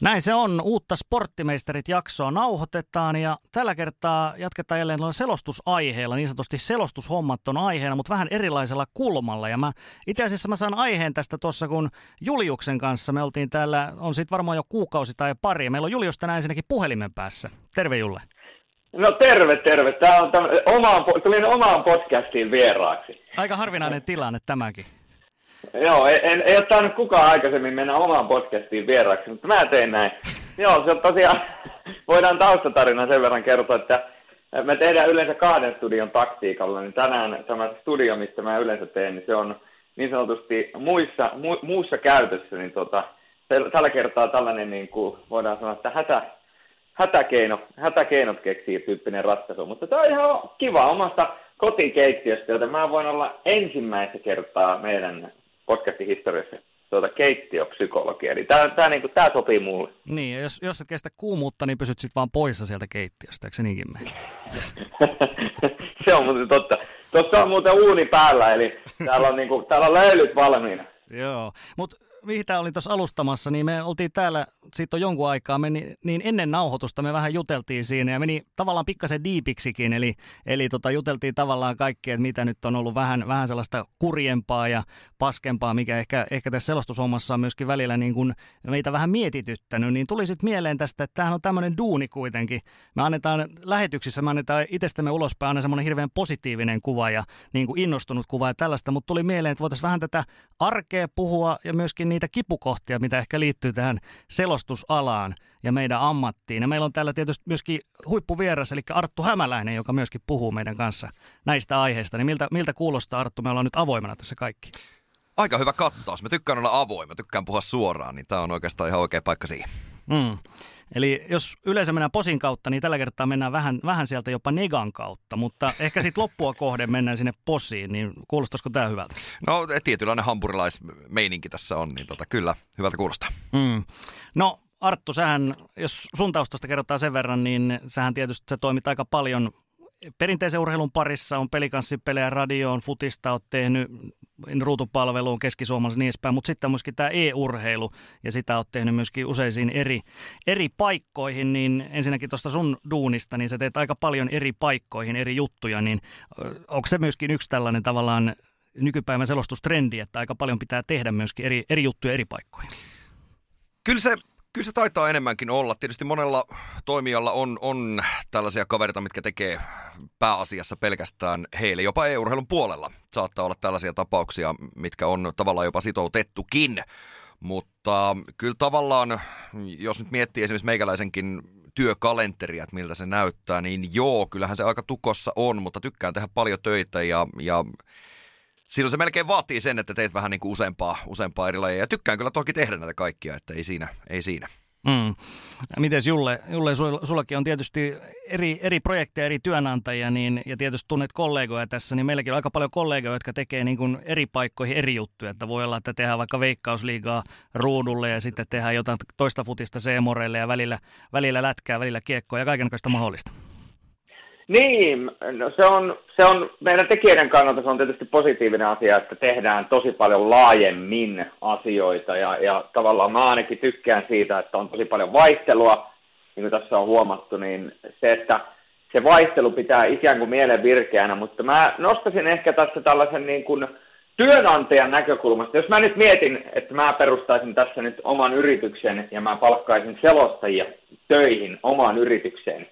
Näin se on. Uutta Sporttimeisterit-jaksoa nauhoitetaan ja tällä kertaa jatketaan jälleen selostusaiheella. Niin sanotusti selostushommat on aiheena, mutta vähän erilaisella kulmalla. Ja itse asiassa mä saan aiheen tästä tuossa, kun Juliuksen kanssa me oltiin täällä, on siitä varmaan jo kuukausi tai pari. Meillä on Julius tänään ensinnäkin puhelimen päässä. Terve Julle. No terve. Tää on tulin omaan podcastiin vieraaksi. Aika harvinainen tilanne tämäkin. Joo, ei ole tainnut kukaan aikaisemmin mennä omaan podcastiin vieraksi, mutta mä tein näin. Joo, se on tosiaan, voidaan taustatarina sen verran kertoa, että me tehdään yleensä kahden studion taktiikalla, niin tänään tämä studio, mistä mä yleensä teen, niin se on niin sanotusti muussa käytössä, niin tällä kertaa tällainen, niin kuin voidaan sanoa, että hätäkeinot keksii tyyppinen ratkaisu, mutta tämä on ihan kiva omasta kotikeittiöstä, joten mä voin olla ensimmäistä kertaa meidän podcastin historiassa keittiöpsykologia. Eli tää sopii mulle. Niin, ja jos et kestä kuumuutta, niin pysyt sitten vaan poissa sieltä keittiöstä, eikö se niinkin mene? Se on muuten totta. Tuossa on muuten uuni päällä, eli täällä on löylyt valmiina. Joo, mutta mihin tää oli tuossa alustamassa, niin me oltiin täällä, siitä on jonkun aikaa, niin ennen nauhoitusta me vähän juteltiin siinä ja meni tavallaan pikkasen diipiksikin, eli juteltiin tavallaan kaikkea, että mitä nyt on ollut vähän sellaista kurjempaa ja paskempaa, mikä ehkä tässä selostushommassa on myöskin välillä niin kuin meitä vähän mietityttänyt, niin tuli sitten mieleen tästä, että tämähän on tämmöinen duuni kuitenkin. Me annetaan lähetyksissä, me annetaan itsestämme ulospäin aina semmoinen hirveän positiivinen kuva ja niin kuin innostunut kuva ja tällaista, mutta tuli mieleen, että voitaisiin vähän tätä arkea puhua ja myöskin niitä kipukohtia, mitä ehkä liittyy tähän selostusalaan ja meidän ammattiin. Ja meillä on täällä tietysti myöskin huippuvieras, eli Arttu Hämäläinen, joka myöskin puhuu meidän kanssa näistä aiheista. Niin miltä kuulostaa, Arttu, me ollaan nyt avoimena tässä kaikki? Aika hyvä kattaus. Mä tykkään olla avoin, mä tykkään puhua suoraan, niin tää on oikeastaan ihan oikea paikka siihen. Eli jos yleensä mennään posin kautta, niin tällä kertaa mennään vähän sieltä jopa negan kautta, mutta ehkä sitten loppua kohden mennään sinne posiin, niin kuulostaisiko tämä hyvältä? No tietynlainen hampurilaismeininki tässä on, niin kyllä hyvältä kuulostaa. No Arttu, sähän, jos sun taustasta kerrotaan sen verran, niin sähän tietysti sä toimit aika paljon perinteisen urheilun parissa, on pelikanssipelejä, radioon, futista oot tehnyt, ruutupalveluun, Keski-Suomessa niin edespäin, mutta sitten myöskin tämä e-urheilu ja sitä oot tehnyt myöskin useisiin eri paikkoihin, niin ensinnäkin tuosta sun duunista, niin sä teet aika paljon eri paikkoihin eri juttuja, niin onko se myöskin yksi tällainen tavallaan nykypäivän selostustrendi, että aika paljon pitää tehdä myöskin eri juttuja eri paikkoihin? Kyllä se taitaa enemmänkin olla. Tietysti monella toimijalla on tällaisia kavereita, mitkä tekee pääasiassa pelkästään heille. Jopa e-urheilun puolella saattaa olla tällaisia tapauksia, mitkä on tavallaan jopa sitoutettukin. Mutta kyllä tavallaan, jos nyt miettii esimerkiksi meikäläisenkin työkalenteria, että miltä se näyttää, niin joo, kyllähän se aika tukossa on, mutta tykkään tehdä paljon töitä ja silloin se melkein vaatii sen, että teet vähän niin kuin useampaa eri lajeja. Ja tykkään kyllä toki tehdä näitä kaikkia, että ei siinä. Mites Julle, sullakin on tietysti eri projekteja, eri työnantajia niin, ja tietysti tunnet kollegoja tässä, niin meilläkin on aika paljon kollegoja, jotka tekee niin kuin eri paikkoihin eri juttuja. Että voi olla, että tehdään vaikka Veikkausliigaa ruudulle ja sitten tehdään jotain toista futista C-morelle ja välillä lätkää, välillä kiekkoa ja kaikenlaista mahdollista. Niin, no se on meidän tekijöiden kannalta se on tietysti positiivinen asia, että tehdään tosi paljon laajemmin asioita ja tavallaan mä ainakin tykkään siitä, että on tosi paljon vaihtelua, niin kuin tässä on huomattu, niin se, että se vaihtelu pitää ikään kuin mielen virkeänä, mutta mä nostaisin ehkä tässä tällaisen niin kuin työnantajan näkökulmasta, jos mä nyt mietin, että mä perustaisin tässä nyt oman yrityksen ja mä palkkaisin selostajia töihin omaan yritykseen.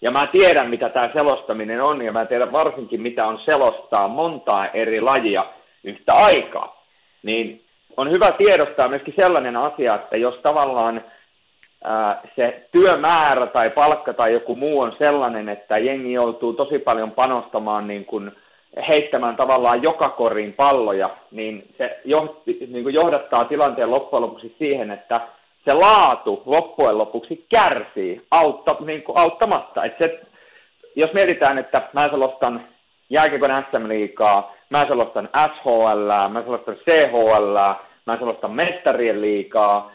Ja mä tiedän, mitä tämä selostaminen on, ja mä tiedän varsinkin, mitä on selostaa montaa eri lajia yhtä aikaa. Niin on hyvä tiedostaa myöskin sellainen asia, että jos tavallaan se työmäärä tai palkka tai joku muu on sellainen, että jengi joutuu tosi paljon panostamaan niin kuin heittämään tavallaan joka koriin palloja, niin se johdattaa tilanteen loppujen lopuksi siihen, että se laatu loppujen lopuksi kärsii auttamatta. Et se, jos mietitään, että mä selostan jääkiekon SM-liigaa, mä selostan SHL, mä selostan CHL, mä selostan mestarien liigaa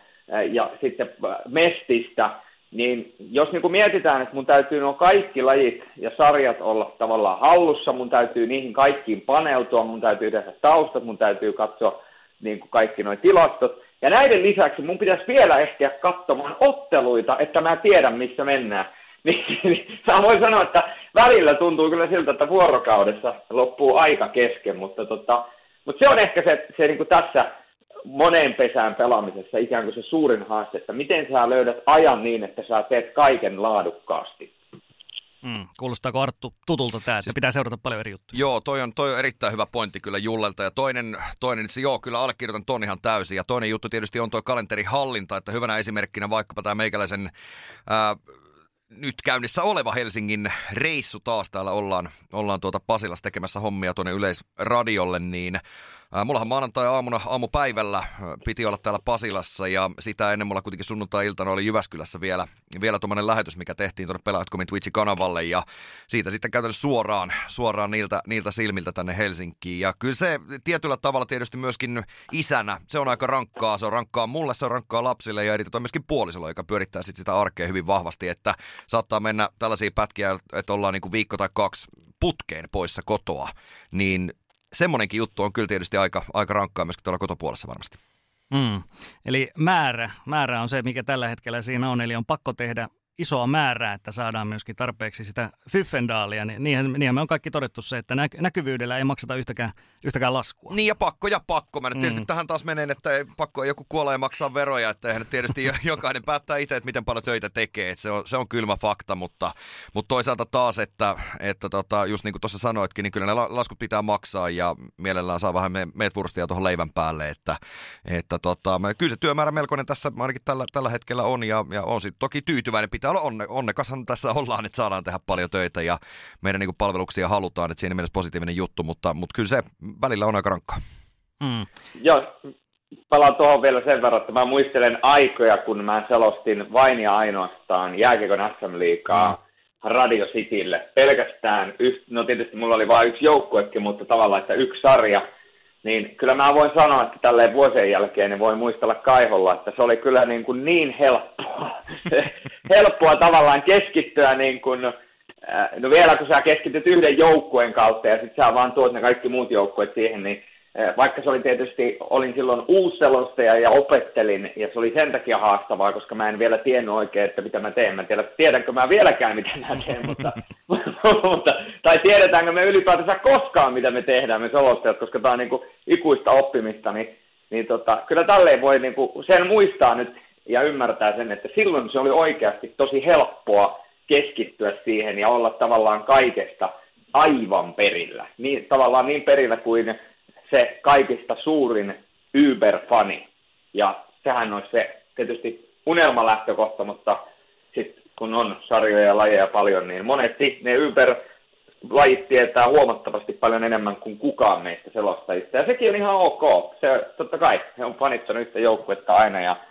ja sitten Mestistä, Niin jos niin kuin mietitään, että mun täytyy nuo kaikki lajit ja sarjat olla tavallaan hallussa, mun täytyy niihin kaikkiin paneutua, mun täytyy tehdä taustat, mun täytyy katsoa niin kuin kaikki nuo tilastot. Ja näiden lisäksi mun pitäisi vielä ehtiä katsomaan otteluita, että mä tiedän, missä mennään. Mä voin sanoa, että välillä tuntuu kyllä siltä, että vuorokaudessa loppuu aika kesken, mutta se on ehkä se niin kuin tässä moneen pesään pelaamisessa ikään kuin se suurin haaste, että miten sä löydät ajan niin, että sä teet kaiken laadukkaasti. Kuulostaako Arttu tutulta tämä, siis, pitää seurata paljon eri juttuja? Joo, toi on erittäin hyvä pointti kyllä Jullelta ja toinen joo, kyllä allekirjoitan ton ihan täysin ja toinen juttu tietysti on toi kalenterihallinta, että hyvänä esimerkkinä vaikkapa tämä meikäläisen nyt käynnissä oleva Helsingin reissu taas täällä ollaan Pasilassa tekemässä hommia tuonne Yleisradiolle, niin mullahan maanantai-aamuna aamupäivällä piti olla täällä Pasilassa ja sitä ennen mulla kuitenkin sunnuntai-iltana oli Jyväskylässä vielä tuommoinen lähetys, mikä tehtiin tuonne Pelätkömin Twitch-kanavalle ja siitä sitten käytännössä suoraan niiltä silmiltä tänne Helsinkiin. Ja kyllä se tietyllä tavalla tietysti myöskin isänä, se on aika rankkaa, se on rankkaa mulle, se on rankkaa lapsille ja erityisesti myöskin puolisolle, joka pyörittää sitten sitä arkea hyvin vahvasti, että saattaa mennä tällaisia pätkiä, että ollaan niin kuin viikko tai kaksi putkeen poissa kotoa, niin semmoinenkin juttu on kyllä tietysti aika rankkaa myöskin tuolla kotopuolessa varmasti. Eli määrä on se, mikä tällä hetkellä siinä on, eli on pakko tehdä isoa määrää, että saadaan myöskin tarpeeksi sitä fyffendaalia. Niinhän me on kaikki todettu se, että näkyvyydellä ei makseta yhtäkään laskua. Niin ja pakko. Mä nyt tietysti tähän taas menen, että pakko joku kuolee maksaa veroja, että eihän tietysti jokainen päättää itse, että miten paljon töitä tekee. Että se on kylmä fakta, mutta toisaalta taas, että just niin kuin tuossa sanoitkin, niin kyllä ne laskut pitää maksaa ja mielellään saa vähän meetvurstia tuohon leivän päälle. Että kyllä se työmäärä melkoinen tässä ainakin tällä hetkellä on ja on sitten toki tyytyväinen. Pitää olla onnekashan tässä ollaan, että saadaan tehdä paljon töitä ja meidän niin kuin palveluksia halutaan, että siinä mielessä positiivinen juttu, mutta kyllä se välillä on aika rankkaa. Joo, palaan tuohon vielä sen verran, että mä muistelen aikoja, kun mä selostin vain ja ainoastaan jääkiekon SM-liigaa Radio Citylle. Pelkästään, no tietysti mulla oli vain yksi joukkuekin, mutta tavallaan että yksi sarja, niin kyllä mä voin sanoa, että tälleen vuosien jälkeen niin voi muistella kaiholla, että se oli kyllä niin helppoa tavallaan keskittyä, niin kuin, no vielä kun sä keskityt yhden joukkueen kautta ja sitten sä vaan tuot ne kaikki muut joukkueet siihen, niin vaikka se oli tietysti, olin silloin uusi selostaja ja opettelin ja se oli sen takia haastavaa, koska mä en vielä tiennyt oikein, että mitä mä teen. Mä en tiedä, tiedänkö mä vieläkään, mitä mä teen, mutta tai tiedetäänkö me ylipäätänsä koskaan, mitä me tehdään me selostajat, koska tää on niinku ikuista oppimista, niin kyllä tälleen voi niinku sen muistaa nyt ja ymmärtää sen, että silloin se oli oikeasti tosi helppoa keskittyä siihen ja olla tavallaan kaikesta aivan perillä. Niin, tavallaan niin perillä kuin se kaikista suurin Uber-fani. Ja sehän olisi se tietysti unelmalähtökohta, mutta sitten kun on sarjoja ja lajeja paljon, niin monesti ne Uber-lajit tietää huomattavasti paljon enemmän kuin kukaan meistä selostajista. Ja sekin on ihan ok. Se, totta kai he on fanittanut yhtä joukkuetta aina ja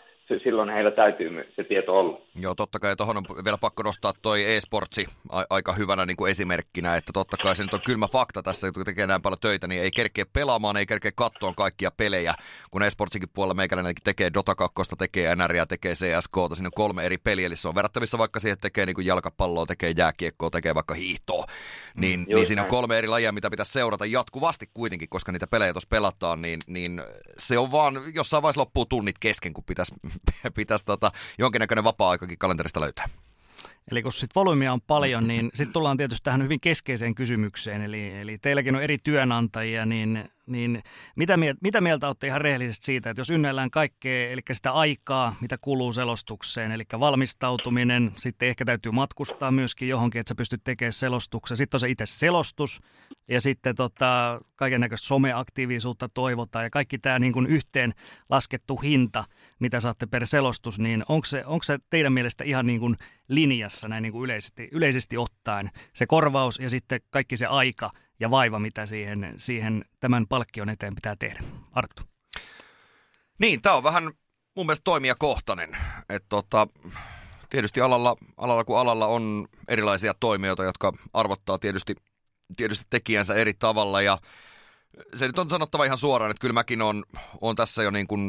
silloin heillä täytyy se tieto olla. Joo, totta kai. Tuohon on vielä pakko nostaa toi eSportsi aika hyvänä niin kuin esimerkkinä, että totta kai se nyt on kylmä fakta tässä, kun tekee näin paljon töitä, niin ei kerkeä pelaamaan, ei kerkeä kattoon kaikkia pelejä, kun eSportsinkin puolella meikäläinenkin tekee Dota 2, tekee NR:ää, tekee CSK:ta, siinä on 3 eri peliä, eli se on verrattavissa vaikka siihen, että tekee niin kuin jalkapalloa, tekee jääkiekkoa, tekee vaikka hiihtoa, niin siinä on 3 eri lajia, mitä pitäisi seurata jatkuvasti kuitenkin, koska niitä pelejä tuossa pelataan, niin se on vaan jossain vaiheessa loppuu tunnit kesken, kun pitäisi jonkinnäköinen vapaa-aikakin kalenterista löytää. Eli kun sit volyymia on paljon, niin sitten tullaan tietysti tähän hyvin keskeiseen kysymykseen. Eli teilläkin on eri työnantajia, niin mitä mieltä olette ihan rehellisesti siitä, että jos ynnäillään kaikkea, eli sitä aikaa, mitä kuluu selostukseen, eli valmistautuminen, sitten ehkä täytyy matkustaa myöskin johonkin, että sä pystyt tekemään selostuksen. Sitten on se itse selostus ja sitten kaiken näköistä someaktiivisuutta toivotaan ja kaikki tämä niin kuin yhteen laskettu hinta, mitä saatte per selostus, niin onko se teidän mielestä ihan niin kuin linjassa näin niin kuin yleisesti ottaen se korvaus ja sitten kaikki se aika ja vaiva, mitä siihen tämän palkkion eteen pitää tehdä? Arttu. Niin, tämä on vähän mun mielestä toimijakohtainen. Tietysti alalla kuin alalla on erilaisia toimijoita, jotka arvottaa tietysti tekijänsä eri tavalla ja Se nyt on sanottava ihan suoraan, että kyllä mäkin on tässä jo niin kuin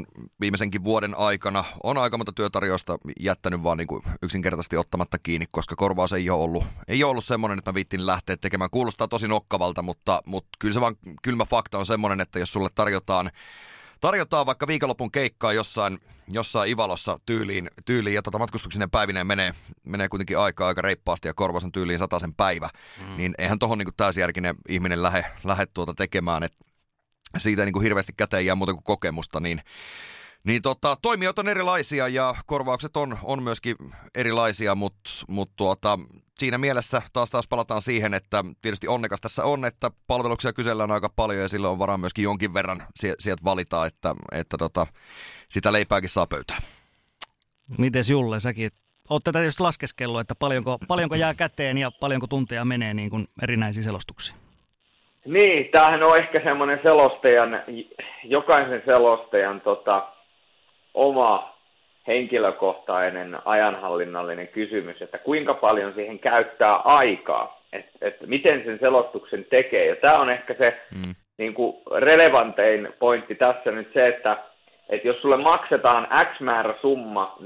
viimeisenkin vuoden aikana on aika monta työtarjousta jättänyt vaan niin kuin yksinkertaisesti ottamatta kiinni, koska korvaus ei ole ollut semmoinen, että mä viittin lähteä tekemään. Kuulostaa tosi nokkavalta, mutta kyllä se vaan kylmä fakta on semmoinen, että jos sulle tarjotaan vaikka viikonlopun keikkaa jossain Ivalossa tyyliin ja matkustuksineen päivineen menee kuitenkin aikaa aika reippaasti ja korvaus on tyyliin 100 sen päivä, niin eihän tohon niinku täysjärkinen ihminen lähde tekemään, että siitä niinku hirveästi käteen jää muuta kuin kokemusta, niin, toimijat on erilaisia ja korvaukset on myöskin erilaisia, mutta siinä mielessä taas palataan siihen, että tietysti onnekas tässä on, että palveluksia kysellään aika paljon ja silloin on varaa myöskin jonkin verran sieltä valita, että sitä leipääkin saa pöytään. Mites Julle, säkin oot tätä tietysti laskeskellut, että paljonko jää käteen ja paljonko tunteja menee niin kuin erinäisiin selostuksiin? Niin, tämähän on ehkä semmoinen jokaisen selostajan oma henkilökohtainen ajanhallinnallinen kysymys, että kuinka paljon siihen käyttää aikaa, että miten sen selostuksen tekee. Ja tämä on ehkä se niin kuin relevantein pointti tässä nyt se, että jos sulle maksetaan X määrä summa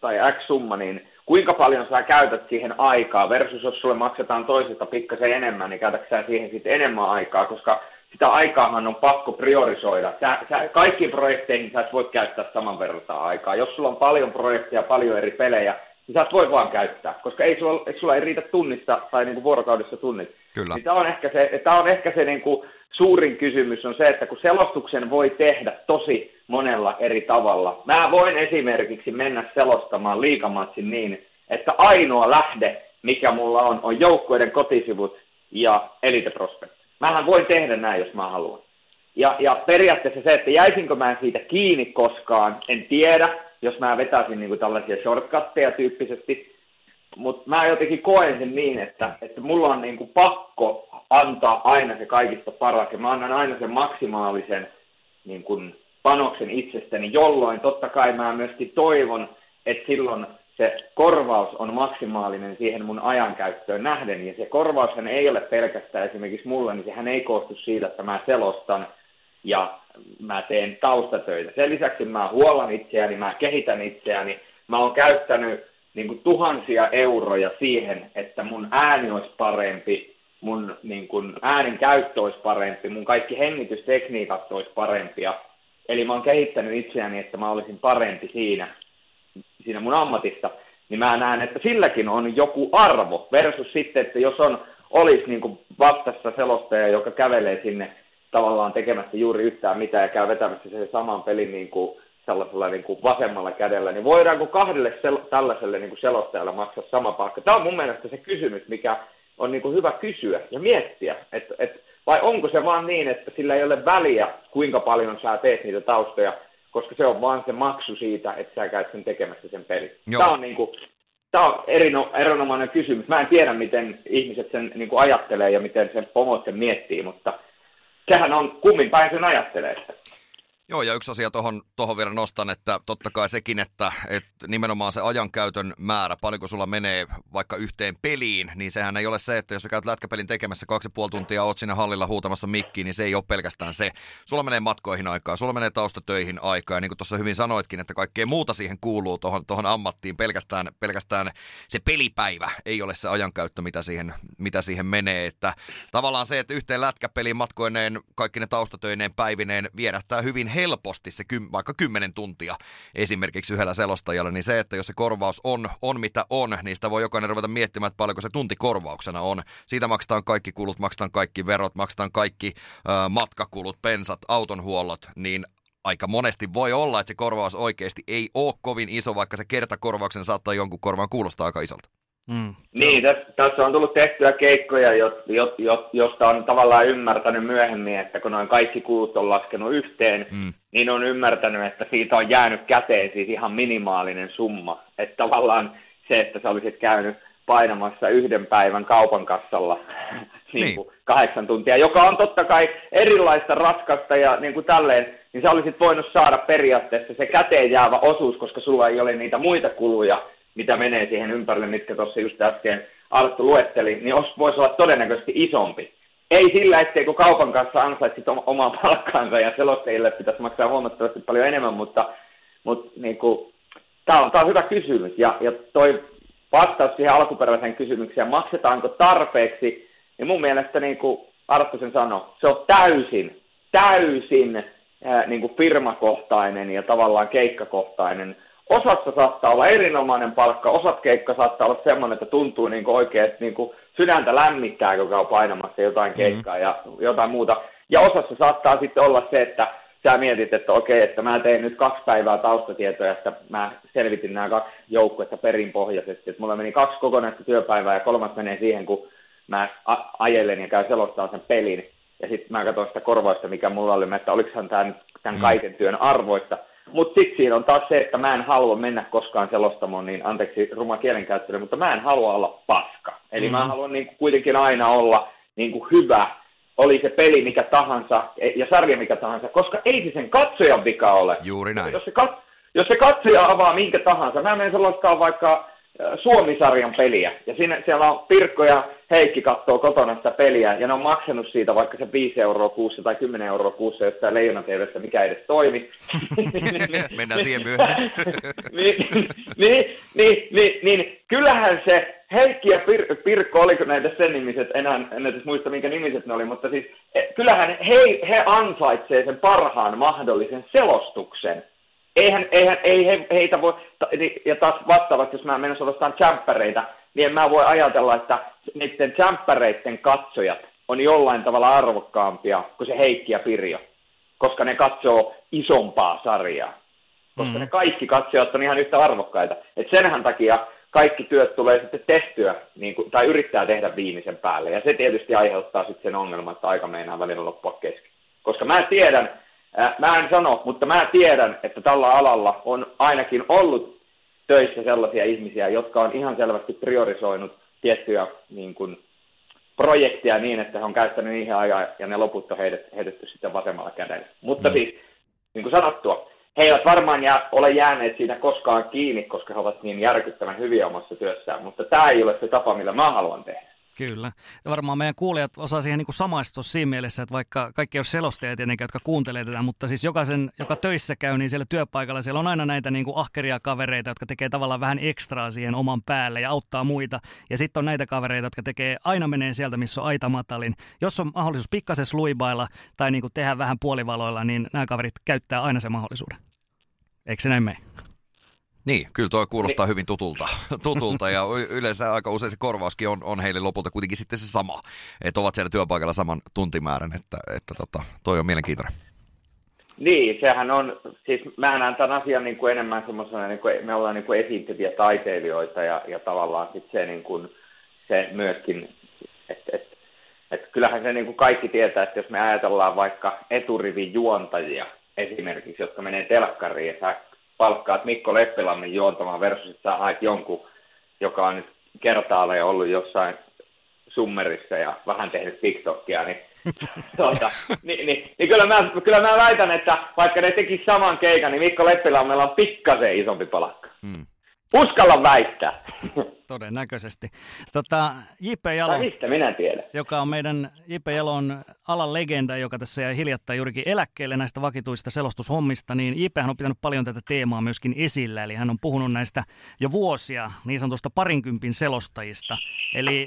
tai X summa, niin kuinka paljon sä käytät siihen aikaa versus jos sulle maksetaan toisesta pikkasen enemmän, niin käytätkö sä siihen sitten enemmän aikaa, koska sitä aikaahan on pakko priorisoida. Kaikkiin projekteihin sä et voi käyttää saman verran aikaa. Jos sulla on paljon projekteja, paljon eri pelejä, niin sä et voi vaan käyttää, koska ei sulla riitä tunnista tai niinku vuorokaudessa tunnit. Kyllä. Niin tämä on ehkä se niinku suurin kysymys on se, että kun selostuksen voi tehdä tosi monella eri tavalla. Mä voin esimerkiksi mennä selostamaan liigamatsin niin, että ainoa lähde, mikä mulla on joukkueiden kotisivut ja Elite Prospect. Mähän voin tehdä näin, jos mä haluan. Ja periaatteessa se, että jäisinkö mä siitä kiinni koskaan, en tiedä, jos mä vetäisin niinku tällaisia shortcutteja tyyppisesti. Mutta mä jotenkin koen sen niin, että mulla on niinku pakko antaa aina se kaikista paras. Ja mä annan aina sen maksimaalisen niinku panoksen itsestäni, jolloin totta kai mä myöskin toivon, että silloin se korvaus on maksimaalinen siihen mun ajankäyttöön nähden, ja se korvaushan ei ole pelkästään esimerkiksi mulla, niin sehän ei koostu siitä, että mä selostan ja mä teen taustatöitä. Sen lisäksi mä huollan itseäni, mä kehitän itseäni, mä oon käyttänyt niin kuin tuhansia euroja siihen, että mun ääni olisi parempi, mun niin kuin äänen käyttö olisi parempi, mun kaikki hengitystekniikat olisi parempia. Eli mä oon kehittänyt itseäni, että mä olisin parempi siinä mun ammatissa, niin mä näen, että silläkin on joku arvo versus sitten, että jos olisi niin kuin vastassa selostaja, joka kävelee sinne tavallaan tekemässä juuri yhtään mitään ja käy vetämässä sen saman pelin niin kuin sellaisella niin kuin vasemmalla kädellä, niin voidaanko kahdelle tällaiselle niin kuin selostajalle maksaa sama palkka? Tämä on mun mielestä se kysymys, mikä on niin kuin hyvä kysyä ja miettiä, että vai onko se vaan niin, että sillä ei ole väliä, kuinka paljon sä teet niitä taustoja, koska se on vaan se maksu siitä, että sä käyt sen tekemässä sen pelin. Joo. Tämä on, niin kuin, erinomainen kysymys. Mä en tiedä, miten ihmiset sen niin kuin ajattelee ja miten sen pomot sen miettii, mutta sehän on kummin päin sen ajattelee. Joo, ja yksi asia tuohon vielä nostan, että totta kai sekin, että nimenomaan se ajankäytön määrä, paljonko sulla menee vaikka yhteen peliin, niin sehän ei ole se, että jos sä käyt lätkäpelin tekemässä 2,5 tuntia, oot siinä hallilla huutamassa mikkiin, niin se ei ole pelkästään se. Sulla menee matkoihin aikaa, sulla menee taustatöihin aikaa, ja niin kuin tuossa hyvin sanoitkin, että kaikkea muuta siihen kuuluu tuohon ammattiin, pelkästään se pelipäivä ei ole se ajankäyttö, mitä siihen menee, että tavallaan se, että yhteen lätkäpeliin matkoineen, kaikki ne taustatöineen päivineen viedähtää hyvin helposti se vaikka 10 tuntia esimerkiksi yhdellä selostajalla, niin se, että jos se korvaus on mitä on, niin sitä voi jokainen ruveta miettimään, että paljonko se tunti korvauksena on. Siitä maksetaan kaikki kulut, maksetaan kaikki verot, maksetaan kaikki matkakulut, pensat, autonhuollot, niin aika monesti voi olla, että se korvaus oikeasti ei ole kovin iso, vaikka se kertakorvauksen saattaa jonkun korvaan kuulostaa aika isolta. Niin, tässä on tullut tehtyä keikkoja, josta on tavallaan ymmärtänyt myöhemmin, että kun noin kaikki kulut on laskenut yhteen, niin on ymmärtänyt, että siitä on jäänyt käteen siis ihan minimaalinen summa. Että tavallaan se, että sä olisit käynyt painamassa yhden päivän kaupan kassalla niin kuin 8 tuntia, joka on totta kai erilaista raskasta ja niin kuin tälleen, niin sä olisit voinut saada periaatteessa se käteen jäävä osuus, koska sulla ei ole niitä muita kuluja, mitä menee siihen ympärille, mitkä tuossa just äsken Arttu luetteli, niin voisi olla todennäköisesti isompi. Ei sillä, etteikö Kaupan kanssa ansaitsit omaa palkkaansa ja selostajille pitäisi maksaa huomattavasti paljon enemmän, mutta niin kuin, tämä on hyvä kysymys. Ja toi vastaus siihen alkuperäiseen kysymykseen, maksetaanko tarpeeksi, niin mun mielestä niin kuin Arttu sen sanoi, se on täysin niin kuin firmakohtainen ja tavallaan keikkakohtainen. Osassa saattaa olla erinomainen palkka, osat keikka saattaa olla semmoinen, että tuntuu niin kuin oikein, että niin kuin sydäntä lämmittää, kun käy painamassa jotain keikkaa ja jotain muuta. Ja osassa saattaa sitten olla se, että sä mietit, että okei, että mä tein nyt 2 päivää taustatietoja, että mä selvitin nämä 2 joukkuetta perinpohjaisesti. Että mulla meni 2 kokonaista työpäivää ja 3 menee siihen, kun mä ajelen ja käyn selostamaan sen pelin. Ja sitten mä katson sitä korvausta, mikä mulla oli, että olikohan tämä nyt tämän kaiken työn arvoista. Mutta sitten siinä on taas se, että mä en halua mennä koskaan selostamoon, niin anteeksi ruma kielenkäyttöön, mutta mä en halua olla paska. Eli mä haluan niinku kuitenkin aina olla niinku hyvä, oli se peli mikä tahansa ja sarja mikä tahansa, koska ei se sen katsojan vika ole. Juuri näin. Jos se katsoja avaa minkä tahansa, mä menen selostaa vaikka Suomi-sarjan peliä, ja siellä on Pirkko ja Heikki katsoo kotona sitä peliä, ja ne on maksanut siitä vaikka se 5 euroa kuussa tai 10 euroa kuussa jostain Leijona-tv:ssä, mikä edes toimi. Mennään siihen myöhemmin. Niin, kyllähän se Heikki ja Pirkko, oliko näitä sen nimiset, en edes muista minkä nimiset ne oli, mutta siis kyllähän he ansaitsee sen parhaan mahdollisen selostuksen. Heitä voi, ja taas vastaavasti, jos mä menen selostaan jämppäreitä, niin en mä voi ajatella, että niiden jämppäreiden katsojat on jollain tavalla arvokkaampia kuin se Heikki ja Pirjo, koska ne katsoo isompaa sarjaa, koska ne kaikki katsojat on ihan yhtä arvokkaita. Et senhän takia kaikki työt tulee sitten tehtyä, niin kuin, tai yrittää tehdä viimeisen päälle, ja se tietysti aiheuttaa sitten sen ongelman, että aika meinaa välillä loppua kesken, koska mä tiedän, mä en sano, mutta mä tiedän, että tällä alalla on ainakin ollut töissä sellaisia ihmisiä, jotka on ihan selvästi priorisoinut tiettyjä niin kuin, projekteja niin, että he on käyttänyt niihin ajaa ja ne loput on heitetty sitten vasemmalla kädellä. Mutta siis, niin kuin sanottua, he eivät varmaan ole jääneet siitä koskaan kiinni, koska he ovat niin järkyttävän hyviä omassa työssään, mutta tämä ei ole se tapa, millä mä haluan tehdä. Kyllä. Ja varmaan meidän kuulijat osaa siihen niin kuin samaistua siinä mielessä, että vaikka kaikki ei ole selostajia tietenkin, jotka kuuntelee tätä, mutta siis jokaisen, joka töissä käy, niin siellä työpaikalla siellä on aina näitä niin kuin ahkeria kavereita, jotka tekee tavallaan vähän ekstraa siihen oman päälle ja auttaa muita. Ja sitten on näitä kavereita, jotka tekee aina menee sieltä, missä on aita matalin. Jos on mahdollisuus pikkasen sluibailla tai niin kuin tehdä vähän puolivaloilla, niin nämä kaverit käyttää aina sen mahdollisuuden. Eikö se näin mene? Niin, kyllä tuo kuulostaa hyvin tutulta ja yleensä aika usein se korvauskin on heille lopulta kuitenkin sitten se sama, että ovat siellä työpaikalla saman tuntimäärän, että toi on mielenkiintoinen. Niin, sehän on, siis mä näen tämän asian niin kuin enemmän semmoisena, niin kuin me ollaan niin kuin esiintyviä taiteilijoita ja tavallaan sitten se, niin kuin, se myöskin, että kyllähän se niin kuin kaikki tietää, että jos me ajatellaan vaikka eturivin juontajia esimerkiksi, jotka menee telkkariin ja palkkaat Mikko Leppilammin juontamaan versus, että sä haet jonkun, joka on nyt kertaalleen ollut jossain summerissa ja vähän tehnyt TikTokia, niin kyllä mä väitän, että vaikka ne tekis saman keikan, niin Mikko Leppilammilla on pikkasen isompi palkka. Uskalla väittää. Todennäköisesti. J.P. Jalo, minä tiedän. Joka on meidän J.P. Jalon alan legenda, joka tässä jäi hiljattain juurikin eläkkeelle näistä vakituista selostushommista, niin J.P. hän on pitänyt paljon tätä teemaa myöskin esillä, eli hän on puhunut näistä jo vuosia niin sanotusta 20 selostajista.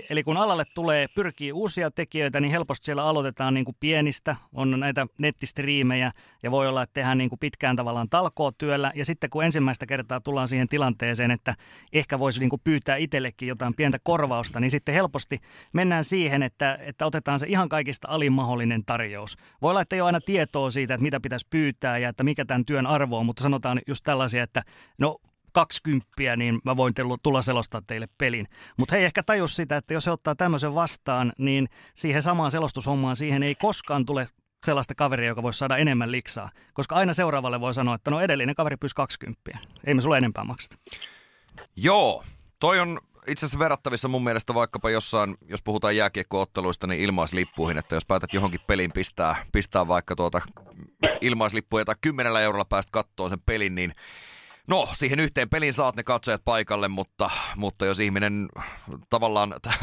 Eli kun alalle pyrkii uusia tekijöitä, niin helposti siellä aloitetaan niin kuin pienistä, on näitä nettistriimejä ja voi olla, että tehdään niin kuin pitkään tavallaan talkootyöllä ja sitten kun ensimmäistä kertaa tullaan siihen tilanteeseen, että ehkä voisi niin kuin pyytää itsellekin jotain pientä korvausta, niin sitten helposti mennään siihen, että otetaan se ihan kaikista alin mahdollinen tarjous. Voi olla, että ei ole aina tietoa siitä, että mitä pitäisi pyytää ja että mikä tämän työn arvo on, mutta sanotaan just tällaisia, että no 20, niin mä voin tulla selostaa teille pelin. Mutta he ei ehkä tajus sitä, että jos he ottaa tämmöisen vastaan, niin siihen samaan selostushommaan siihen ei koskaan tule sellaista kaveria, joka voisi saada enemmän liksaa, koska aina seuraavalle voi sanoa, että no edellinen kaveri pyysi 20, ei me sulle enempää makseta. Joo. Toi on itse asiassa verrattavissa mun mielestä vaikkapa jossain, jos puhutaan jääkiekko-otteluista, niin ilmaislippuihin, että jos päätät johonkin peliin pistää vaikka ilmaislippuja tai 10 eurolla päästä kattoon sen pelin, niin No, siihen yhteen pelin saat ne katsojat paikalle, mutta jos ihminen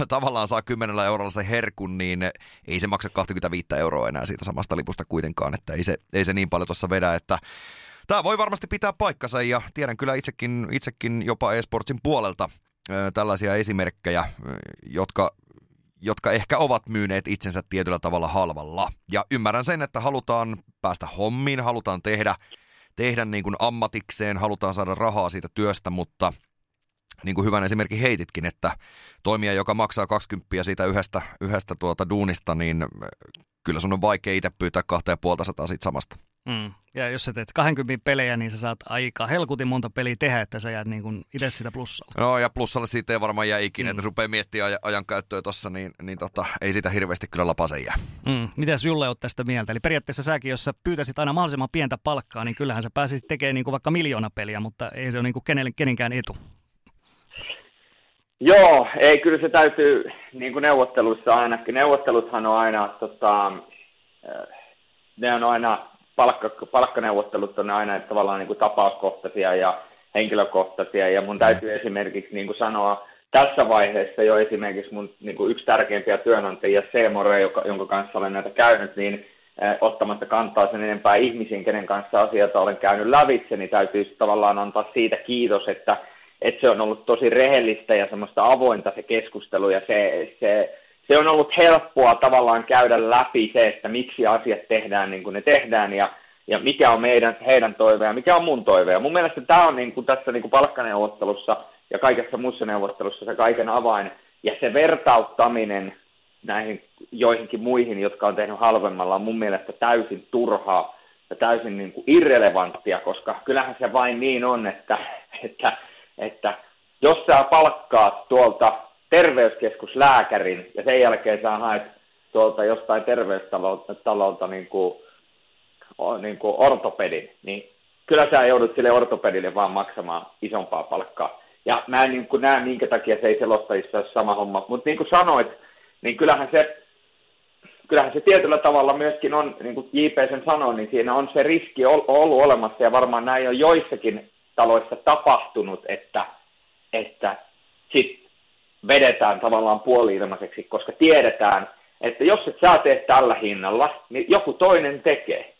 tavallaan saa 10 eurolla sen herkun, niin ei se maksa 25 euroa enää siitä samasta lipusta kuitenkaan, että ei se niin paljon tuossa vedä, että tämä voi varmasti pitää paikkansa ja tiedän kyllä itsekin jopa eSportsin puolelta tällaisia esimerkkejä, jotka ehkä ovat myyneet itsensä tietyllä tavalla halvalla. Ja ymmärrän sen, että halutaan päästä hommiin, halutaan tehdä niin kuin ammatikseen, halutaan saada rahaa siitä työstä, mutta niin kuin hyvän esimerkin heititkin, että toimija, joka maksaa 20 siitä yhdestä duunista, niin kyllä sun on vaikea itse pyytää 250 siitä samasta. Mm. Ja jos sä teet 20 pelejä, niin sä saat aika helkutin monta peliä tehdä, että sä jäät niin kuin itse sitä plussalle. No ja plussalle siitä ei varmaan jää ikinä, että rupeaa miettimään ajankäyttöä tuossa, niin ei sitä hirveästi kyllä lapaseen jää. Mm. Mitäs Julle oot tästä mieltä? Eli periaatteessa säkin, jos sä pyytäisit aina mahdollisimman pientä palkkaa, niin kyllähän sä pääsisit tekemään niin kuin vaikka 1 miljoona peliä, mutta ei se ole niin kuin kenenkään etu. Joo, ei kyllä se täytyy, niin kuin neuvotteluissa ainakin. Neuvotteluthan on aina, ne on aina... Palkkaneuvottelut on aina tavallaan niin kuin tapauskohtaisia ja henkilökohtaisia, ja mun täytyy esimerkiksi niin kuin sanoa tässä vaiheessa jo esimerkiksi mun niin kuin yksi tärkeimpiä työnantajia C-more, jonka kanssa olen näitä käynyt, niin ottamatta kantaa sen enempää ihmisiin, kenen kanssa asioita olen käynyt lävitse, niin täytyy tavallaan antaa siitä kiitos, että se on ollut tosi rehellistä ja semmoista avointa se keskustelu, ja se on ollut helppoa tavallaan käydä läpi se, että miksi asiat tehdään niin kuin ne tehdään ja mikä on heidän toive ja mikä on mun toive. Ja mun mielestä tämä on niin kuin tässä niin kuin palkkaneuvottelussa ja kaikessa muussa neuvottelussa se kaiken avain. Ja se vertauttaminen näihin joihinkin muihin, jotka on tehnyt halvemmalla, on mun mielestä täysin turhaa ja täysin niin kuin irrelevanttia, koska kyllähän se vain niin on, että jos sä palkkaat tuolta terveyskeskuslääkärin ja sen jälkeen sä haet tuolta jostain terveystalolta niin kuin ortopedin, niin kyllä sä joudut sille ortopedille vaan maksamaan isompaa palkkaa. Ja mä en niin kuin näe, minkä takia se ei selostajissa ole sama homma. Mutta niin kuin sanoit, niin kyllähän se tietyllä tavalla myöskin on, niin kuin JP sen sanoi, niin siinä on se riski ollut olemassa, ja varmaan näin on joissakin taloissa tapahtunut, että sitten vedetään tavallaan puoli-ilmaiseksi, koska tiedetään, että jos et sä tee tällä hinnalla, niin joku toinen tekee.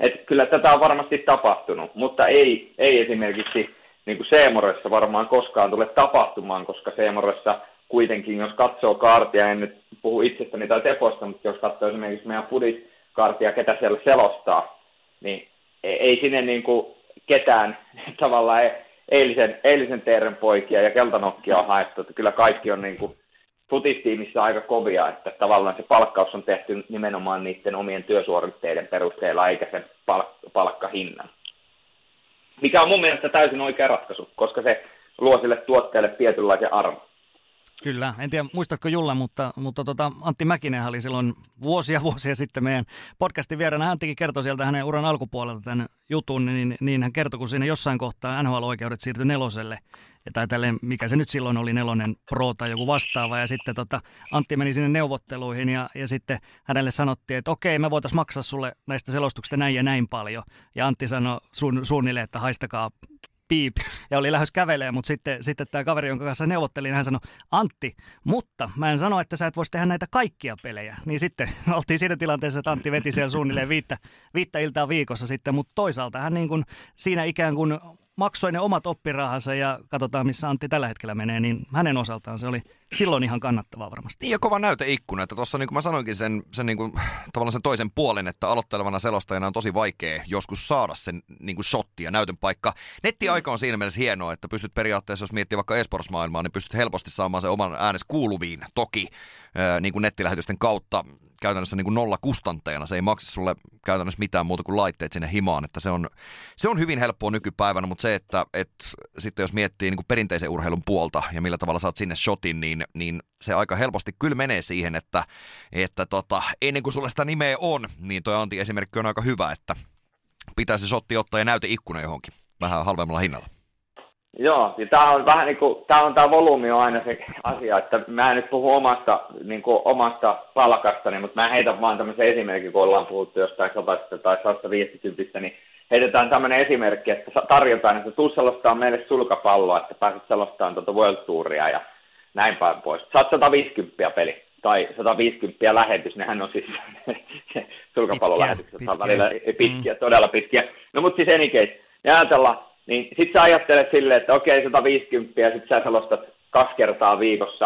Että kyllä tätä on varmasti tapahtunut, mutta ei esimerkiksi niin kuin C-moressa varmaan koskaan tule tapahtumaan, koska C-moressa kuitenkin, jos katsoo kaartia, en nyt puhu itsestäni tai Teposta, mutta jos katsoo esimerkiksi meidän pudikaartia, ketä siellä selostaa, niin ei sinne niin kuin ketään tavallaan... Eilisen teeren poikia ja keltanokkia on haettu, että kyllä kaikki on niin kuin futistiimissä aika kovia, että tavallaan se palkkaus on tehty nimenomaan niiden omien työsuoritteiden perusteella eikä sen palkkahinnan. Mikä on mun mielestä täysin oikea ratkaisu, koska se luo sille tuotteelle tietynlaisen arvon. Kyllä, en tiedä muistatko Julla, mutta Antti Mäkinen oli silloin vuosia sitten meidän podcastin vieraana. Anttikin kertoi sieltä hänen uran alkupuolelta tämän jutun, niin hän kertoi, kun siinä jossain kohtaa NHL-oikeudet siirtyi 4, tai tälle, mikä se nyt silloin oli, 4 Pro tai joku vastaava, ja sitten Antti meni sinne neuvotteluihin, ja sitten hänelle sanottiin, että okei, me voitaisiin maksaa sulle näistä selostuksista näin ja näin paljon, ja Antti sanoi suunnilleen, että haistakaa piip, ja oli lähes kävelemään, mutta sitten tämä kaveri, jonka kanssa neuvottelin, hän sanoi, Antti, mutta mä en sano, että sä et voisi tehdä näitä kaikkia pelejä. Niin sitten oltiin siinä tilanteessa, että Antti veti siellä suunnilleen viittä iltaa viikossa sitten, mutta toisaalta hän niin kuin siinä ikään kuin maksoi ne omat oppirahansa, ja katsotaan, missä Antti tällä hetkellä menee, niin hänen osaltaan se oli silloin ihan kannattavaa varmasti. Ja kova näyteikkuna, että tuossa niin kuin mä sanoinkin sen niin kuin, tavallaan sen toisen puolen, että aloittelevana selostajana on tosi vaikea joskus saada sen niin kuin shotti ja näytön paikka. Nettiaika on siinä mielessä hienoa, että pystyt periaatteessa, jos miettii vaikka esports-maailmaa, niin pystyt helposti saamaan sen oman äänes kuuluviin toki niin kuin nettilähetysten kautta. Käytännössä niin kuin nollakustantajana. Se ei maksa sulle käytännössä mitään muuta kuin laitteet sinne himaan. Että se on hyvin helppoa nykypäivänä, mutta se, että sitten jos miettii niin kuin perinteisen urheilun puolta ja millä tavalla saat sinne shotin, niin se aika helposti kyllä menee siihen, että ennen kuin sulla sitä nimeä on, niin toi Antti esimerkki on aika hyvä, että pitää se shotti ottaa ja näyteikkuna johonkin vähän halvemmalla hinnalla. Joo, ja tämä on vähän niin kuin, tämä volyymi on aina se asia, että mä en nyt puhu omasta palkastani, mutta mä heitän vaan tämmöisen esimerkin, kun ollaan puhuttu jostain 100 tai 150, niin heitetään tämmöinen esimerkki, että tarjotaan, että tuu selostaan meille sulkapalloa, että pääset selostaan tuota World Touria ja näin päin pois. Saat 150 peli tai 150 lähetys, nehän on siis sulkapallolähetykset, pitkiä. Välillä pitkiä, todella pitkiä. No mutta siis enikeis, ajatella, niin sit sä ajattelet silleen, että okei 150 ja sit sä selostat 2 kertaa viikossa,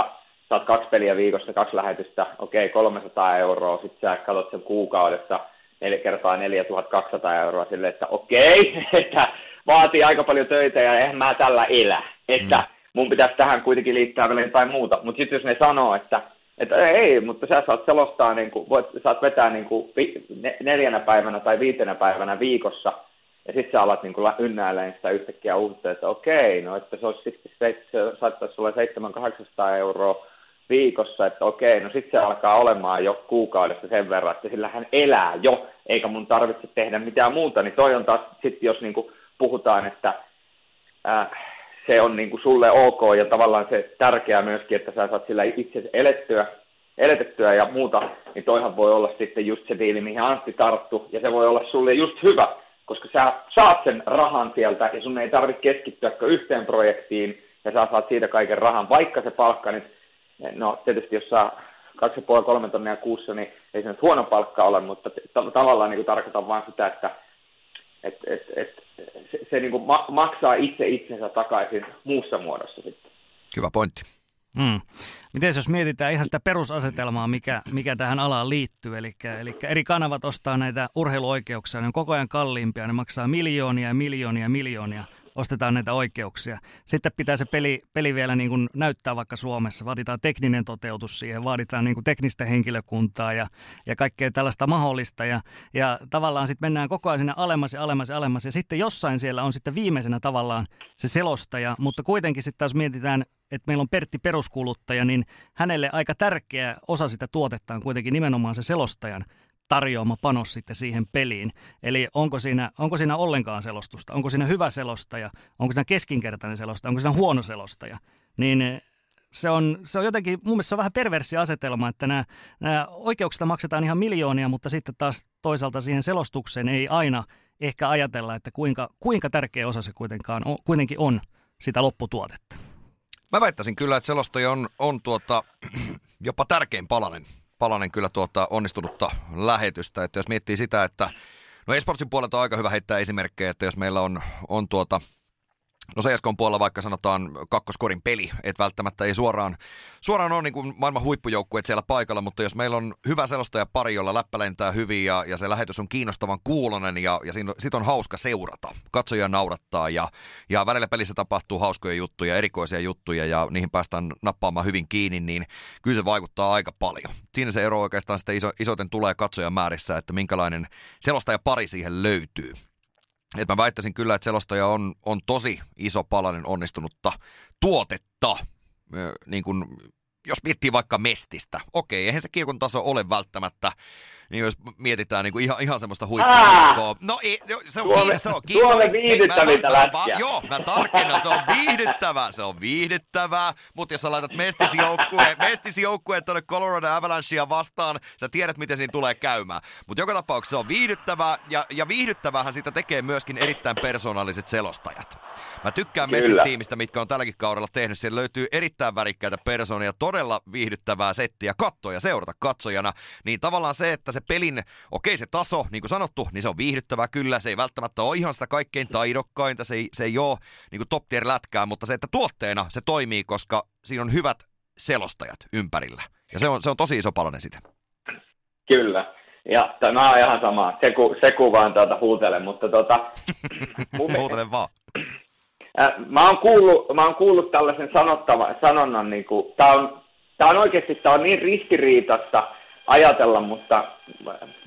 saat 2 peliä viikossa, 2 lähetystä, okei 300 €, sit sä katsot sen kuukaudessa, 4 kertaa 4 200 €, silleen, että okei, että vaatii aika paljon töitä ja eihän mä tällä elä, että mun pitäisi tähän kuitenkin liittää vielä jotain muuta, mutta sitten jos ne sanoo, että ei, mutta sä saat selostaa, niin kuin, saat vetää niin kuin 4 päivänä tai 5 päivänä viikossa, ja sitten sä alat niin kuin ynnäilemään sitä yhtäkkiä uutta, että okei, no että se olisi sitten, se saattaisi sulle 700-800 € viikossa, että okei, no sitten se alkaa olemaan jo kuukaudessa sen verran, että sillähän elää jo, eikä mun tarvitse tehdä mitään muuta, niin toi on taas sitten, jos niin kuin puhutaan, että se on niin kuin sulle ok ja tavallaan se tärkeää myöskin, että sä saat sillä itse eletettyä ja muuta, niin toihan voi olla sitten just se diili, mihin Antti tarttu, ja se voi olla sulle just hyvä, koska sä saat sen rahan sieltä ja sun ei tarvitse keskittyä yhteen projektiin ja sä saat siitä kaiken rahan, vaikka se palkka nyt, no tietysti jos saa 2,5–3 tonnia kuussa, niin ei se nyt huono palkka ole, mutta tavallaan niin kuin tarkoitan vaan sitä, että se niin kuin maksaa itse itsensä takaisin muussa muodossa sitten. Hyvä pointti. Miten jos mietitään ihan sitä perusasetelmaa, mikä tähän alaan liittyy, eli eri kanavat ostaa näitä urheiluoikeuksia, ne on koko ajan kalliimpia, ne maksaa miljoonia, ostetaan näitä oikeuksia. Sitten pitää se peli vielä niin kuin näyttää vaikka Suomessa, vaaditaan tekninen toteutus siihen, vaaditaan niin kuin teknistä henkilökuntaa ja kaikkea tällaista mahdollista, ja tavallaan sitten mennään koko ajan siinä alemmas, ja sitten jossain siellä on sitten viimeisenä tavallaan se selostaja, mutta kuitenkin sitten jos mietitään, että meillä on Pertti peruskuluttaja, niin hänelle aika tärkeä osa sitä tuotetta on kuitenkin nimenomaan se selostajan tarjoama panos sitten siihen peliin. Eli onko siinä ollenkaan selostusta, onko siinä hyvä selostaja, onko siinä keskinkertainen selostaja, onko siinä huono selostaja, niin se on jotenkin, mun mielestä se on vähän perversi asetelma, että nämä oikeuksista maksetaan ihan miljoonia, mutta sitten taas toisaalta siihen selostukseen ei aina ehkä ajatella, että kuinka tärkeä osa se kuitenkin on sitä lopputuotetta. Mä väittäisin kyllä, että selostaja on jopa tärkein palanen kyllä onnistunutta lähetystä. Että jos miettii sitä, että no eSportsin puolelta on aika hyvä heittää esimerkkejä, että jos meillä on no CSK:n puolella vaikka sanotaan kakkoskorin peli, että välttämättä ei suoraan ole niin kuin maailman huippujoukkueet siellä paikalla, mutta jos meillä on hyvä selostaja pari, jolla läppä lentää hyvin ja se lähetys on kiinnostavan kuulonen ja sit on hauska seurata, katsojia naurattaa ja välillä pelissä tapahtuu hauskoja juttuja, erikoisia juttuja ja niihin päästään nappaamaan hyvin kiinni, niin kyllä se vaikuttaa aika paljon. Siinä se ero oikeastaan sitten isoiten tulee katsojamäärissä, että minkälainen selostaja pari siihen löytyy. Et mä väittäisin kyllä, että selostaja on tosi iso palanen onnistunutta tuotetta, niin kun, jos miettii vaikka Mestistä. Okei, eihän se kiekon taso ole välttämättä, niin jos mietitään niin ihan semmoista huippujoukkoa. No ei, se on viihdyttävintä lätkiä. Joo, mä tarkennan, se on viihdyttävää, mutta jos sä laitat Mestis-joukkueen tuonne Colorado Avalanchea vastaan, sä tiedät, miten siinä tulee käymään. Mutta joka tapauksessa se on viihdyttävää, ja viihdyttävähän sitä tekee myöskin erittäin persoonalliset selostajat. Mä tykkään Mestis-tiimistä, mitkä on tälläkin kaudella tehnyt. Siellä löytyy erittäin värikkäitä persoonia, todella viihdyttävää settiä katsoa ja seurata katsojana, niin tavallaan se, että se pelin, okei se taso, niin kuin sanottu, niin se on viihdyttävää kyllä, se ei välttämättä ole ihan sitä kaikkein taidokkainta, se ei ole niin kuin top tier lätkää, mutta se, että tuotteena se toimii, koska siinä on hyvät selostajat ympärillä. Ja se on tosi iso palanen sitä. Kyllä. Ja tämä on ihan sama. Se vaan huutele, mutta huutele vaan. Mä oon kuullut tällaisen sanonnan, niin kuin, tää on oikeasti niin ristiriitasta ajatella, mutta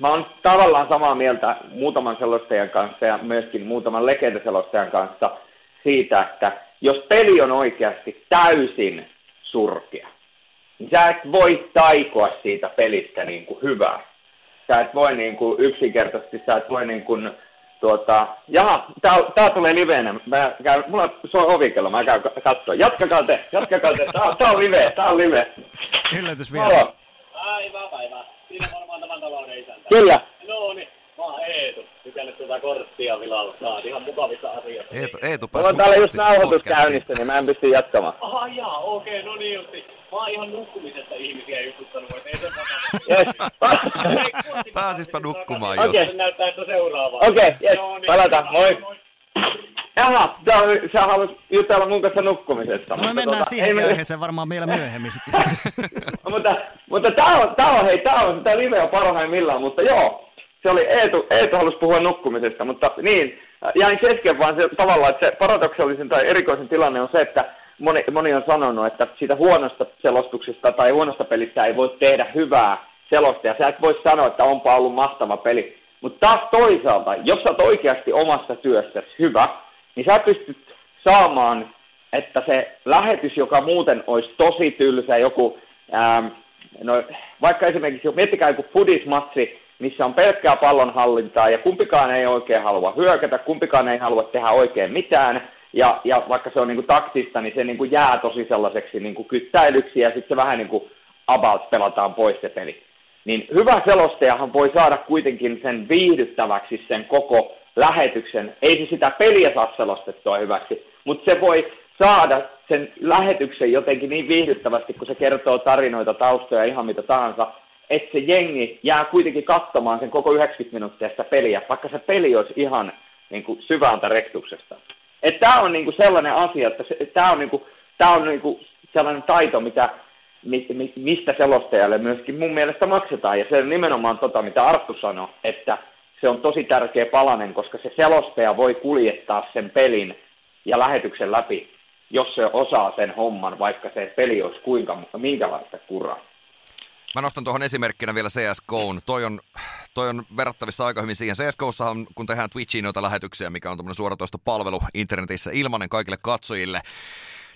mä oon tavallaan samaa mieltä muutaman selostajan kanssa ja myöskin muutaman legendaselostajan kanssa siitä, että jos peli on oikeasti täysin surkea, niin sä et voi taikoa siitä pelistä niin kuin hyvää. Sä et voi niin kuin yksinkertaisesti, sä et voi niin kuin tää tulee liveenä. Mulla soi ovikello, mä käyn katsoa. Jatkakaa te. Tää on live. Yllätysvieras. Aivan. Siinä on varmaan tämän talouden isäntä. Kyllä. No niin, mä oon Eetu. Tykännyt tuota korttia asiaa vilalla saa. Ihan mukavissa asioita. Eetu pääsi mukavasti. Täällä just nauhoitus käynnissä, niin mä en pysty jatkamaan. Aha, jaa, okei, no niin justi. Mä oon ihan nukkumisesta ihmisiä jututtanut, mutta ei se takana. Pääsispä nukkumaan jos. Okei, näyttää, että seuraavaa. Okei, jes, palataan, moi. Jaha, sä haluat jutella mun kanssa nukkumisesta. No me mennään siihen aiheeseen varmaan vielä myöhemmin sitten. Mutta tää on sitä liveä parhaimmillaan, mutta joo. Se oli Eetu halusi puhua nukkumisesta, mutta niin, jäin kesken vaan se, tavallaan, että se paradoksaalisen tai erikoisen tilanne on se, että moni on sanonut, että siitä huonosta selostuksesta tai huonosta pelistä ei voi tehdä hyvää selosta, ja sä et voi sanoa, että onpa ollut mahtava peli. Mutta taas toisaalta, jos sä oot oikeasti omassa työssäsi hyvä, niin sä pystyt saamaan, että se lähetys, joka muuten olisi tosi tylsä, joku, vaikka esimerkiksi miettikää joku fudismatsi, missä on pelkkää pallonhallintaa ja kumpikaan ei oikein halua hyökätä, kumpikaan ei halua tehdä oikein mitään, ja vaikka se on niin kuin taktista, niin se niin kuin jää tosi sellaiseksi niin kuin kyttäilyksi, ja sitten se vähän niin kuin about pelataan pois se peli. Niin hyvä selostajahan voi saada kuitenkin sen viihdyttäväksi sen koko lähetyksen. Ei se sitä peliä saa selostettua hyväksi, mutta se voi saada sen lähetyksen jotenkin niin viihdyttävästi, kun se kertoo tarinoita, taustoja, ihan mitä tahansa, että se jengi jää kuitenkin katsomaan sen koko 90 minuuttia sitä peliä, vaikka se peli olisi ihan niin kuin syvältä rektuksesta. Tämä on niin kuin sellainen asia, että tämä on sellainen taito, mistä selostajalle myöskin mun mielestä maksetaan, ja se on nimenomaan mitä Arttu sanoi, että se on tosi tärkeä palanen, koska se selostaja voi kuljettaa sen pelin ja lähetyksen läpi, jos se osaa sen homman, vaikka se peli olisi minkälaista kuraa. Mä nostan tuohon esimerkkinä vielä CSK:n. Toi on verrattavissa aika hyvin siihen. CSK:ssahan, kun tehdään Twitchiin noita lähetyksiä, mikä on tuommoinen suoratoistopalvelu internetissä ilmanen kaikille katsojille,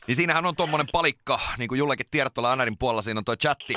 niin siinähän on tuommoinen palikka, niin kuin Jullekin tiedät tuolla NRin puolella, siinä on tuo chatti,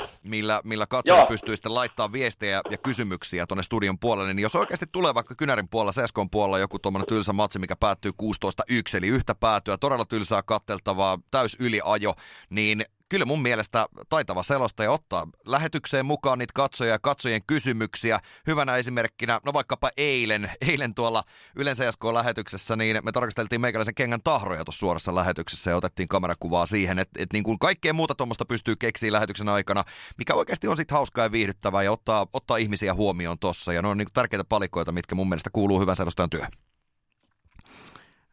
millä katsoja pystyy sitten laittamaan viestejä ja kysymyksiä tuonne studion puolelle. Niin jos oikeasti tulee vaikka Kynärin puolella, Seskon puolella joku tuommoinen tylsä matsi, mikä päättyy 16-1, eli yhtä päätyä, todella tylsää katteltavaa, täys yliajo, niin kyllä mun mielestä taitava selostaja ottaa lähetykseen mukaan niitä katsoja ja katsojien kysymyksiä. Hyvänä esimerkkinä, no vaikkapa eilen tuolla Ylen CSK-lähetyksessä, niin me tarkasteltiin meikäläisen kengän tahroja tuossa suorassa lähetyksessä ja otettiin kamerakuvaa siihen, että niin kuin kaikkea muuta tuommoista pystyy keksiä lähetyksen aikana, mikä oikeasti on sitten hauskaa ja viihdyttävää ja ottaa ihmisiä huomioon tuossa. Ja ne on niin kuin tärkeitä palikoita, mitkä mun mielestä kuuluu hyvän selostajan työhön.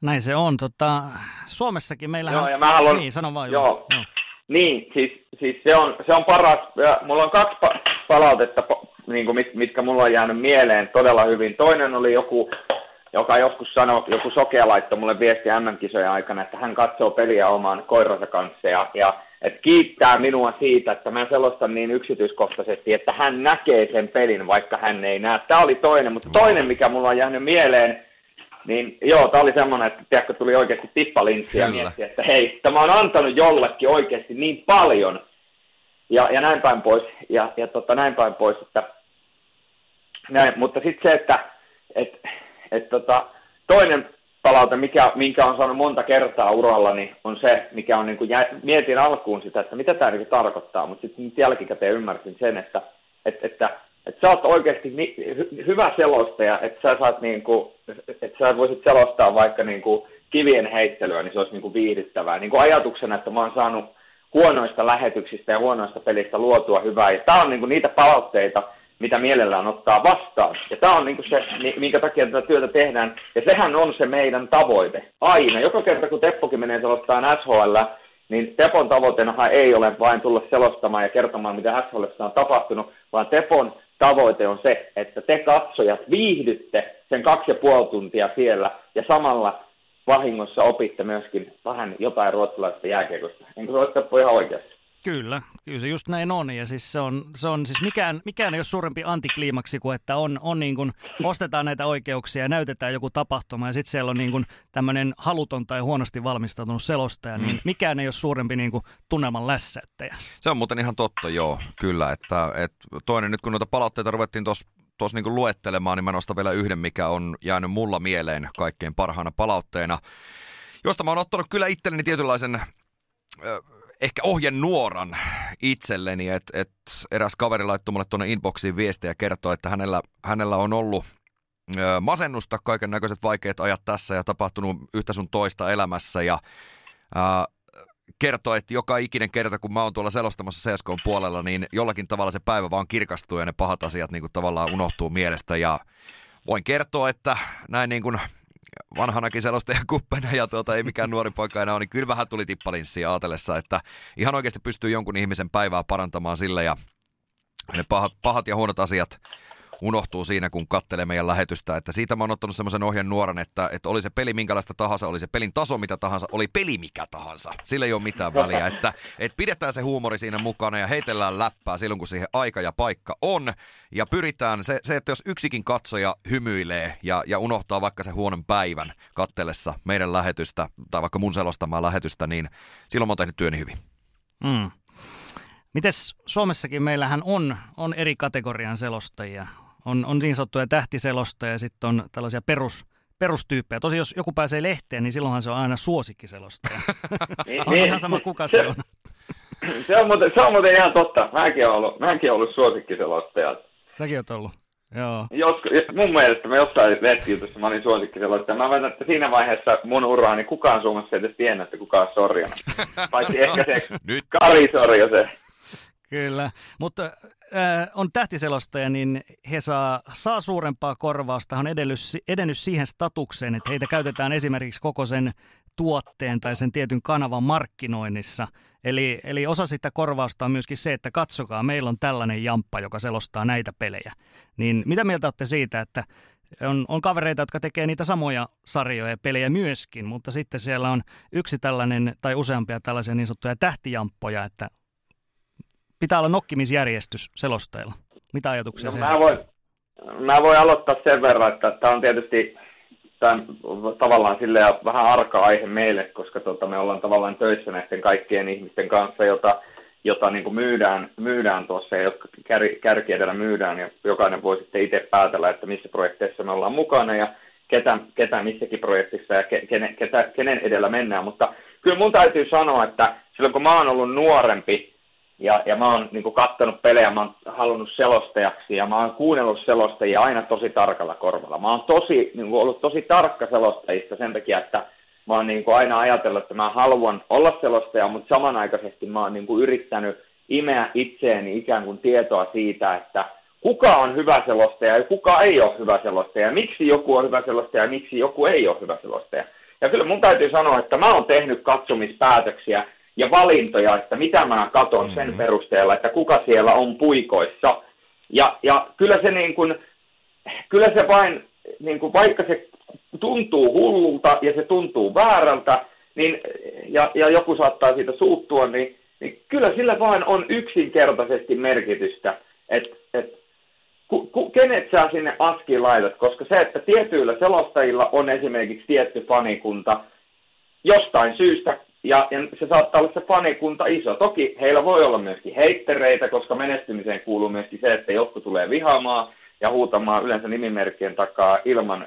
Näin se on. Suomessakin meillähän... Joo, ja mä haluan... Niin, sano vaan. Joo. Joo. Niin, siis se on paras. Mulla on kaksi palautetta, mitkä mulla on jäänyt mieleen todella hyvin. Toinen oli joku, joka joskus sanoi, joku sokea laittoi mulle viesti MM-kisojen aikana, että hän katsoo peliä oman koiransa kanssa ja että kiittää minua siitä, että mä selostan niin yksityiskohtaisesti, että hän näkee sen pelin, vaikka hän ei näe. Tämä oli toinen, mutta toinen, mikä mulla on jäänyt mieleen, niin joo, tämä oli semmoinen, että tiedätkö, tuli oikeasti tippalinssiä ja miettiä, että hei, tämä on antanut jollekin oikeasti niin paljon ja näin päin pois, ja näin päin pois, että näin, mutta sitten se, että toinen palaute, minkä on saanut monta kertaa urallani, on se, mikä on niin kuin, mietin alkuun sitä, että mitä tämä niin kuin tarkoittaa, mutta sitten nyt jälkikäteen ymmärsin sen, että sä oot oikeasti hyvä selostaja, että sä voisit selostaa vaikka niinku kivien heittelyä, niin se olisi niinku viihdyttävää. Niinku ajatuksena, että mä oon saanut huonoista lähetyksistä ja huonoista pelistä luotua hyvää. Ja tää on niinku niitä palautteita, mitä mielellään ottaa vastaan. Ja tää on niinku se, minkä takia tätä työtä tehdään. Ja sehän on se meidän tavoite. Aina. Joka kerta, kun Teppokin menee selostaan SHL, niin Tepon tavoitenahan ei ole vain tulla selostamaan ja kertomaan, mitä SHL:ssä on tapahtunut, vaan Tepon tavoite on se, että te katsojat viihdytte sen 2,5 tuntia siellä ja samalla vahingossa opitte myöskin vähän jotain ruotsalaisesta jääkiekosta. Enkö se ole Teppo ihan oikeassa? Kyllä se just näin on, ja siis se on siis mikään ei ole suurempi antikliimaksi kuin että on niin kuin ostetaan näitä oikeuksia ja näytetään joku tapahtuma ja sitten siellä on niin kuin tämmöinen haluton tai huonosti valmistautunut selostaja, niin mikään ei ole suurempi niin kuin tunnelman lässäyttäjä. Se on muuten ihan totta, joo, kyllä, että toinen nyt kun noita palautteita ruvettiin tuossa niin kuin luettelemaan, niin mä nostan vielä yhden, mikä on jäänyt mulla mieleen kaikkein parhaana palautteena, josta mä oon ottanut kyllä itselleni tietynlaisen... ehkä ohjenuoran itselleni, että eräs kaveri laittoi mulle tuonne inboxiin viestiä ja kertoi, että hänellä on ollut masennusta, kaiken näköiset vaikeat ajat tässä ja tapahtunut yhtä sun toista elämässä ja kertoi, että joka ikinen kerta, kun mä oon tuolla selostamassa CSK:n puolella, niin jollakin tavalla se päivä vaan kirkastuu ja ne pahat asiat niin kuin tavallaan unohtuu mielestä ja voin kertoa, että näin niin kuin vanhanakin selostajan kuppena ja ei mikään nuori poika enää ole, niin kyllä vähän tuli tippalinssiä ajatellessa, että ihan oikeasti pystyy jonkun ihmisen päivää parantamaan sillä ja ne pahat ja huonot asiat unohtuu siinä, kun katselee meidän lähetystä, että siitä mä oon ottanut semmoisen ohjenuoran, että oli se peli minkälaista tahansa, oli se pelin taso mitä tahansa, oli peli mikä tahansa, sillä ei ole mitään väliä, että pidetään se huumori siinä mukana ja heitellään läppää silloin, kun siihen aika ja paikka on, ja pyritään se että jos yksikin katsoja hymyilee ja unohtaa vaikka se huonon päivän katsellessa meidän lähetystä, tai vaikka mun selostamaa lähetystä, niin silloin mä oon tehnyt työni hyvin. Mm. Mites Suomessakin meillähän on eri kategorian selostajia? On niin sanottuja tähtiselostajia ja sitten on tällaisia perustyyppejä. Tosi jos joku pääsee lehteen, niin silloinhan se on aina suosikkiselostaja. On ihan sama kuka se on. Se on muuten ihan totta. Mäkin olen ollut suosikkiselostaja. Säkin olet ollut. Joo. Mun mielestä mä jostain lehtijutussa mä olin suosikkiselostaja. Mä väitän, että siinä vaiheessa mun uraani kukaan Suomessa ei edes tiennyt, että kukaan on Sorjana. Paitsi ehkä se Kari Sorjonen. Kyllä, mutta on tähtiselostaja, niin he saa suurempaa korvausta. Hän on edennyt siihen statukseen, että heitä käytetään esimerkiksi koko sen tuotteen tai sen tietyn kanavan markkinoinnissa. Eli osa sitä korvausta on myöskin se, että katsokaa, meillä on tällainen jamppa, joka selostaa näitä pelejä. Niin mitä mieltä olette siitä, että on kavereita, jotka tekee niitä samoja sarjoja ja pelejä myöskin, mutta sitten siellä on yksi tällainen tai useampia tällaisia niin sanottuja tähtijamppoja, että pitää olla nokkimisjärjestys selostajilla. Mitä ajatuksia se on? Mä voin aloittaa sen verran, että tämä on tietysti tavallaan silleen vähän arka aihe meille, koska me ollaan tavallaan töissä näiden kaikkien ihmisten kanssa, jota niin kuin myydään tuossa ja jotka kärki edellä myydään. Ja jokainen voi sitten itse päätellä, että missä projekteissa me ollaan mukana ja ketä missäkin projektissa ja kenen edellä mennään. Mutta kyllä mun täytyy sanoa, että silloin kun mä oon ollut nuorempi, ja mä oon niin kuin kattonut pelejä, mä oon halunnut selostajaksi ja mä oon kuunnellut selostajia aina tosi tarkalla korvalla. Mä oon ollut tosi tarkka selostajista sen takia, että mä oon niin kuin aina ajatellut, että mä haluan olla selostaja, mutta samanaikaisesti mä oon niin kuin yrittänyt imeä itseeni ikään kuin tietoa siitä, että kuka on hyvä selostaja ja kuka ei ole hyvä selostaja, miksi joku on hyvä selostaja ja miksi joku ei ole hyvä selostaja. Ja kyllä mun täytyy sanoa, että mä oon tehnyt katsomispäätöksiä ja valintoja, että mitä mä katon sen perusteella, että kuka siellä on puikoissa. Ja kyllä se vain, niin kuin vaikka se tuntuu hullulta ja se tuntuu väärältä, niin, ja joku saattaa siitä suuttua, niin kyllä sillä vain on yksinkertaisesti merkitystä, että kenet sä sinne askiin laitat, koska se, että tietyillä selostajilla on esimerkiksi tietty fanikunta jostain syystä, ja se saattaa olla se fanikunta iso. Toki heillä voi olla myöskin heittereitä, koska menestymiseen kuuluu myöskin se, että jotkut tulee vihaamaan ja huutamaan yleensä nimimerkkien takaa ilman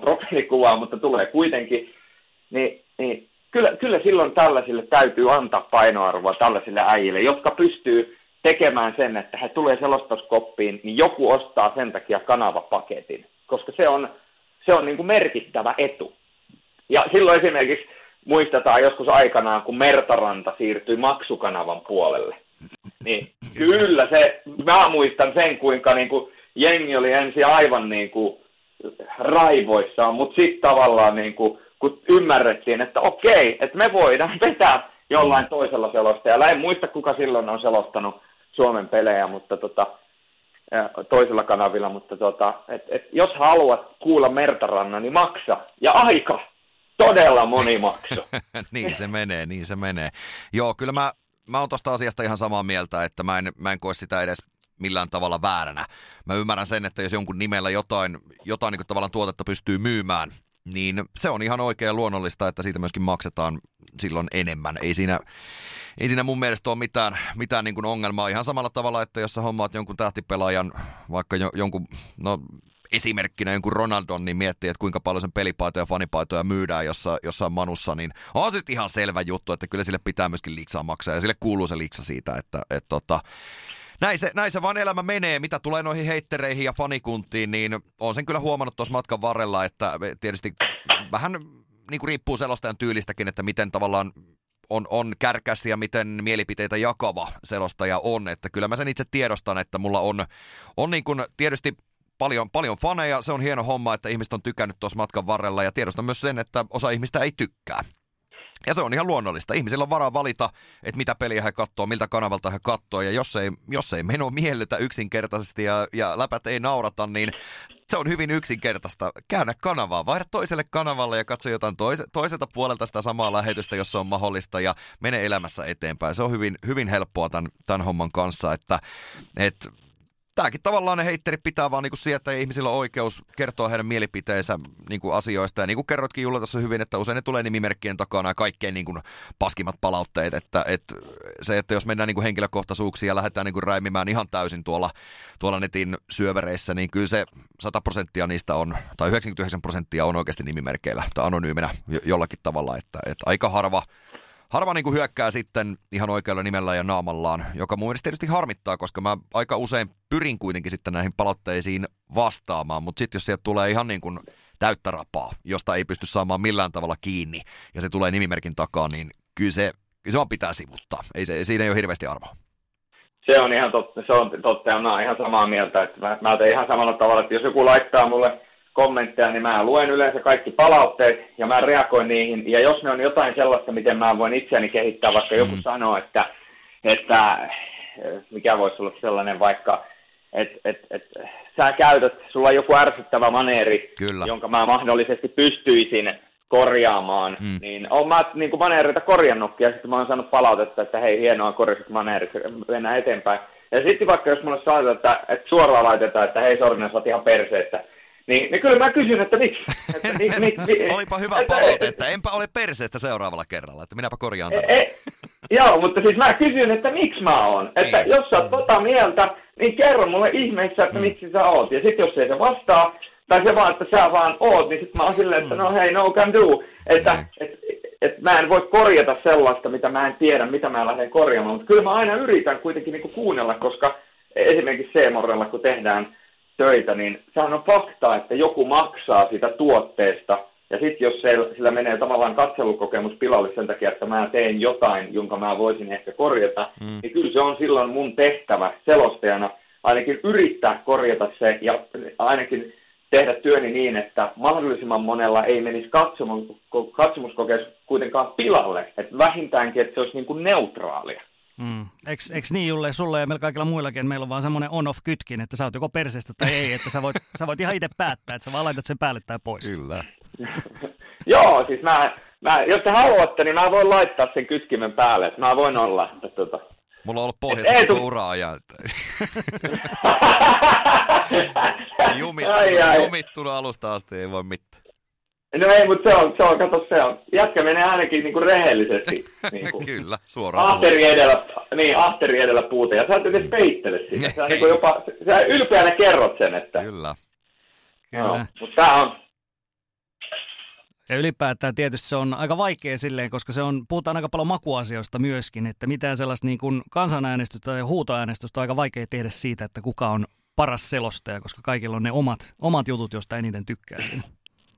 profiilikuvaa, mutta tulee kuitenkin. Niin kyllä silloin tällaisille täytyy antaa painoarvoa tällaisille äijille, jotka pystyy tekemään sen, että he tulee selostuskoppiin, niin joku ostaa sen takia kanavapaketin, koska se on niin kuin merkittävä etu. Ja silloin esimerkiksi muistetaan joskus aikanaan, kun Mertaranta siirtyi maksukanavan puolelle. Niin kyllä mä muistan sen, kuinka niinku jengi oli ensin aivan niinku raivoissaan, mutta sitten tavallaan niinku, kun ymmärrettiin, että okei, että me voidaan vetää jollain toisella selostajalla. En muista, kuka silloin on selostanut Suomen pelejä, mutta toisella kanavilla, mutta jos haluat kuulla Mertarannan, niin maksa. Ja aika! Todella moni makso. niin se menee. Joo, kyllä mä oon tosta asiasta ihan samaa mieltä, että mä en koe sitä edes millään tavalla vääränä. Mä ymmärrän sen, että jos jonkun nimellä jotain niin kuin tavallaan tuotetta pystyy myymään, niin se on ihan oikein luonnollista, että siitä myöskin maksetaan silloin enemmän. Ei siinä mun mielestä ole mitään niin kuin ongelmaa. Ihan samalla tavalla, että jos sä hommaat jonkun tähtipelaajan, vaikka jonkun... No, esimerkkinä jonkun Ronaldon, niin miettii, että kuinka paljon sen pelipaitoja ja fanipaitoja myydään jossain manussa, niin on sitten ihan selvä juttu, että kyllä sille pitää myöskin liksaa maksaa, ja sille kuuluu se liksa siitä, että Näin se vaan elämä menee. Mitä tulee noihin heittereihin ja fanikuntiin, niin olen sen kyllä huomannut tuossa matkan varrella, että tietysti vähän niin kuin riippuu selostajan tyylistäkin, että miten tavallaan on kärkäs ja miten mielipiteitä jakava selostaja on. Että kyllä mä sen itse tiedostan, että mulla on niin kuin tietysti paljon faneja. Se on hieno homma, että ihmiset on tykännyt tuossa matkan varrella ja tiedostan myös sen, että osa ihmistä ei tykkää. Ja se on ihan luonnollista. Ihmisillä on varaa valita, että mitä peliä he katsoo, miltä kanavalta he katsoo. Ja jos ei meno miellytä yksinkertaisesti ja läpät ei naurata, niin se on hyvin yksinkertaista. Käännä kanavaa, vaihda toiselle kanavalle ja katso jotain toiselta puolelta sitä samaa lähetystä, jos se on mahdollista. Ja mene elämässä eteenpäin. Se on hyvin, hyvin helppoa tämän homman kanssa, että tämäkin tavallaan ne heitterit pitää vaan niinku sietää, ja ihmisillä on oikeus kertoa heidän mielipiteensä niinku asioista. Ja niin kuin kerrotkin Julla tässä hyvin, että usein ne tulee nimimerkkien takana ja kaikkein niinku paskimmat palautteet. Että se, että jos mennään niinku henkilökohtaisuuksiin ja lähdetään niinku räimimään ihan täysin tuolla netin syövereissä, niin kyllä se 100% niistä on, tai 99% on oikeasti nimimerkeillä tai anonyyminä jollakin tavalla. Että aika harva niin kuin hyökkää sitten ihan oikealla nimellä ja naamallaan, joka mun mielestä tietysti harmittaa, koska mä aika usein pyrin kuitenkin sitten näihin palautteisiin vastaamaan, mutta sitten jos sieltä tulee ihan niin kuin täyttä rapaa, josta ei pysty saamaan millään tavalla kiinni ja se tulee nimimerkin takaa, niin kyllä se vaan pitää sivuttaa. Siinä ei ole hirveästi arvoa. Se on ihan totta, ja mä oon ihan samaa mieltä, että mä teen ihan samalla tavalla, että jos joku laittaa mulle kommentteja, niin mä luen yleensä kaikki palautteet ja mä reagoin niihin. Ja jos ne on jotain sellaista, miten mä voin itseäni kehittää, vaikka joku sanoo, että mikä voisi olla sellainen vaikka, että sä käytät, sulla on joku ärsyttävä maneeri, kyllä, jonka mä mahdollisesti pystyisin korjaamaan, niin oon mä niin kuin maneereita korjannutkin ja sitten mä oon saanut palautetta, että hei, hienoa, korjasit maneerit, mennään eteenpäin. Ja sitten vaikka jos mulle sanotaan, että suoraan laitetaan, että hei Sorinen, sä oot ihan perseestä. Niin kyllä mä kysyn, että miksi. Olipa hyvä palaute, että enpä ole perseestä seuraavalla kerralla, että minäpä korjaan tämän. Joo, mutta siis mä kysyn, että miksi mä oon. Että jos sä oot tota mieltä, niin kerro mulle ihmeessä, että miksi sä oot. Ja sit jos ei se vastaa, tai se vaan, että sä vaan oot, niin sit mä oon silleen, että no hei, no can do. Että mä en voi korjata sellaista, mitä mä en tiedä, mitä mä lähden korjaamaan. Mutta kyllä mä aina yritän kuitenkin niinku kuunnella, koska esimerkiksi C-morella, kun tehdään töitä, niin sehän on fakta, että joku maksaa sitä tuotteesta, ja sitten jos sillä menee tavallaan katselukokemus pilalle sen takia, että mä teen jotain, jonka mä voisin ehkä korjata, niin kyllä se on silloin mun tehtävä selostajana ainakin yrittää korjata se, ja ainakin tehdä työni niin, että mahdollisimman monella ei menisi katsomuskokemus kuitenkaan pilalle, että vähintäänkin, että se olisi niin kuin neutraalia. Eikö niin, Julle, sulle ja meillä kaikilla muillakin, että meillä on vaan semmoinen on-off-kytkin, että sä oot joko perseestä tai ei, että sä voit ihan itse päättää, että sä vaan laitat sen päälle tai pois. Kyllä. Joo, siis mä, jos te haluatte, niin mä voin laittaa sen kytkimen päälle, että mä voin olla. Että, mulla on ollut pohjassa uraa. Jumittuna alusta asti ei voi mitään. No ei, mutta se on, jätkä menee ainakin niinku rehellisesti. Niinku. Kyllä, suoraan. Ahteri edellä puute, ja sä et edes peittele sitä. Sä niinku jopa, sä ylpeänä kerrot sen, että. Kyllä. No, mutta tää on. Ja ylipäätään tietysti se on aika vaikea silleen, koska puhutaan aika paljon makuasioista myöskin, että mitään sellaista niin kuin kansanäänestystä tai huutoäänestystä on aika vaikea tehdä siitä, että kuka on paras selostaja, koska kaikilla on ne omat jutut, joista eniten tykkää siinä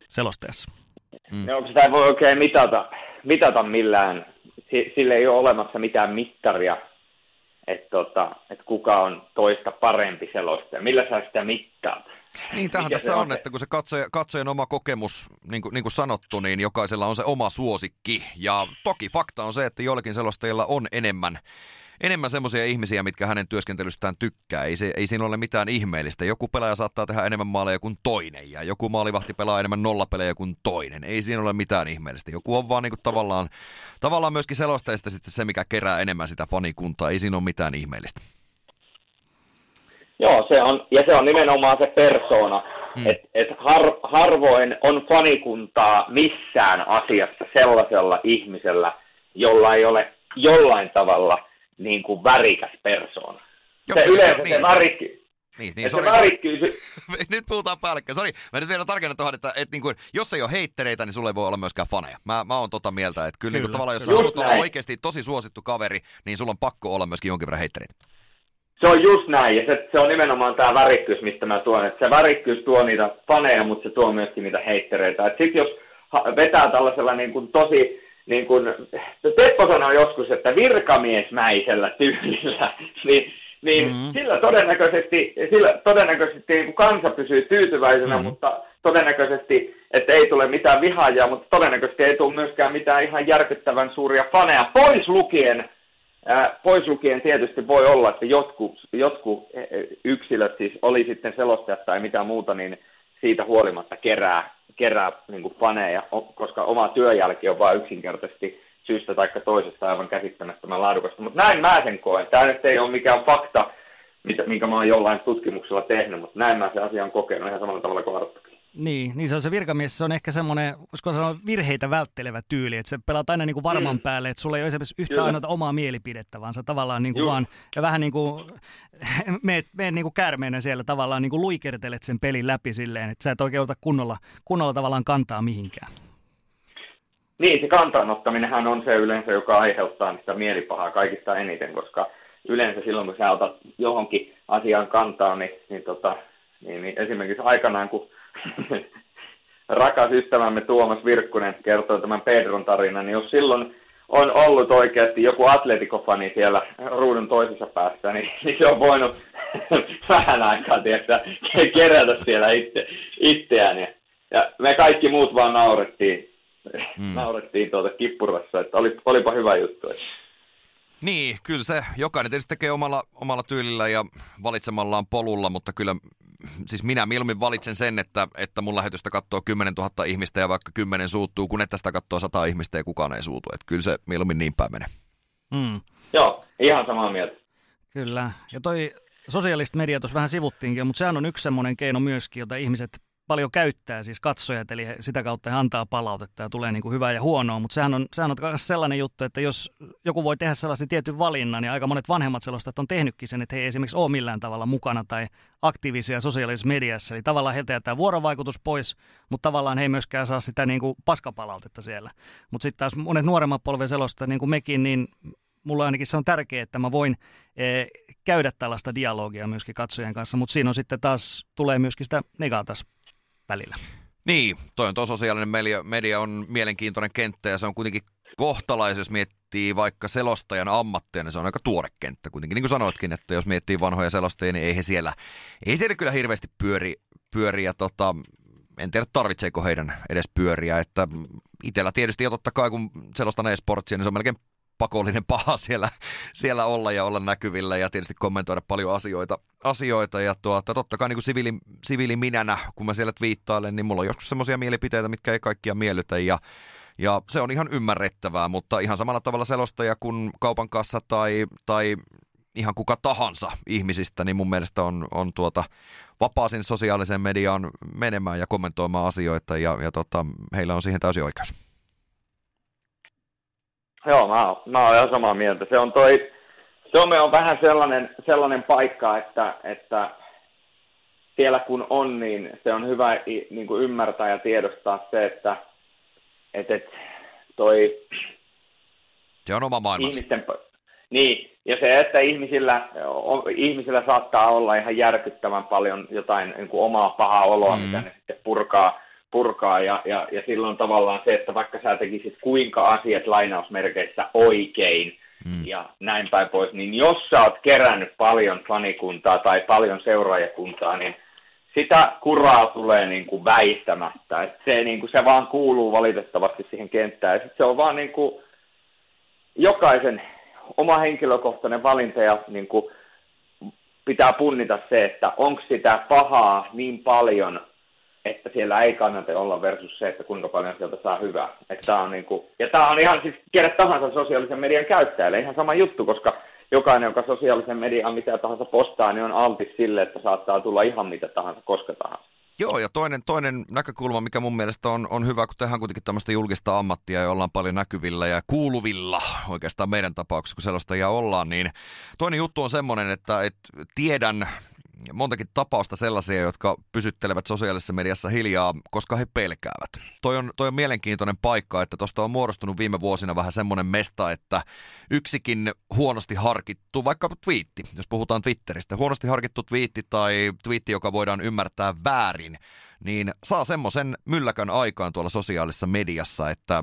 selostajassa. No, sitä ei voi oikein mitata millään. Sille ei ole olemassa mitään mittaria, että kuka on toista parempi selostaja. Millä sä sitä mittaat? Niin, tähän tässä on, että kun se katsojan oma kokemus, niin kuin sanottu, niin jokaisella on se oma suosikki. Ja toki fakta on se, että joillakin selostajilla on enemmän semmoisia ihmisiä, mitkä hänen työskentelystään tykkää. Ei siinä ole mitään ihmeellistä. Joku pelaaja saattaa tehdä enemmän maaleja kuin toinen, ja joku maalivahti pelaa enemmän nollapelejä kuin toinen. Ei siinä ole mitään ihmeellistä. Joku on vaan niin kuin tavallaan myöskin selostajista sitten se, mikä kerää enemmän sitä fanikuntaa. Ei siinä ole mitään ihmeellistä. Joo, se on, ja se on nimenomaan se persoona, että harvoin on fanikuntaa missään asiassa sellaisella ihmisellä, jolla ei ole jollain tavalla niin kuin värikäs persoona. Se yleensä niin. Se värikkyy. Niin, sorry, se värikkyy. Nyt puhutaan päällekkäin. Sori, mä nyt vielä tarkennan tuohon, että niin kuin, jos ei ole heittereitä, niin sulla ei voi olla myöskään faneja. Mä oon tota mieltä, että kyllä. Niin kuin, tavallaan jos sä haluat olla oikeasti tosi suosittu kaveri, niin sulla on pakko olla myöskin jonkin verran heittereitä. Se on just näin, ja se on nimenomaan tämä värikkyys, mistä mä tuon. Että se värikkyys tuo niitä faneja, mutta se tuo myöskin niitä heittereitä. Sitten jos vetää tällaisella niin kuin tosi, niin kuin Teppo sanoi joskus, että virkamiesmäisellä tyylillä, niin sillä todennäköisesti niin kuin kansa pysyy tyytyväisenä, mutta todennäköisesti, että ei tule mitään vihaajaa, mutta todennäköisesti ei tule myöskään mitään ihan järkyttävän suuria faneja, pois lukien tietysti voi olla, että jotkut yksilöt, siis oli sitten selostajat tai mitä muuta, niin siitä huolimatta kerää niin kuin faneja, koska oma työjälki on vain yksinkertaisesti syystä tai toisesta aivan käsittämättömän laadukasta. Mutta näin mä sen koen. Tämä nyt ei ole mikään fakta, minkä mä oon jollain tutkimuksella tehnyt, mutta näin mä sen asian kokenut ihan samalla tavalla kuin Arttukin. Niin, se on se virkamies, se on ehkä semmoinen, koska se on virheitä välttelevä tyyli, että sä pelaat aina niin kuin varman päälle, että sulla ei ole esimerkiksi yhtä ainoata omaa mielipidettä, vaan sä tavallaan niin kuin vaan, ja vähän niin kuin meet niin kuin käärmeenä siellä tavallaan niin kuin luikertelet sen pelin läpi silleen, että sä et oikein ota kunnolla tavallaan kantaa mihinkään. Niin, se kantaanottaminenhan on se yleensä, joka aiheuttaa niistä mielipahaa kaikista eniten, koska yleensä silloin, kun sä otat johonkin asiaan kantaa, niin esimerkiksi aikanaan, kun rakas ystävämme Tuomas Virkkunen kertoi tämän Pedron tarinan, niin jos silloin on ollut oikeasti joku Atletico-fani siellä ruudun toisessa päässä, niin se on voinut vähän aikaa kerätä siellä itseään. Ja me kaikki muut vaan naurettiin tuolta kippurassa, että olipa hyvä juttu. Niin, kyllä se jokainen tietysti tekee omalla tyylillä ja valitsemallaan polulla, mutta kyllä siis minä mieluummin valitsen sen, että mun lähetystä katsoo 10 000 ihmistä ja vaikka 10 suuttuu, kun että sitä katsoo 100 ihmistä ja kukaan ei suutu. Että kyllä se mieluummin niin päin menee. Mm. Joo, ihan samaa mieltä. Kyllä, ja toi sosiaalista mediaa tuossa vähän sivuttiinkin, mutta sehän on yksi semmoinen keino myöskin, jota ihmiset paljon käyttää, siis katsojat, eli sitä kautta he antaa palautetta ja tulee niin kuin hyvää ja huonoa, mutta sehän on sellainen juttu, että jos joku voi tehdä sellaisen tietyn valinnan, niin aika monet vanhemmat selostajat on tehnytkin sen, että he ei esimerkiksi ole millään tavalla mukana tai aktiivisia sosiaalisessa mediassa, eli tavallaan heiltä jätetään vuorovaikutus pois, mutta tavallaan he ei myöskään saa sitä niin kuin paskapalautetta siellä. Mutta sitten taas monet nuoremmat polven selostajat, niin kuin mekin, niin mulla ainakin se on tärkeää, että mä voin käydä tällaista dialogia myöskin katsojien kanssa, mutta siinä on sitten taas, tulee myöskin sitä negatiivista välillä. Niin, tuo sosiaalinen media on mielenkiintoinen kenttä ja se on kuitenkin kohtalainen, jos miettii vaikka selostajan ammattia, niin se on aika tuore kenttä kuitenkin. Niin kuin sanoitkin, että jos miettii vanhoja selostajia, niin ei siellä kyllä hirveästi pyöri ja en tiedä tarvitseeko heidän edes pyöriä. Että itsellä tietysti ja totta kai kun selostan eSportsia, niin se on melkein pakollinen paha siellä olla ja olla näkyvillä ja tietysti kommentoida paljon asioita ja totta kai niin kuin siviiliminänä, kun mä siellä twiittailen, niin mulla on joskus semmoisia mielipiteitä, mitkä ei kaikkia miellytä ja se on ihan ymmärrettävää, mutta ihan samalla tavalla selostaja kuin kaupan kassa tai ihan kuka tahansa ihmisistä, niin mun mielestä on vapaasin sosiaaliseen mediaan menemään ja kommentoimaan asioita ja heillä on siihen täysin oikeus. Joo, mä oon ihan samaa mieltä. Se on Suomi on vähän sellainen paikka, että siellä kun on, niin se on hyvä niin kuin ymmärtää ja tiedostaa se, että toi se on oma maailmansa. Niin, ja se, että ihmisillä saattaa olla ihan järkyttävän paljon jotain niin kuin omaa pahaa oloa, mitä ne sitten purkaa ja silloin tavallaan se, että vaikka sä tekisit kuinka asiat lainausmerkeissä oikein ja näin päin pois, niin jos sä oot kerännyt paljon fanikuntaa tai paljon seuraajakuntaa, niin sitä kuraa tulee niin kuin väistämättä. Et se, niin kuin, se vaan kuuluu valitettavasti siihen kenttään ja sit se on vaan niin kuin jokaisen oma henkilökohtainen valinta ja niin kuin pitää punnita se, että onko sitä pahaa niin paljon, että siellä ei kannata olla versus se, että kuinka paljon sieltä saa hyvää. Tämä on niinku, ja tämä on ihan siis kelle tahansa sosiaalisen median käyttäjälle ihan sama juttu, koska jokainen, joka sosiaalisen median mitä tahansa postaa, niin on altis sille, että saattaa tulla ihan mitä tahansa, koska tahansa. Joo, ja toinen näkökulma, mikä mun mielestä on hyvä, kun tehdään kuitenkin tämmöistä julkista ammattia ja ollaan paljon näkyvillä ja kuuluvilla oikeastaan meidän tapauksessa, kun selostajia ollaan, niin toinen juttu on semmoinen, että tiedän montakin tapausta sellaisia, jotka pysyttelevät sosiaalisessa mediassa hiljaa, koska he pelkäävät. Toi on mielenkiintoinen paikka, että tuosta on muodostunut viime vuosina vähän semmoinen mesta, että yksikin huonosti harkittu, vaikka twiitti, jos puhutaan Twitteristä, huonosti harkittu twiitti tai twiitti, joka voidaan ymmärtää väärin, niin saa semmoisen mylläkön aikaan tuolla sosiaalisessa mediassa, että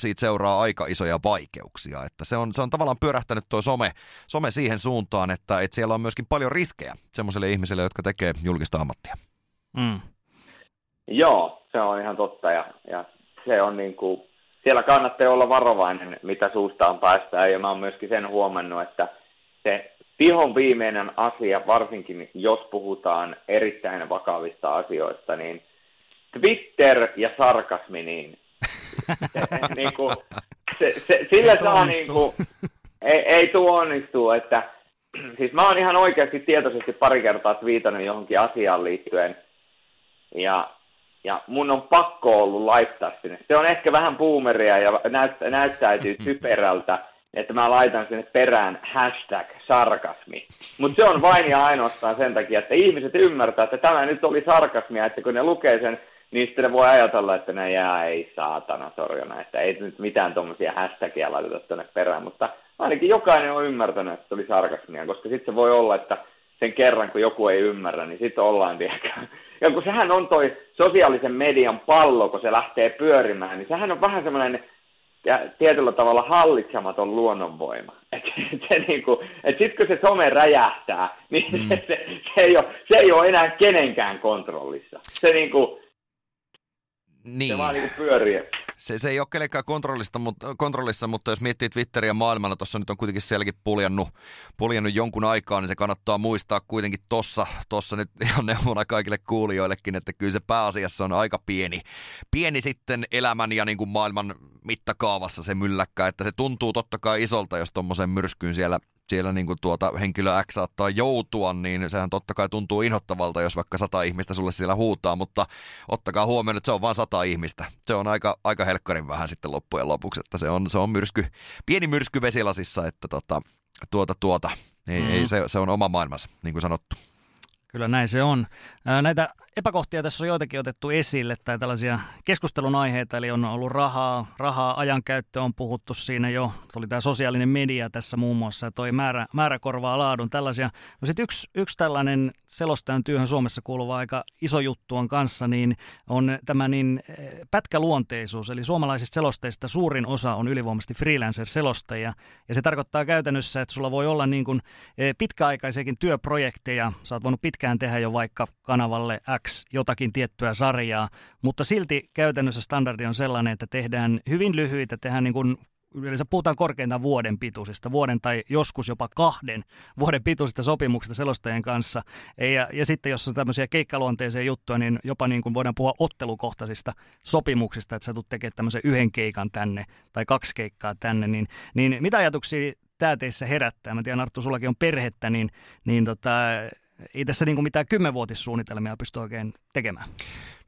siitä seuraa aika isoja vaikeuksia. Että se on tavallaan pyörähtänyt tuo some siihen suuntaan, että siellä on myöskin paljon riskejä semmoisille ihmisille, jotka tekee julkista ammattia. Mm. Joo, se on ihan totta. Ja se on niin kuin, siellä kannattaa olla varovainen, mitä suustaan päästään. Ja mä oon myöskin sen huomannut, että se vihon viimeinen asia, varsinkin jos puhutaan erittäin vakavista asioista, niin Twitter ja sarkasmi, niin sillä saa niinku, ei tuu onnistuu, että siis mä oon ihan oikeasti tietoisesti pari kertaa twiitannut johonkin asiaan liittyen ja mun on pakko ollut laittaa sinne. Se on ehkä vähän boomeria ja näyttäytyy typerältä, että mä laitan sinne perään #sarkasmi. Mutta se on vain ja ainoastaan sen takia, että ihmiset ymmärtää, että tämä nyt oli sarkasmia, että kun ne lukee sen, niistä ne voi ajatella, että ne jää, ei saatana sorjona, että ei nyt mitään tuommoisia hashtagia laiteta tuonne perään, mutta ainakin jokainen on ymmärtänyt, että se oli sarkasmia, koska sitten se voi olla, että sen kerran, kun joku ei ymmärrä, niin sitten ollaan tiekään. Ja kun sehän on toi sosiaalisen median pallo, kun se lähtee pyörimään, niin sehän on vähän semmoinen tietyllä tavalla hallitsematon luonnonvoima. Että sitten kun se some räjähtää, niin se ei ole enää kenenkään kontrollissa. Se niinku... Niin. Se vaan niin kuin pyörii. Se ei ole kenenkään kontrollissa, mutta jos miettii Twitteriä maailmalla, tuossa nyt on kuitenkin sielläkin puljannut jonkun aikaa, niin se kannattaa muistaa kuitenkin tuossa nyt ihan neuvona kaikille kuulijoillekin, että kyllä se pääasiassa on aika pieni sitten elämän ja niin kuin maailman mittakaavassa se mylläkkä, että se tuntuu totta kai isolta, jos tuommoiseen myrskyyn siellä niin kuin henkilö X saattaa joutua, niin sehän totta kai tuntuu inhottavalta, jos vaikka 100 ihmistä sulle siellä huutaa, mutta ottakaa huomioon, että se on vain 100 ihmistä. Se on aika helkkarin vähän sitten loppujen lopuksi, että se on myrsky, pieni myrsky vesilasissa, että se on oma maailmansa, niin kuin sanottu. Kyllä näin se on. Näitä epäkohtia tässä on joitakin otettu esille tai tällaisia keskustelun aiheita, eli on ollut rahaa, ajankäyttö on puhuttu siinä jo. Se oli tämä sosiaalinen media tässä muun muassa ja toi määrä korvaa laadun, tällaisia. No sitten yksi tällainen selostajan työhön Suomessa kuuluva aika iso juttu on kanssa, niin on tämä niin pätkäluonteisuus, eli suomalaisista selosteista suurin osa on ylivoimaisesti freelancer-selostajia ja se tarkoittaa käytännössä, että sulla voi olla niin kuin pitkäaikaisiakin työprojekteja, sä oot voinut pitkään tehdä jo vaikka kanavalle X jotakin tiettyä sarjaa, mutta silti käytännössä standardi on sellainen, että tehdään hyvin lyhyitä, tehdään niin kuin yleensä puhutaan korkeintaan vuoden pituisista, vuoden tai joskus jopa 2 vuoden pituisista sopimuksista selostajien kanssa. Ja sitten jos on tämmöisiä keikkaluonteisia juttuja, niin jopa niin kuin voidaan puhua ottelukohtaisista sopimuksista, että sä tulet tekemään tämmöisen 1 keikan tänne tai 2 keikkaa tänne, niin mitä ajatuksia tämä teissä herättää? Mä tiedän, Arttu, sullakin on perhettä, ei tässä niin kuin mitään 10-vuotissuunnitelmia pysty oikein tekemään.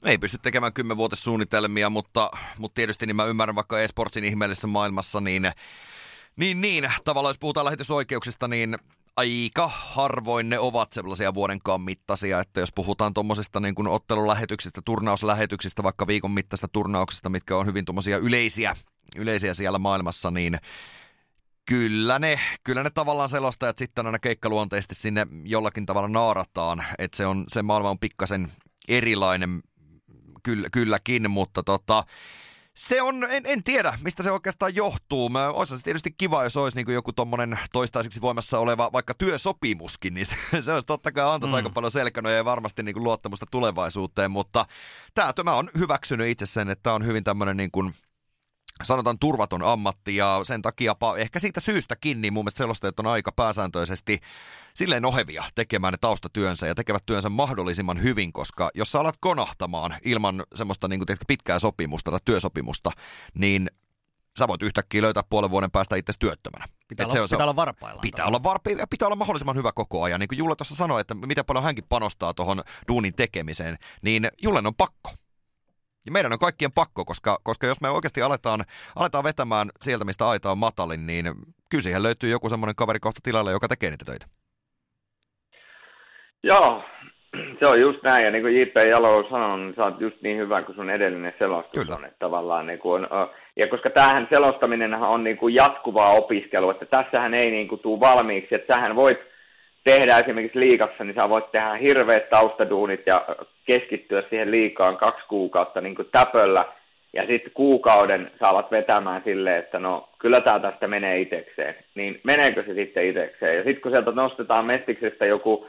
Ei pysty tekemään 10-vuotissuunnitelmia, mutta tietysti niin mä ymmärrän vaikka eSportsin ihmeellisessä maailmassa, niin tavallaan jos puhutaan lähetysoikeuksista, niin aika harvoin ne ovat sellaisia vuodenkaan mittaisia, että jos puhutaan tuommoisista niin kuin ottelulähetyksistä, turnauslähetyksistä, vaikka viikon mittaista turnauksista, mitkä on hyvin tuommoisia yleisiä siellä maailmassa, niin Kyllä ne tavallaan selostajat sitten aina keikkaluonteisesti sinne jollakin tavalla naarataan, että se maailma on pikkasen erilainen kylläkin, mutta se on, en tiedä mistä se oikeastaan johtuu. Mä olisin se tietysti kiva, jos olisi niin joku tommonen toistaiseksi voimassa oleva vaikka työsopimuskin, niin se olisi totta kai antaisi aika paljon selkänoja ja varmasti niin kuin luottamusta tulevaisuuteen, mutta mä oon hyväksynyt itse sen, että on hyvin tämmöinen niin kuin sanotaan turvaton ammatti ja sen takia ehkä siitä syystäkin, niin mun mielestä selostajat on aika pääsääntöisesti silleen ohevia tekemään ne taustatyönsä ja tekevät työnsä mahdollisimman hyvin, koska jos sä alat konahtamaan ilman semmoista niin kuin pitkää sopimusta tai työsopimusta, niin sä voit yhtäkkiä löytää puolen vuoden päästä itse työttömänä. Pitää olla varpaillaan. Pitää olla mahdollisimman hyvä koko ajan. Niin kuin Julle tuossa sanoi, että mitä paljon hänkin panostaa tuohon duunin tekemiseen, niin Jullen on pakko. Ja meidän on kaikkien pakko, koska jos me oikeasti aletaan vetämään sieltä, mistä aita on matalin, niin kyllä siihen löytyy joku semmoinen kaveri kohta tilalle, joka tekee niitä töitä. Joo, se on just näin. Ja niin kuin J.P. Jalo on sanonut, niin sä oot just niin hyvä kuin sun edellinen selostus. Kyllä. On. Että tavallaan niin kuin on, ja koska tämähän selostaminenhan on niin kuin jatkuvaa opiskelua, että tässähän ei niin kuin tule valmiiksi. Että sähän voit tehdä esimerkiksi liigassa, niin sä voit tehdä hirveät taustaduunit ja keskittyä siihen liigaan 2 kuukautta niin kuin täpöllä. Ja sitten kuukauden sä alat vetämään silleen, että no kyllä tää tästä menee itekseen. Niin meneekö se sitten itekseen? Ja sitten kun sieltä nostetaan Mestiksestä joku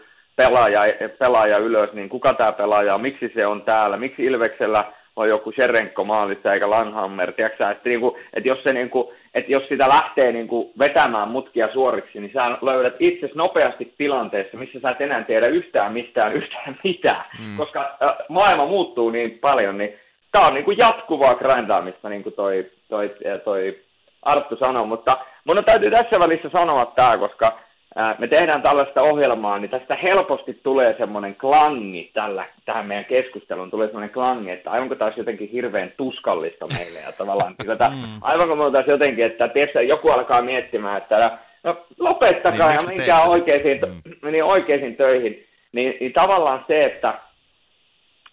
pelaaja ylös, niin kuka tää pelaaja on, miksi se on täällä, miksi Ilveksellä on joku Sherenko maalissa eikä Langhammer, tiiäksä, että niinku, et jos, se niinku, et jos sitä lähtee niinku vetämään mutkia suoriksi, niin sä löydät itsesi nopeasti tilanteessa, missä sä et enää tiedä yhtään mistään yhtään mitään, koska maailma muuttuu niin paljon, niin tää on niinku jatkuvaa grindaamista, niin kuin toi Arttu sanoi, mutta mun täytyy tässä välissä sanoa tää, koska me tehdään tällaista ohjelmaa, niin tästä helposti tulee semmoinen klangi tähän meidän keskusteluun, tulee semmoinen klangi, että aivan kun taas jotenkin hirveän tuskallista meille ja tavallaan, aivan kun me oltaas jotenkin, että tiedätkö, joku alkaa miettimään, että no lopettakaa niin, ja minkään oikeisiin töihin, niin tavallaan se, että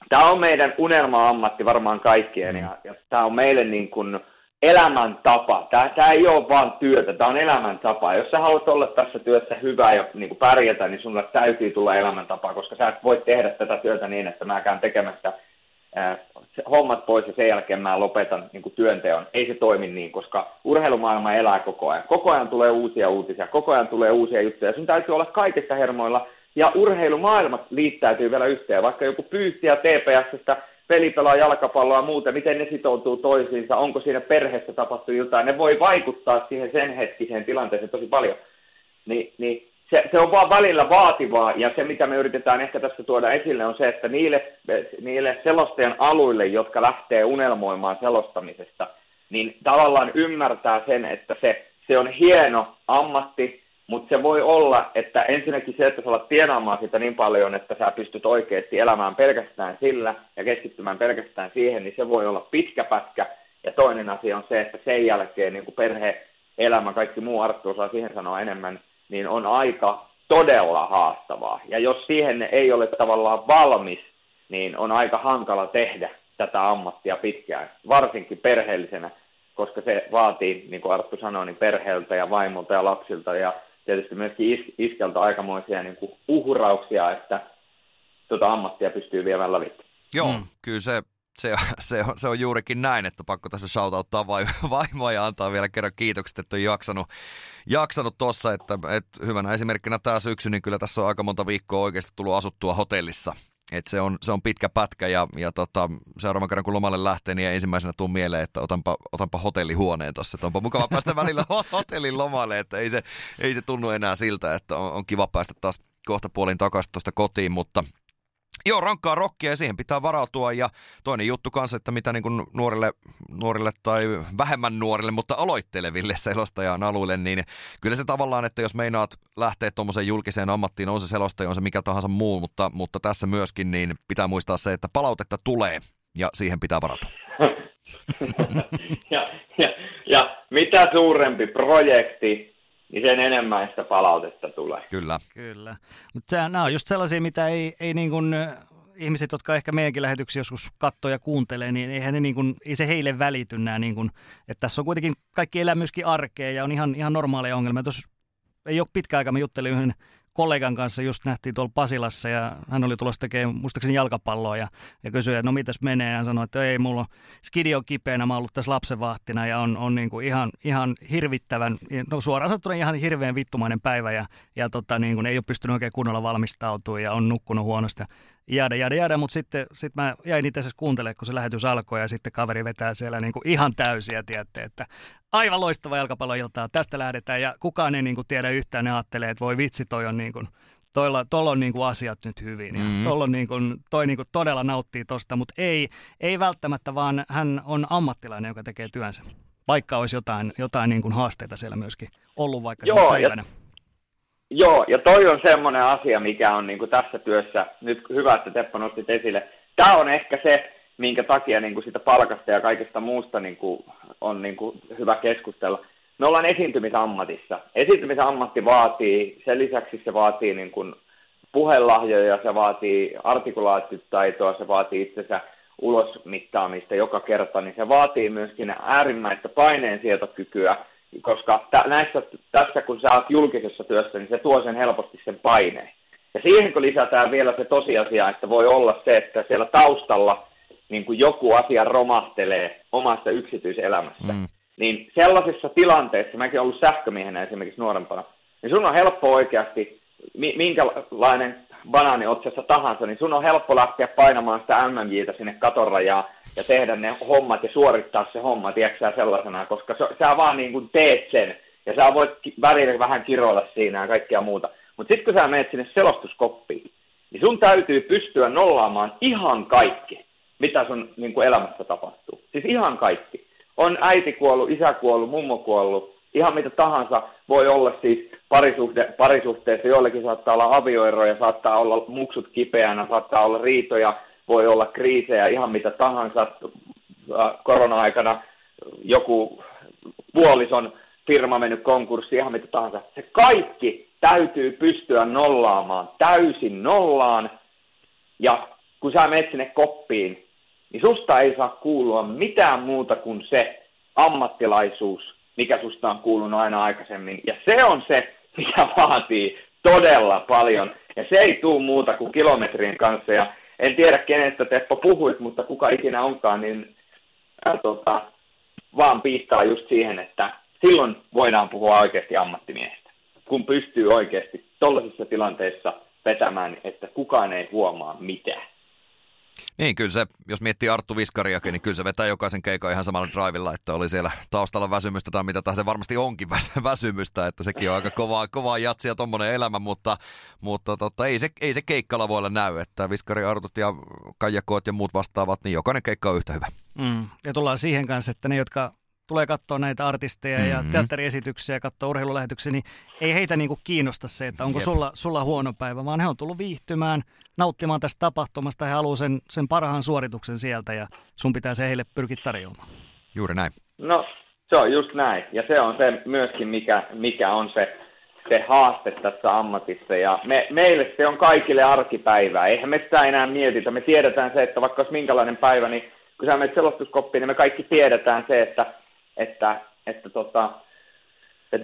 tämä on meidän unelma-ammatti varmaan kaikkien ja tämä on meille niin kuin elämäntapa. Tämä ei ole vaan työtä, tämä on elämäntapa. Jos sä haluat olla tässä työssä hyvä ja niin kuin pärjätä, niin sulla täytyy tulla elämäntapa, koska sä et voi tehdä tätä työtä niin, että mä käyn tekemästä hommat pois ja sen jälkeen mä lopetan niin kuin työnteon. Ei se toimi niin, koska urheilumaailma elää koko ajan. Koko ajan tulee uusia uutisia, koko ajan tulee uusia juttuja. Sun täytyy olla kaikessa hermoilla. Ja urheilumaailmat liittäytyy vielä yhteen, vaikka joku pyyhtiä TPS:stä, peli pelaa jalkapalloa ja muuta, miten ne sitoutuu toisiinsa, onko siinä perheessä tapahtunut jotain, ne voi vaikuttaa siihen sen hetkiseen tilanteeseen tosi paljon. Niin se on vaan välillä vaativaa, ja se mitä me yritetään ehkä tässä tuoda esille on se, että niille selostajan aluille, jotka lähtee unelmoimaan selostamisesta, niin tavallaan ymmärtää sen, että se on hieno ammatti, mutta se voi olla, että ensinnäkin se, että sä alat tienaamaan sitä niin paljon, että sä pystyt oikeasti elämään pelkästään sillä ja keskittymään pelkästään siihen, niin se voi olla pitkä pätkä. Ja toinen asia on se, että sen jälkeen niin kuin perhe-elämä, kaikki muu, Arttu osaa siihen sanoa enemmän, niin on aika todella haastavaa. Ja jos siihen ei ole tavallaan valmis, niin on aika hankala tehdä tätä ammattia pitkään, varsinkin perheellisenä, koska se vaatii, niin kuin Arttu sanoi, niin perheeltä ja vaimolta ja lapsilta ja tietysti myöskin iskeltä aikamoisia niin kuin uhrauksia, että tuota ammattia pystyy viemään läpi. Joo, kyllä se on juurikin näin, että pakko tässä shoutouttaa vaimoa ja antaa vielä kerran kiitokset, että on jaksanut tuossa. Että hyvänä esimerkkinä tämä syksy, niin kyllä tässä on aika monta viikkoa oikeasti tullut asuttua hotellissa. Että se on pitkä pätkä ja seuraavan kerran kun lomalle lähtee, niin ensimmäisenä tuu mieleen, että otanpa hotellihuoneen tuossa. Että onpa mukava päästä välillä hotellin lomalle, että ei se tunnu enää siltä, että on kiva päästä taas kohta puolin takaisin tuosta kotiin, mutta joo, rankkaa rokkia ja siihen pitää varautua. Ja toinen juttu kanssa, että mitä niin kuin nuorille tai vähemmän nuorille, mutta aloitteleville selostajan aluille, niin kyllä se tavallaan, että jos meinaat lähteä tuommoiseen julkiseen ammattiin, on se selostaja, on se mikä tahansa muu, mutta tässä myöskin niin pitää muistaa se, että palautetta tulee ja siihen pitää varautua. ja mitä suurempi projekti, niin sen enemmän sitä palautetta tulee. Kyllä. Mutta nämä on just sellaisia, mitä ei niin kuin ihmiset, jotka ehkä meidänkin lähetyksiä joskus katsoo ja kuuntelee, niin eihän ne niin kuin, ei se heille välity nämä. Niin kuin, että tässä on kuitenkin, kaikki elää myöskin arkea ja on ihan normaaleja ongelmia. Tuossa ei ole pitkä aika, mä juttelin yhden kollegan kanssa, just nähtiin tuolla Pasilassa ja hän oli tulossa tekemään muistaakseni jalkapalloa ja kysyi, että no mitäs menee. Ja hän sanoi, että ei, mulla on skidi on kipeänä, mä oon ollut tässä lapsenvahtina ja on niin kuin ihan hirvittävän, no suoraan sanottuna ihan hirveän vittumainen päivä ja niin kuin ei ole pystynyt oikein kunnolla valmistautumaan ja on nukkunut huonosti. Jäädä, mutta sitten mä jäin itse asiassa kuuntelemaan, kun se lähetys alkoi ja sitten kaveri vetää siellä niin kuin ihan täysiä, tiedätte, että aivan loistava jalkapalloiltaa, tästä lähdetään ja kukaan ei niin kuin tiedä yhtään, ne ajattelee, että voi vitsi, tuolla on niin kuin asiat nyt hyvin ja tuolla on niin kuin, toi niin kuin todella nauttii tosta, mutta ei välttämättä, vaan hän on ammattilainen, joka tekee työnsä, vaikka olisi jotain niin kuin haasteita siellä myöskin ollut vaikka sen päivänä. Joo, ja toi on semmoinen asia, mikä on niin kuin tässä työssä, nyt hyvä, että Teppo nostit esille. Tämä on ehkä se, minkä takia niin kuin sitä palkasta ja kaikesta muusta niin kuin on niin kuin hyvä keskustella. Me ollaan esiintymisammatissa. Esiintymisammatti vaatii, sen lisäksi se vaatii niin kuin puhelahjoja, se vaatii artikulaatiotaitoa, se vaatii itsensä ulosmittaamista joka kerta, niin se vaatii myöskin äärimmäistä paineensietokykyä, koska tässä kun sä oot julkisessa työssä, niin se tuo sen helposti sen paineen. Ja siihen kun lisätään vielä se tosiasia, että voi olla se, että siellä taustalla niin kun joku asia romahtelee omassa yksityiselämässä, niin sellaisessa tilanteessa, mäkin ollut sähkömiehenä esimerkiksi nuorempana, niin sun on helppo oikeasti, minkälainen banaani otsassa tahansa, niin sun on helppo lähteä painamaan sitä MMJ:tä sinne katorajaa ja tehdä ne hommat ja suorittaa se homma, tiedätkö sä sellaisenaan, koska sä vaan niin kuin teet sen ja sä voit välillä vähän kiroilla siinä ja kaikkea muuta. Mutta sitten kun sä menet sinne selostuskoppiin, niin sun täytyy pystyä nollaamaan ihan kaikki, mitä sun niin kuin elämässä tapahtuu. Siis ihan kaikki. On äiti kuollut, isä kuollut, mummo kuollut, ihan mitä tahansa voi olla siis parisuhteessa, joillekin saattaa olla avioeroja, saattaa olla muksut kipeänä, saattaa olla riitoja, voi olla kriisejä, ihan mitä tahansa. Korona-aikana joku puolison firma mennyt konkurssiin, ihan mitä tahansa. Se kaikki täytyy pystyä nollaamaan, täysin nollaan, ja kun sä menet sinne koppiin, niin susta ei saa kuulua mitään muuta kuin se ammattilaisuus, mikä susta on kuulunut aina aikaisemmin. Ja se on se, mikä vaatii todella paljon. Ja se ei tule muuta kuin kilometrien kanssa. Ja en tiedä, kenestä Teppo puhuit, mutta kuka ikinä onkaan, niin vaan piistaa just siihen, että silloin voidaan puhua oikeasti ammattimiehestä. Kun pystyy oikeasti tollaisissa tilanteissa vetämään, että kukaan ei huomaa mitään. Niin, kyllä se, jos miettii Arttu Viskariakin, niin kyllä se vetää jokaisen keikan ihan samalla drivilla, että oli siellä taustalla väsymystä tai mitä tahansa, varmasti onkin väsymystä, että sekin on aika kovaa jatsia tuommoinen elämä, mutta ei se keikkalavoilla näy, että Viskari, Artut ja Kajakoot ja muut vastaavat, niin jokainen keikka on yhtä hyvä. Ja tullaan siihen kanssa, että ne, jotka tulee katsoa näitä artisteja ja teatteriesityksiä ja katsoa urheilulähetyksiä, niin ei heitä niinku kiinnosta se, että onko sulla huono päivä, vaan he on tullut viihtymään, nauttimaan tästä tapahtumasta, he haluaa sen parhaan suorituksen sieltä ja sun pitää se heille pyrkiä tarjoamaan. Juuri näin. No se on just näin ja se on se myöskin, mikä on se haaste tässä ammatissa ja meille se on kaikille arkipäivää, eihän me sitä enää mietitä, me tiedetään se, että vaikka olisi minkälainen päivä, niin kun sä menet selostuskoppiin, niin me kaikki tiedetään se, että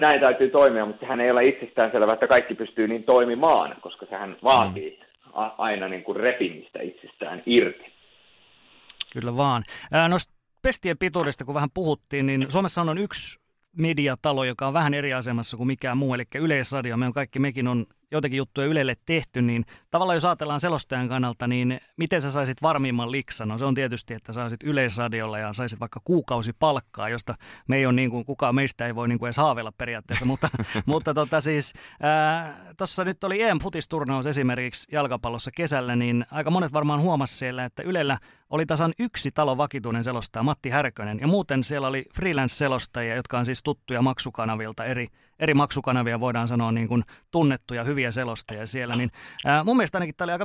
näin täytyy toimia, mutta sehän ei ole itsestäänselvää, että kaikki pystyy niin toimimaan, koska sehän vaatii aina niin kuin repimistä itsestään irti. Kyllä vaan. No pestien pituudesta, kun vähän puhuttiin, niin Suomessa on yksi mediatalo, joka on vähän eri asemassa kuin mikään muu, eli Yleisradio. Mekin on joitakin juttuja Ylelle tehty, niin tavallaan jos ajatellaan selostajan kannalta, niin miten sä saisit varmimman liksan? No se on tietysti, että saisit Yleisradiolla ja saisit vaikka kuukausipalkkaa, josta me ei ole niin kuin, kukaan meistä ei voi niin kuin edes haaveilla periaatteessa, mutta tuossa nyt oli EM-futisturnaus esimerkiksi jalkapallossa kesällä, niin aika monet varmaan huomasi siellä, että Ylellä oli tasan yksi talon vakituinen selostaja, Matti Härkönen, ja muuten siellä oli freelance-selostajia, jotka on siis tuttuja maksukanavilta, eri maksukanavia voidaan sanoa niin kuin tunnettuja, hyviä selostajia siellä, niin mun mielestä ainakin tämä oli aika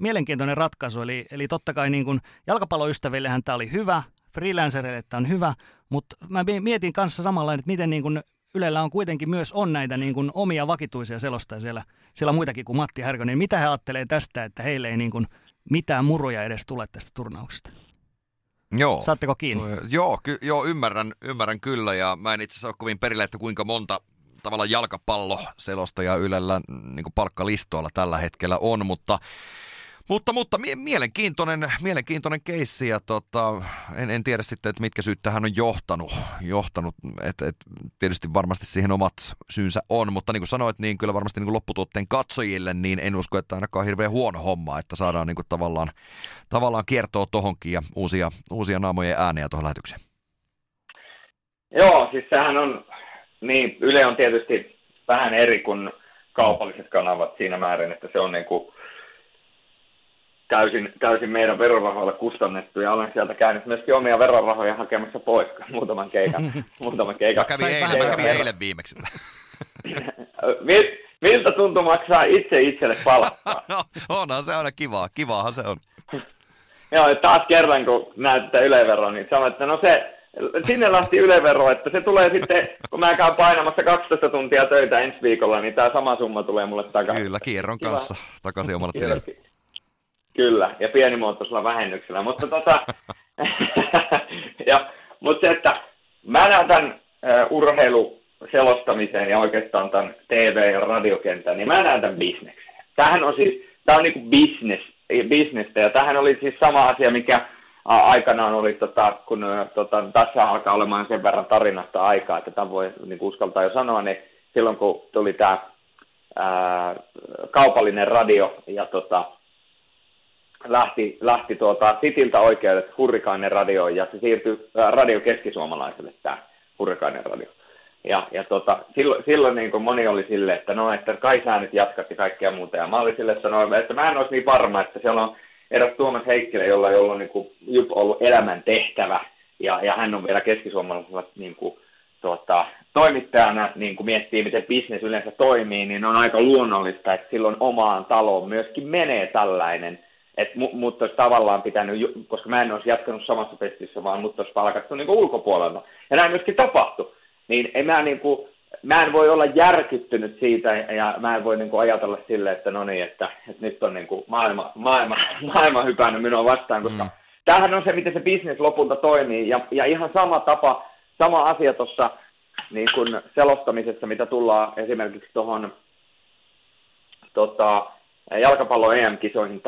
mielenkiintoinen ratkaisu, eli totta kai niin kuin jalkapalloystävillehän tämä oli hyvä, freelancerille tämä on hyvä, mutta mä mietin kanssa samalla, että miten niin kuin Ylellä on kuitenkin myös näitä niin kuin omia vakituisia selostajia siellä muitakin kuin Matti Härkönen, mitä he ajattelee tästä, että heille ei niin kuin mitään muruja edes tulee tästä turnauksesta? Joo. Saatteko kiinni? Joo, ymmärrän kyllä, ja mä en itse asiassa ole kovin perillä, että kuinka monta tavallaan jalkapalloselostajaa Ylellä niin kuin palkkalistoilla tällä hetkellä on, mutta mielenkiintoinen keissi, ja en tiedä sitten, että mitkä syyt tähän on johtanut et tietysti varmasti siihen omat syynsä on, mutta niin kuin sanoit, niin kyllä varmasti niin kuin lopputuotteen katsojille, niin en usko, että ainakaan hirveän huono homma, että saadaan niin kuin tavallaan kiertoa tohonkin ja uusia naamojen ääniä tuohon lähetykseen. Joo, siis sehän on, niin Yle on tietysti vähän eri kuin kaupalliset kanavat siinä määrin, että se on niin kuin täysin meidän verorahoilla kustannettu, ja olen sieltä käynyt myöskin omia verorahoja hakemassa pois muutaman keikan. Mä kävin eilen viimeksi. Miltä tuntuu maksaa itse itselle palkkaa? No, onhan se aina kivaa. Kivaahan se on. Joo, taas kerran kun näytetään Yle-veroa, niin sanoin, että no se Sinne lähti ylevero, että se tulee sitten, kun mä käyn painamassa 12 tuntia töitä ensi viikolla, niin tämä sama summa tulee mulle takaisin. Kyllä, kierron kanssa takaisin omalle työlle. Kyllä, ja pienimuotoisella vähennyksellä. Mutta mutta se, että mä näen tämän urheiluselostamiseen ja oikeastaan tämän TV- ja radiokentän, niin mä näen tämän bisneksen. Tämähän on siis, tämä on niinku bisnestä, ja tämähän oli siis sama asia, mikä aikanaan oli, kun tässä alkaa olemaan sen verran tarinasta aikaa, että tämän voi niin uskaltaa jo sanoa, niin silloin kun tuli tämä kaupallinen radio ja lähti Cityltä oikeudet Hurrikaanien radioon, ja se siirtyi radio keskisuomalaiselle, tämä Hurrikaanien radio. Ja silloin niin kuin moni oli silleen, että no, että kai sä nyt jatkat ja kaikkea muuta, ja mä olin silleen sanoin, että mä en olisi niin varma, että siellä on eräs Tuomas Heikkilä, jolla on niin ollut elämän tehtävä, ja hän on vielä keskisuomalaisella niin kuin, toimittajana, niin kuin miettii, miten bisnes yleensä toimii, niin on aika luonnollista, että silloin omaan taloon myöskin menee tällainen. Että mut olisi tavallaan pitänyt, koska mä en olisi jatkanut samassa pestissä, vaan mut olisi palkattu niin kuin ulkopuolella. Ja näin myöskin tapahtui. Niin mä en voi olla järkyttynyt siitä, ja mä en voi niin kuin ajatella silleen, että no niin, että nyt on niin kuin maailma hypännyt minua vastaan, koska tämähän on se, miten se business lopulta toimii, ja ihan sama asia tuossa niin kuin selostamisessa, mitä tullaan esimerkiksi tuohon jalkapallon EM-kisoihin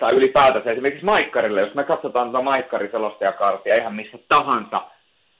tai ylipäätänsä esimerkiksi maikkarille, jos me katsotaan tuota maikkariselostajakartia ihan missä tahansa,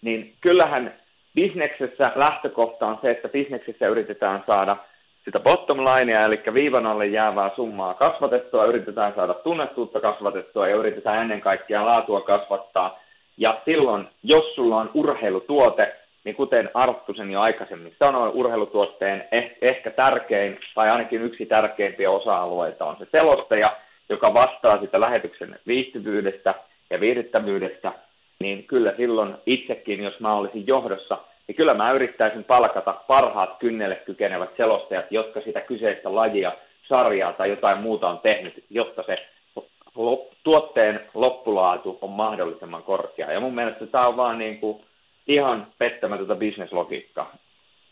niin kyllähän bisneksessä lähtökohta on se, että bisneksessä yritetään saada sitä bottom linea, eli viivan alle jäävää summaa kasvatettua, yritetään saada tunnettuutta kasvatettua ja yritetään ennen kaikkea laatua kasvattaa. Ja silloin, jos sulla on urheilutuote, niin kuten Arttu sen jo aikaisemmin sanoi, urheilutuotteen ehkä tärkein tai ainakin yksi tärkeimpiä osa-alueita on se selostaja, joka vastaa sitä lähetyksen viihtyvyydestä ja viihdyttävyydestä. Niin kyllä silloin itsekin, jos mä olisin johdossa, niin kyllä mä yrittäisin palkata parhaat kynnelle kykenevät selostajat, jotka sitä kyseistä lajia, sarjaa tai jotain muuta on tehnyt, jotta se tuotteen loppulaatu on mahdollisimman korkea. Ja mun mielestä tämä on vaan niin kuin ihan pettämätöntä bisneslogiikkaa.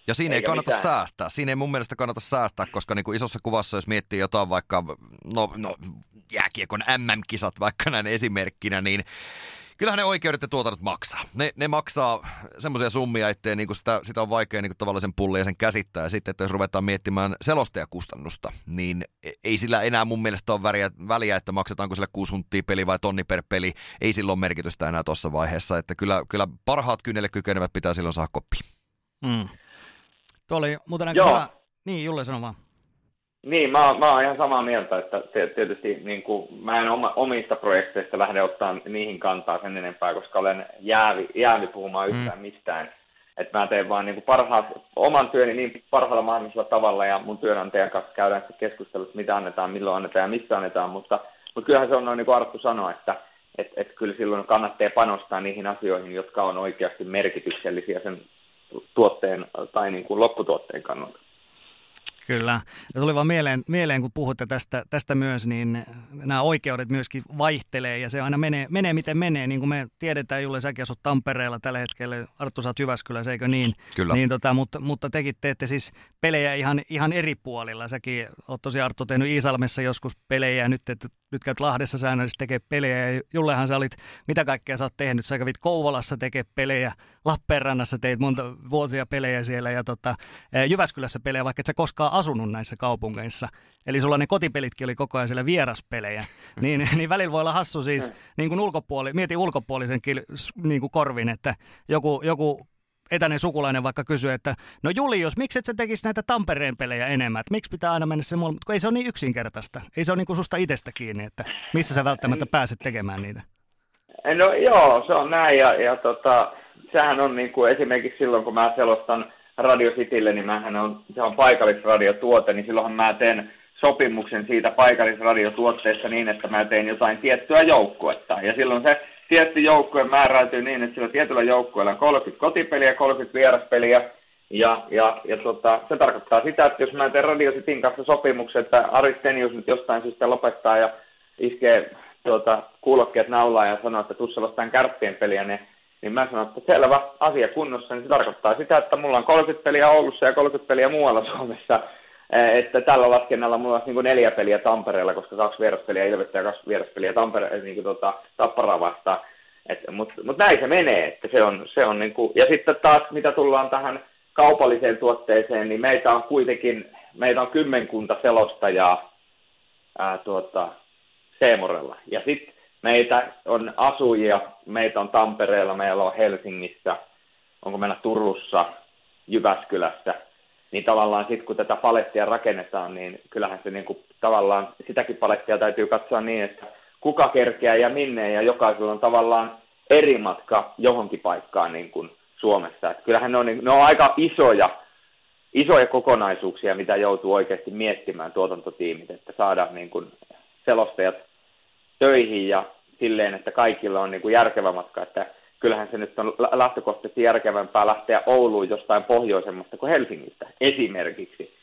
Ja siinä ei kannata säästää. Siinä ei mun mielestä kannata säästää, koska niin kuin isossa kuvassa, jos miettii jotain vaikka jääkiekon MM-kisat vaikka näin esimerkkinä, niin kyllähän ne oikeudet ja tuotannot maksaa. Ne maksaa semmoisia summia, ettei niinku sitä on vaikea niinku tavallaan sen pullia sen käsittää. Ja sitten, että jos ruvetaan miettimään selostajakustannusta, niin ei sillä enää mun mielestä ole väliä, että maksetaanko sille 6 huntia peli vai tonni per peli. Ei silloin merkitystä enää tuossa vaiheessa. Että kyllä parhaat kynnelle kykenevät pitää silloin saada koppiin. Mm. Tuo oli muuten hyvä. Niin, Julle, sano vaan. Niin, mä oon ihan samaa mieltä, että tietysti niin kuin, mä en omista projekteista lähde ottaa niihin kantaa sen enempää, koska olen jäävi puhumaan yhtään mistään. Että mä teen vaan niin kuin oman työni niin parhaalla mahdollisella tavalla, ja mun työnantajan kanssa käydään sitten keskustelut, mitä annetaan, milloin annetaan ja missä annetaan, mutta kyllähän se on noin niin kuin Arttu sanoi, että kyllä silloin kannattaa panostaa niihin asioihin, jotka on oikeasti merkityksellisiä sen tuotteen tai niin kuin lopputuotteen kannalta. Kyllä. Ja tuli vaan mieleen, kun puhutte tästä myös, niin nämä oikeudet myöskin vaihtelee ja se aina menee miten menee. Niin kuin me tiedetään, Julle, säkin asut Tampereella tällä hetkellä, Arttu, sä oot Jyväskylässä, eikö niin? Kyllä. Niin, mutta tekin teette siis pelejä ihan eri puolilla. Säkin oot tosiaan, Arttu, tehnyt Iisalmessa joskus pelejä ja nyt käyt Lahdessa säännöllisesti tekee pelejä. Ja Jullehan sä olit, mitä kaikkea sä oot tehnyt? Sä kävit Kouvolassa tekee pelejä, Lappeenrannassa teit monta vuosia pelejä siellä ja Jyväskylässä pelejä, vaikka et sä koskaan asunut näissä kaupungeissa. Eli sulla ne kotipelitkin oli koko ajan siellä vieraspelejä. Niin välillä voi olla hassu siis, niin kuin ulkopuolisen niin kuin korvin, että joku etäinen sukulainen vaikka kysyy, että no Julius, miksi et sä tekisi näitä Tampereen pelejä enemmän? Et miksi pitää aina mennä sen muualle? Ei se ole niin yksinkertaista. Ei se ole niin kuin susta itsestä kiinni, että missä sä välttämättä pääset tekemään niitä. No joo, se on näin. Sehän on niin kuin esimerkiksi silloin, kun mä selostan Radio Citylle, niin se on paikallisradiotuote, niin silloinhan mä teen sopimuksen siitä paikallisradiotuotteesta niin, että mä teen jotain tiettyä joukkuetta. Ja silloin se tietty joukkue määräytyy niin, että sillä tietyllä joukkueella on 30 kotipeliä, 30 vieraspeliä. Se tarkoittaa sitä, että jos mä teen Radio Cityn kanssa sopimuksen, että Ari Stenius nyt jostain syystä lopettaa ja iskee kuulokkeet naulaa ja sanoo, että tuu selostaan kärppien peliä, niin Niin mä sanon, että selvä, asia kunnossa, niin se tarkoittaa sitä, että mulla on 30 peliä Oulussa ja 30 peliä muualla Suomessa. Että tällä laskennalla mulla olisi niin 4 peliä Tampereella, koska 2 vieraspeliä Ilvestä ja 2 vieraspeliä Tampereella, niin Tapparaa vastaan. Mutta näin se menee, että se on niin kuin, ja sitten taas mitä tullaan tähän kaupalliseen tuotteeseen, niin meitä on kuitenkin, meitä on kymmenkunta selostajaa C-morella. Ja sitten meitä on asujia, meitä on Tampereella, meillä on Helsingissä, onko meillä Turussa, Jyväskylässä. Niin tavallaan sitten kun tätä palettia rakennetaan, niin kyllähän se niin kuin, tavallaan sitäkin palettia täytyy katsoa niin, että kuka kerkeää ja minne, ja jokaisella on tavallaan eri matka johonkin paikkaan niin kuin Suomessa. Et kyllähän ne on aika isoja kokonaisuuksia, mitä joutuu oikeasti miettimään tuotantotiimit, että saadaan niin kuin selostajat töihin ja silleen, että kaikilla on niin kuin järkevä matka. Että kyllähän se nyt on lähtökohtaisesti järkevämpää lähteä Ouluun jostain pohjoisemmasta kuin Helsingistä esimerkiksi.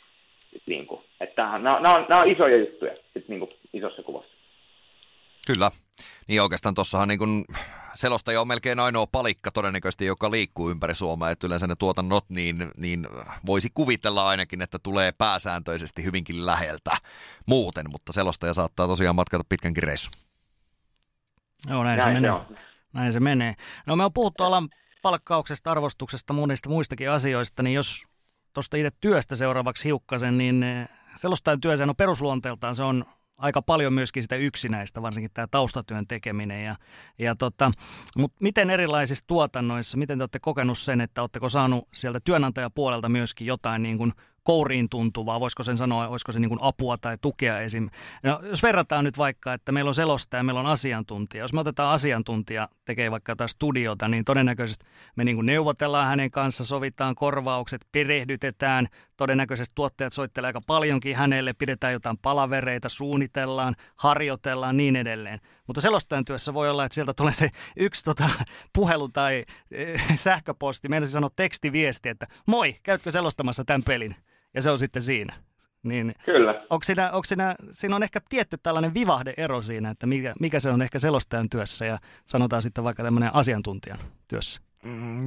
Niin kuin, että nämä on isoja juttuja sit niin kuin isossa kuvassa. Kyllä. Niin oikeastaan tuossahan niin selostaja on melkein ainoa palikka todennäköisesti, joka liikkuu ympäri Suomea. Että yleensä ne tuotannot, niin voisi kuvitella ainakin, että tulee pääsääntöisesti hyvinkin läheltä muuten. Mutta selostaja saattaa tosiaan matkata pitkänkin reissun. Joo, näin se menee. Näin se menee. No me on puhuttu alan palkkauksesta, arvostuksesta, monista muistakin asioista, niin jos tuosta itse työstä seuraavaksi hiukkasen, niin selostajan työ on perusluonteeltaan, se on aika paljon myöskin sitä yksinäistä, varsinkin tämä taustatyön tekeminen. Mutta miten erilaisissa tuotannoissa, miten te olette kokenut sen, että oletteko saanut sieltä työnantajapuolelta myöskin jotain niin kuin kouriin tuntuvaa, voisiko sen sanoa, olisiko se niin kuin apua tai tukea esim. No, jos verrataan nyt vaikka, että meillä on selostaja, meillä on asiantuntija. Jos me otetaan asiantuntija, tekee vaikka jotain studiota, niin todennäköisesti me niin kuin neuvotellaan hänen kanssa, sovitaan korvaukset, perehdytetään. Todennäköisesti tuottajat soittelee aika paljonkin hänelle, pidetään jotain palavereita, suunnitellaan, harjoitellaan niin edelleen. Mutta selostajan työssä voi olla, että sieltä tulee se yksi puhelu tai sähköposti. Meillä se sanoo tekstiviesti, että moi, käytkö selostamassa tämän pelin? Ja se on sitten siinä. Niin, kyllä. Siinä on ehkä tietty tällainen vivahdeero siinä, että mikä se on ehkä selostajan työssä ja sanotaan sitten vaikka tämmöinen asiantuntijan työssä.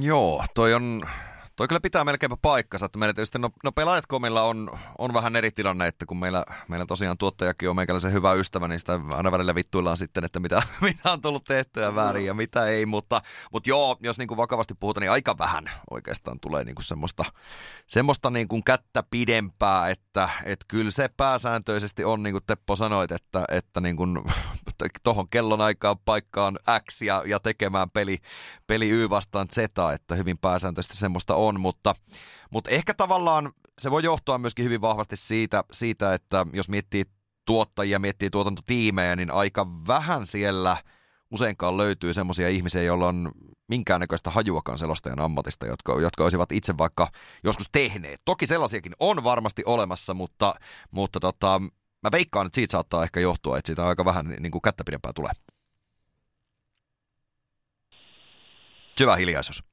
Joo, toi kyllä pitää melkeinpä paikkansa, että meillä tietysti pelaajatkomilla on vähän eri tilanne, että kun meillä tosiaan tuottajakin on meikäläisen hyvä ystävä, niin sitä aina välillä vittuillaan sitten, että mitä on tullut tehtyä väärin ja mitä ei, mutta joo, jos niin kuin vakavasti puhutaan, niin aika vähän oikeastaan tulee niin kuin semmoista niin kuin kättä pidempää, että kyllä se pääsääntöisesti on, niin kuin Teppo sanoit, että niin kuin tohon kellonaikaan paikkaan X ja tekemään peli Y vastaan Z, että hyvin pääsääntöisesti semmoista on. Mutta ehkä tavallaan se voi johtua myöskin hyvin vahvasti siitä, että jos miettii tuottajia, miettii tuotantotiimejä, niin aika vähän siellä useinkaan löytyy semmoisia ihmisiä, joilla on minkäännäköistä hajuakaan selostajan ammatista, jotka olisivat itse vaikka joskus tehneet. Toki sellaisiakin on varmasti olemassa, mutta mä veikkaan, että siitä saattaa ehkä johtua, että siitä aika vähän niin kuin kättä pidempää tulee. Syvä hiljaisuus.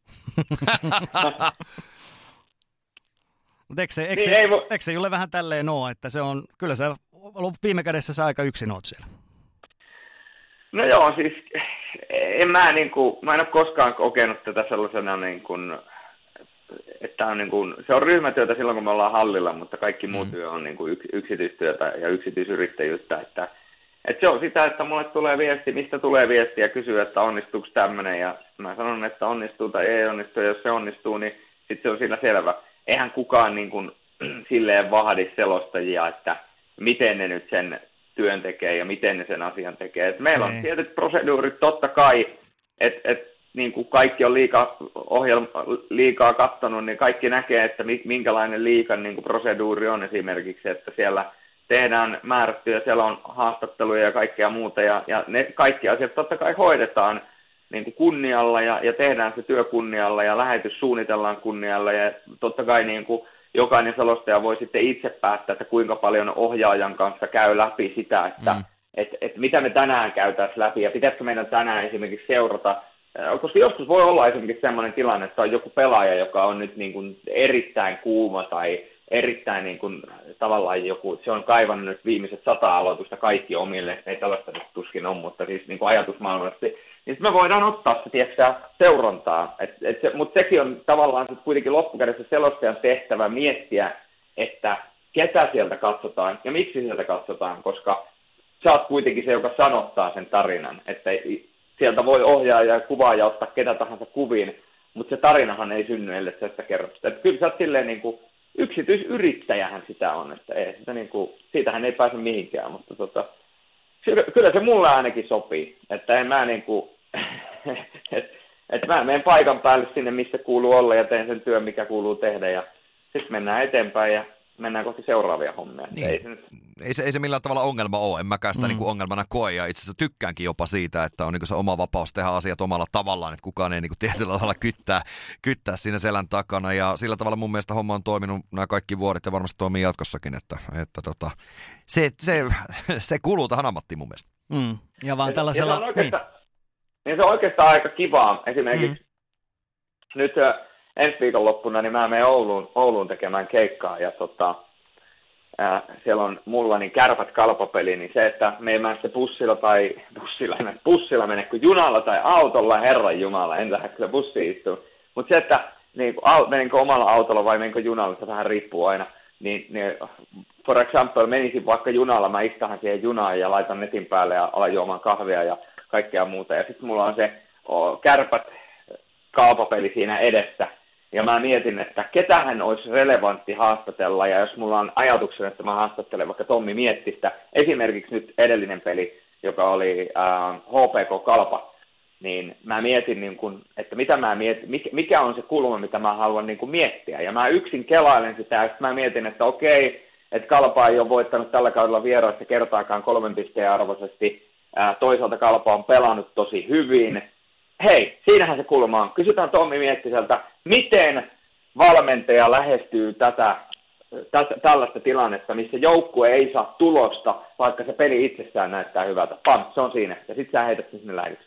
Mutta eikö se Jule vähän tälleen ole, että se on, kyllä se on ollut viime kädessä sä aika yksin oot siellä. No joo, siis mä en ole koskaan kokenut tätä sellaisena niin kuin, että on niin kuin, se on ryhmätyötä silloin kun me ollaan hallilla, mutta kaikki muu työ on niin kuin yksityistyötä ja yksityisyrittäjyyttä, että se on sitä, että mulle tulee viesti, mistä tulee viesti ja kysyy, että onnistuuko tämmöinen. Ja mä sanon, että onnistuu tai ei onnistu. Ja jos se onnistuu, niin sitten se on siinä selvä. Eihän kukaan niin kuin, silleen vahdi selostajia, että miten ne nyt sen työn tekee ja miten ne sen asian tekee. Et meillä on tietyt proseduurit totta kai, että niin kuin kaikki on liikaa katsonut, niin kaikki näkee, että minkälainen liikan niin kuin proseduuri on esimerkiksi, että siellä tehdään määrättyjä, siellä on haastatteluja ja kaikkea muuta, ja ne kaikki asiat totta kai hoidetaan niin kuin kunnialla, ja tehdään se työ kunnialla, ja lähetys suunnitellaan kunnialla, ja totta kai niin kuin jokainen selostaja voi sitten itse päättää, että kuinka paljon ohjaajan kanssa käy läpi sitä, että mitä me tänään käytäisiin läpi, ja pitäisikö meidän tänään esimerkiksi seurata, koska joskus voi olla esimerkiksi sellainen tilanne, että on joku pelaaja, joka on nyt niin kuin erittäin kuuma, tai erittäin niin kuin, tavallaan joku, se on kaivannut nyt viimeiset 100 aloitusta kaikki omille, ei tällaista nyt tuskin on, mutta siis niin kuin ajatusmaailmallisesti, niin me voidaan ottaa se, tiedätkö, seurantaa. Mutta sekin on tavallaan sit kuitenkin loppukädessä selostajan tehtävä miettiä, että ketä sieltä katsotaan ja miksi sieltä katsotaan, koska sä oot kuitenkin se, joka sanottaa sen tarinan, että sieltä voi ohjaa ja kuvaa ja ottaa ketä tahansa kuviin, mutta se tarinahan ei synny, ellei sä sitä kerro. Kyllä sä oot silleen niin kuin, yksityisyrittäjähän sitä on, että ei sitä niin kuin, siitähän ei pääse mihinkään, mutta kyllä se mulle ainakin sopii, että en mä niin kuin, että mä menen paikan päälle sinne, missä kuuluu olla ja teen sen työn, mikä kuuluu tehdä ja sitten mennään eteenpäin ja mennään kohti seuraavia hommia. Niin. Ei se millään tavalla ongelma ole, en mäkään sitä niin kuin ongelmana koe ja itse asiassa tykkäänkin jopa siitä, että on niin kuin se oma vapaus tehdä asiat omalla tavallaan, että kukaan ei niin kuin tietyllä tavalla kyttää siinä selän takana ja sillä tavalla mun mielestä homma on toiminut nämä kaikki vuodet ja varmasti toimii jatkossakin, että se kuuluu tähän ammattiin mun mielestä. Ja vaan tällaisella... Niin se on oikeastaan aika kivaa. Esimerkiksi nyt ensi viikonloppuna niin mä menen Ouluun tekemään keikkaa ja siellä on mulla niin Kärpät Kalpa-peli, niin se, että me ei mene bussilla mene kuin junalla tai autolla, herranjumala, en lähde kyllä bussiin istuun. Mutta se, että niin, menenkö omalla autolla vai menenkö junalla, se vähän riippuu aina. Niin, for example, menisin vaikka junalla, mä istahan siihen junaan ja laitan netin päälle ja alan juomaan kahvia ja kaikkea muuta. Ja sitten mulla on se Kärpät Kalpa-peli siinä edessä. Ja mä mietin, että ketähän olisi relevantti haastatella, ja jos mulla on ajatuksena, että mä haastattelen vaikka Tommi Miettistä, esimerkiksi nyt edellinen peli, joka oli HPK Kalpa, niin mä mietin, niin kun, että mikä on se kulma, mitä mä haluan niin kun miettiä, ja mä yksin kelailen sitä, ja mä mietin, että okei, että Kalpa ei ole voittanut tällä kaudella vieraissa kertaakaan 3 pisteen arvoisesti, toisaalta Kalpa on pelannut tosi hyvin. Hei, siinähän se kulma on. Kysytään Tommi Miettiseltä, miten valmentaja lähestyy tällaista tilannetta, missä joukkue ei saa tulosta, vaikka se peli itsessään näyttää hyvältä. Pam, se on siinä. Ja sit sä heität sen sinne lähdöksi.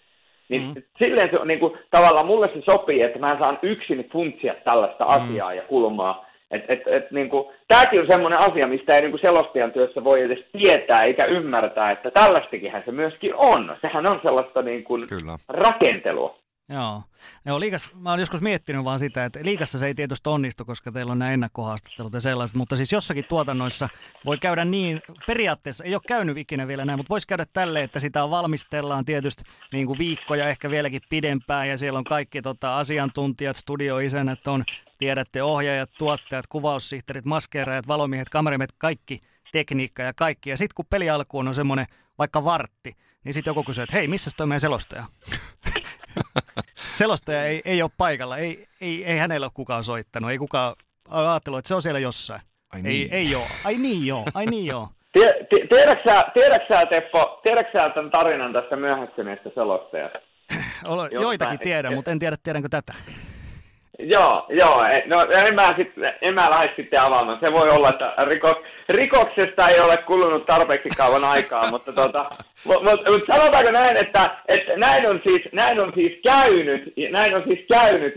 Niin silleen se, niin kuin, tavallaan mulle se sopii, että mä saan yksin funtsia tällaista asiaa ja kulmaa. Niin kuin, tämäkin on semmoinen asia, mistä ei niin kuin selostajan työssä voi edes tietää eikä ymmärtää, että tällaistakinhän se myöskin on. Sehän on sellaista niin kuin rakentelua. Joo. Liigas, mä olen joskus miettinyt vaan sitä, että liigassa se ei tietysti onnistu, koska teillä on nämä ennakkohaastattelut ja sellaiset, mutta siis jossakin tuotannoissa voi käydä niin, periaatteessa ei ole käynyt ikinä vielä näin, mutta voisi käydä tälleen, että sitä valmistellaan tietysti niin kuin viikkoja, ehkä vieläkin pidempään ja siellä on kaikki asiantuntijat, studioisänät on, tiedätte, ohjaajat, tuottajat, kuvaussihteerit, maskeeraajat, valomiehet, kameramiehet, kaikki tekniikka ja kaikki ja sitten kun peli alkuun on semmoinen vaikka vartti, niin sitten joku kysyy, että hei, missäs toi meidän selostaja? Selostaja ei ole paikalla, ei hänellä ole kukaan soittanut, ei kukaan ajatellut, että se on siellä jossain. Ai niin. Ei ole, ai niin joo. Tiedätkö sä, Teppo, tämän tarinan tästä myöhästyneestä selostajasta? Joitakin tiedän, mutta en tiedä, tiedänkö tätä. Joo, no en mä lähde sitten avaamaan. Se voi olla, että rikoksesta ei ole kulunut tarpeeksi kauan aikaa, mutta sanotaanko näin, että näin on siis käynyt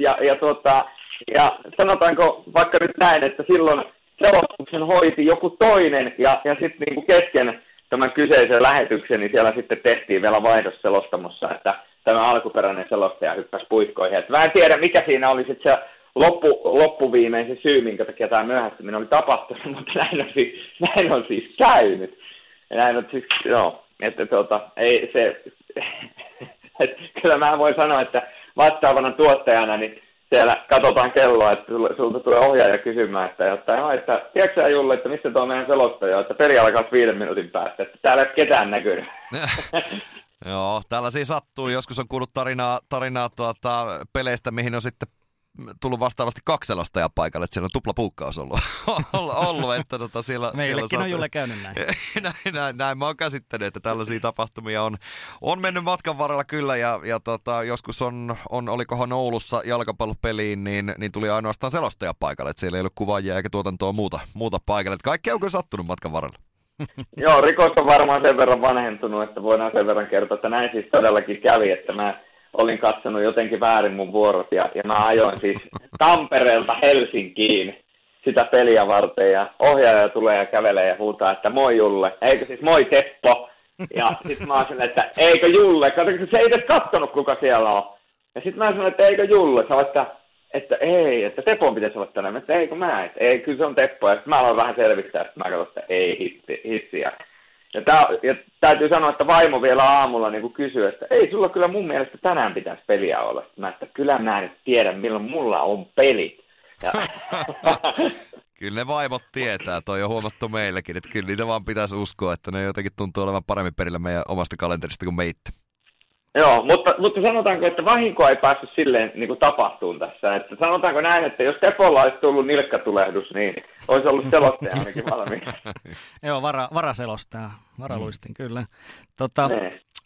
ja sanotaanko vaikka nyt näin, että silloin selostuksen hoiti joku toinen ja sitten niinku kesken tämän kyseisen lähetyksen, niin siellä sitten tehtiin vielä vaihdos selostamossa, että tämä alkuperäinen selostaja hyppäsi puikkoihin. Et mä en tiedä, mikä siinä oli sitten se loppuviimein se syy, minkä takia tämä myöhästyminen oli tapahtunut, mutta näin on siis käynyt. Näin on siis, joo, että ei se, kyllä mä voin sanoa, että vastaavana tuottajana, niin siellä katsotaan kelloa, että sulta tulee ohjaaja kysymään, että tiedätkö sä, Julle, että mistä tuo meidän selostaja, että peli alkaa 5 minuutin päästä, että täällä ei ole ketään näkynyt. Joo, tällaisia sattuu. Joskus on kuullut tarinaa peleistä, mihin on sitten tullut vastaavasti 2 selostajaa paikalle, että siellä on tuplapuukkaus ollut että siellä... Meillekin on Julle käynyt näin. näin mä oon käsittänyt, että tällaisia tapahtumia on mennyt matkan varrella kyllä, ja joskus olikohan Oulussa jalkapallopeliin, niin tuli ainoastaan selostaja paikalle, että siellä ei ollut kuvaajia eikä tuotantoa muuta paikalle, että kaikki on kyllä sattunut matkan varrella. Joo, rikos on varmaan sen verran vanhentunut, että voidaan sen verran kertoa, että näin siis todellakin kävi, että mä olin katsonut jotenkin väärin mun vuorot ja mä ajoin siis Tampereelta Helsinkiin sitä peliä varten ja ohjaaja tulee ja kävelee ja huutaa, että moi Julle, eikö siis moi Teppo. Ja sitten mä sanoin, että eikö Julle, katsotaan, se ei edes katsonut kuka siellä on. Ja sitten mä sanoin, että eikö Julle, sanoin, että ei, että Tepon pitäisi olla tänne, että eikö mä, että ei, kyllä se on Teppo. Ja sitten mä aloin vähän selvittää, että mä katsoin, että ei hissiä. Ja täytyy sanoa, että vaimo vielä aamulla niin kuin kysyy, että ei sulla kyllä mun mielestä tänään pitäisi peliä olla. Mä että kyllä mä en tiedä, milloin mulla on pelit. Ja... Kyllä ne vaimot tietää, toi on huomattu meilläkin, että kyllä niitä vaan pitäisi uskoa, että ne jotenkin tuntuu olevan paremmin perillä meidän omasta kalenterista kuin me itse. Joo, mutta sanotaanko, että vahinkoa ei päässyt silleen niin kuin tapahtuun tässä. Että sanotaanko näin, että jos Tepolla olisi tullut nilkkatulehdus, niin olisi ollut selostaja ainakin valmiin. Joo, varaselostaa, varaluistin, kyllä.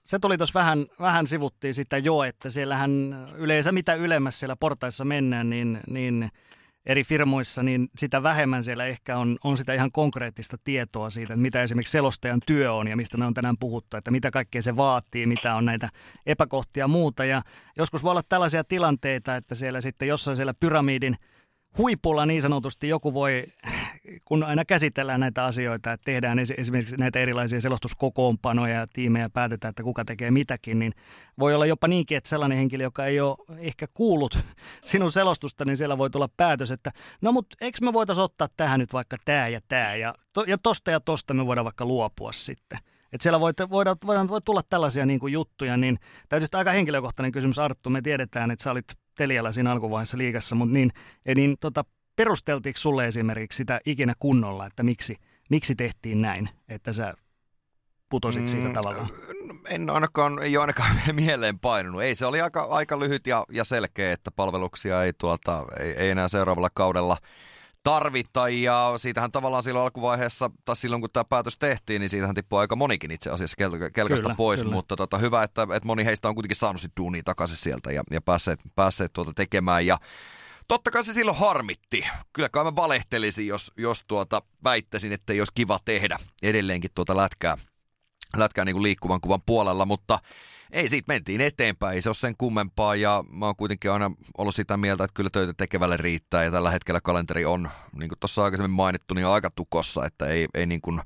Se tuli tuossa vähän sivuttiin sitä jo, että siellähän yleensä mitä ylemmässä siellä portaissa mennään, niin eri firmoissa, niin sitä vähemmän siellä ehkä on sitä ihan konkreettista tietoa siitä, että mitä esimerkiksi selostajan työ on ja mistä me on tänään puhuttu, että mitä kaikkea se vaatii, mitä on näitä epäkohtia ja muuta. Ja joskus voi olla tällaisia tilanteita, että siellä sitten jossain siellä pyramidin huipulla niin sanotusti joku voi, kun aina käsitellään näitä asioita, että tehdään esimerkiksi näitä erilaisia selostuskokoonpanoja ja tiimejä päätetään, että kuka tekee mitäkin, niin voi olla jopa niinkin, että sellainen henkilö, joka ei ole ehkä kuullut sinun selostusta, niin siellä voi tulla päätös, että no mutta eikö me voitaisiin ottaa tähän nyt vaikka tämä ja tämä ja tosta me voidaan vaikka luopua sitten. Että siellä voi tulla tällaisia niin kuin juttuja, niin täytyy aika henkilökohtainen kysymys, Arttu, me tiedetään, että sä olit Telialla siinä alkuvaiheessa liigassa, mutta perusteltiinko sulle esimerkiksi sitä ikinä kunnolla, että miksi tehtiin näin, että sä putosit siitä tavallaan? Ei ole ainakaan mieleen painunut. Ei, se oli aika lyhyt ja selkeä, että palveluksia ei enää seuraavalla kaudella tarvita, ja siitähän tavallaan silloin alkuvaiheessa, tai silloin kun tämä päätös tehtiin, niin siitähän tippui aika monikin itse asiassa kelkasta kyllä, pois, kyllä. Mutta hyvä, että moni heistä on kuitenkin saanut sitten duunia takaisin sieltä ja päässeet tekemään, ja totta kai se silloin harmitti. Kyllä kai mä valehtelisin, jos väittäisin, että ei olisi kiva tehdä edelleenkin lätkää niin kuin liikkuvan kuvan puolella, mutta ei, siitä mentiin eteenpäin, ei se ole sen kummempaa, ja mä oon kuitenkin aina ollut sitä mieltä, että kyllä töitä tekevälle riittää, ja tällä hetkellä kalenteri on, niin kuin tuossa aikaisemmin mainittu, niin aika tukossa, että ei niin kuin,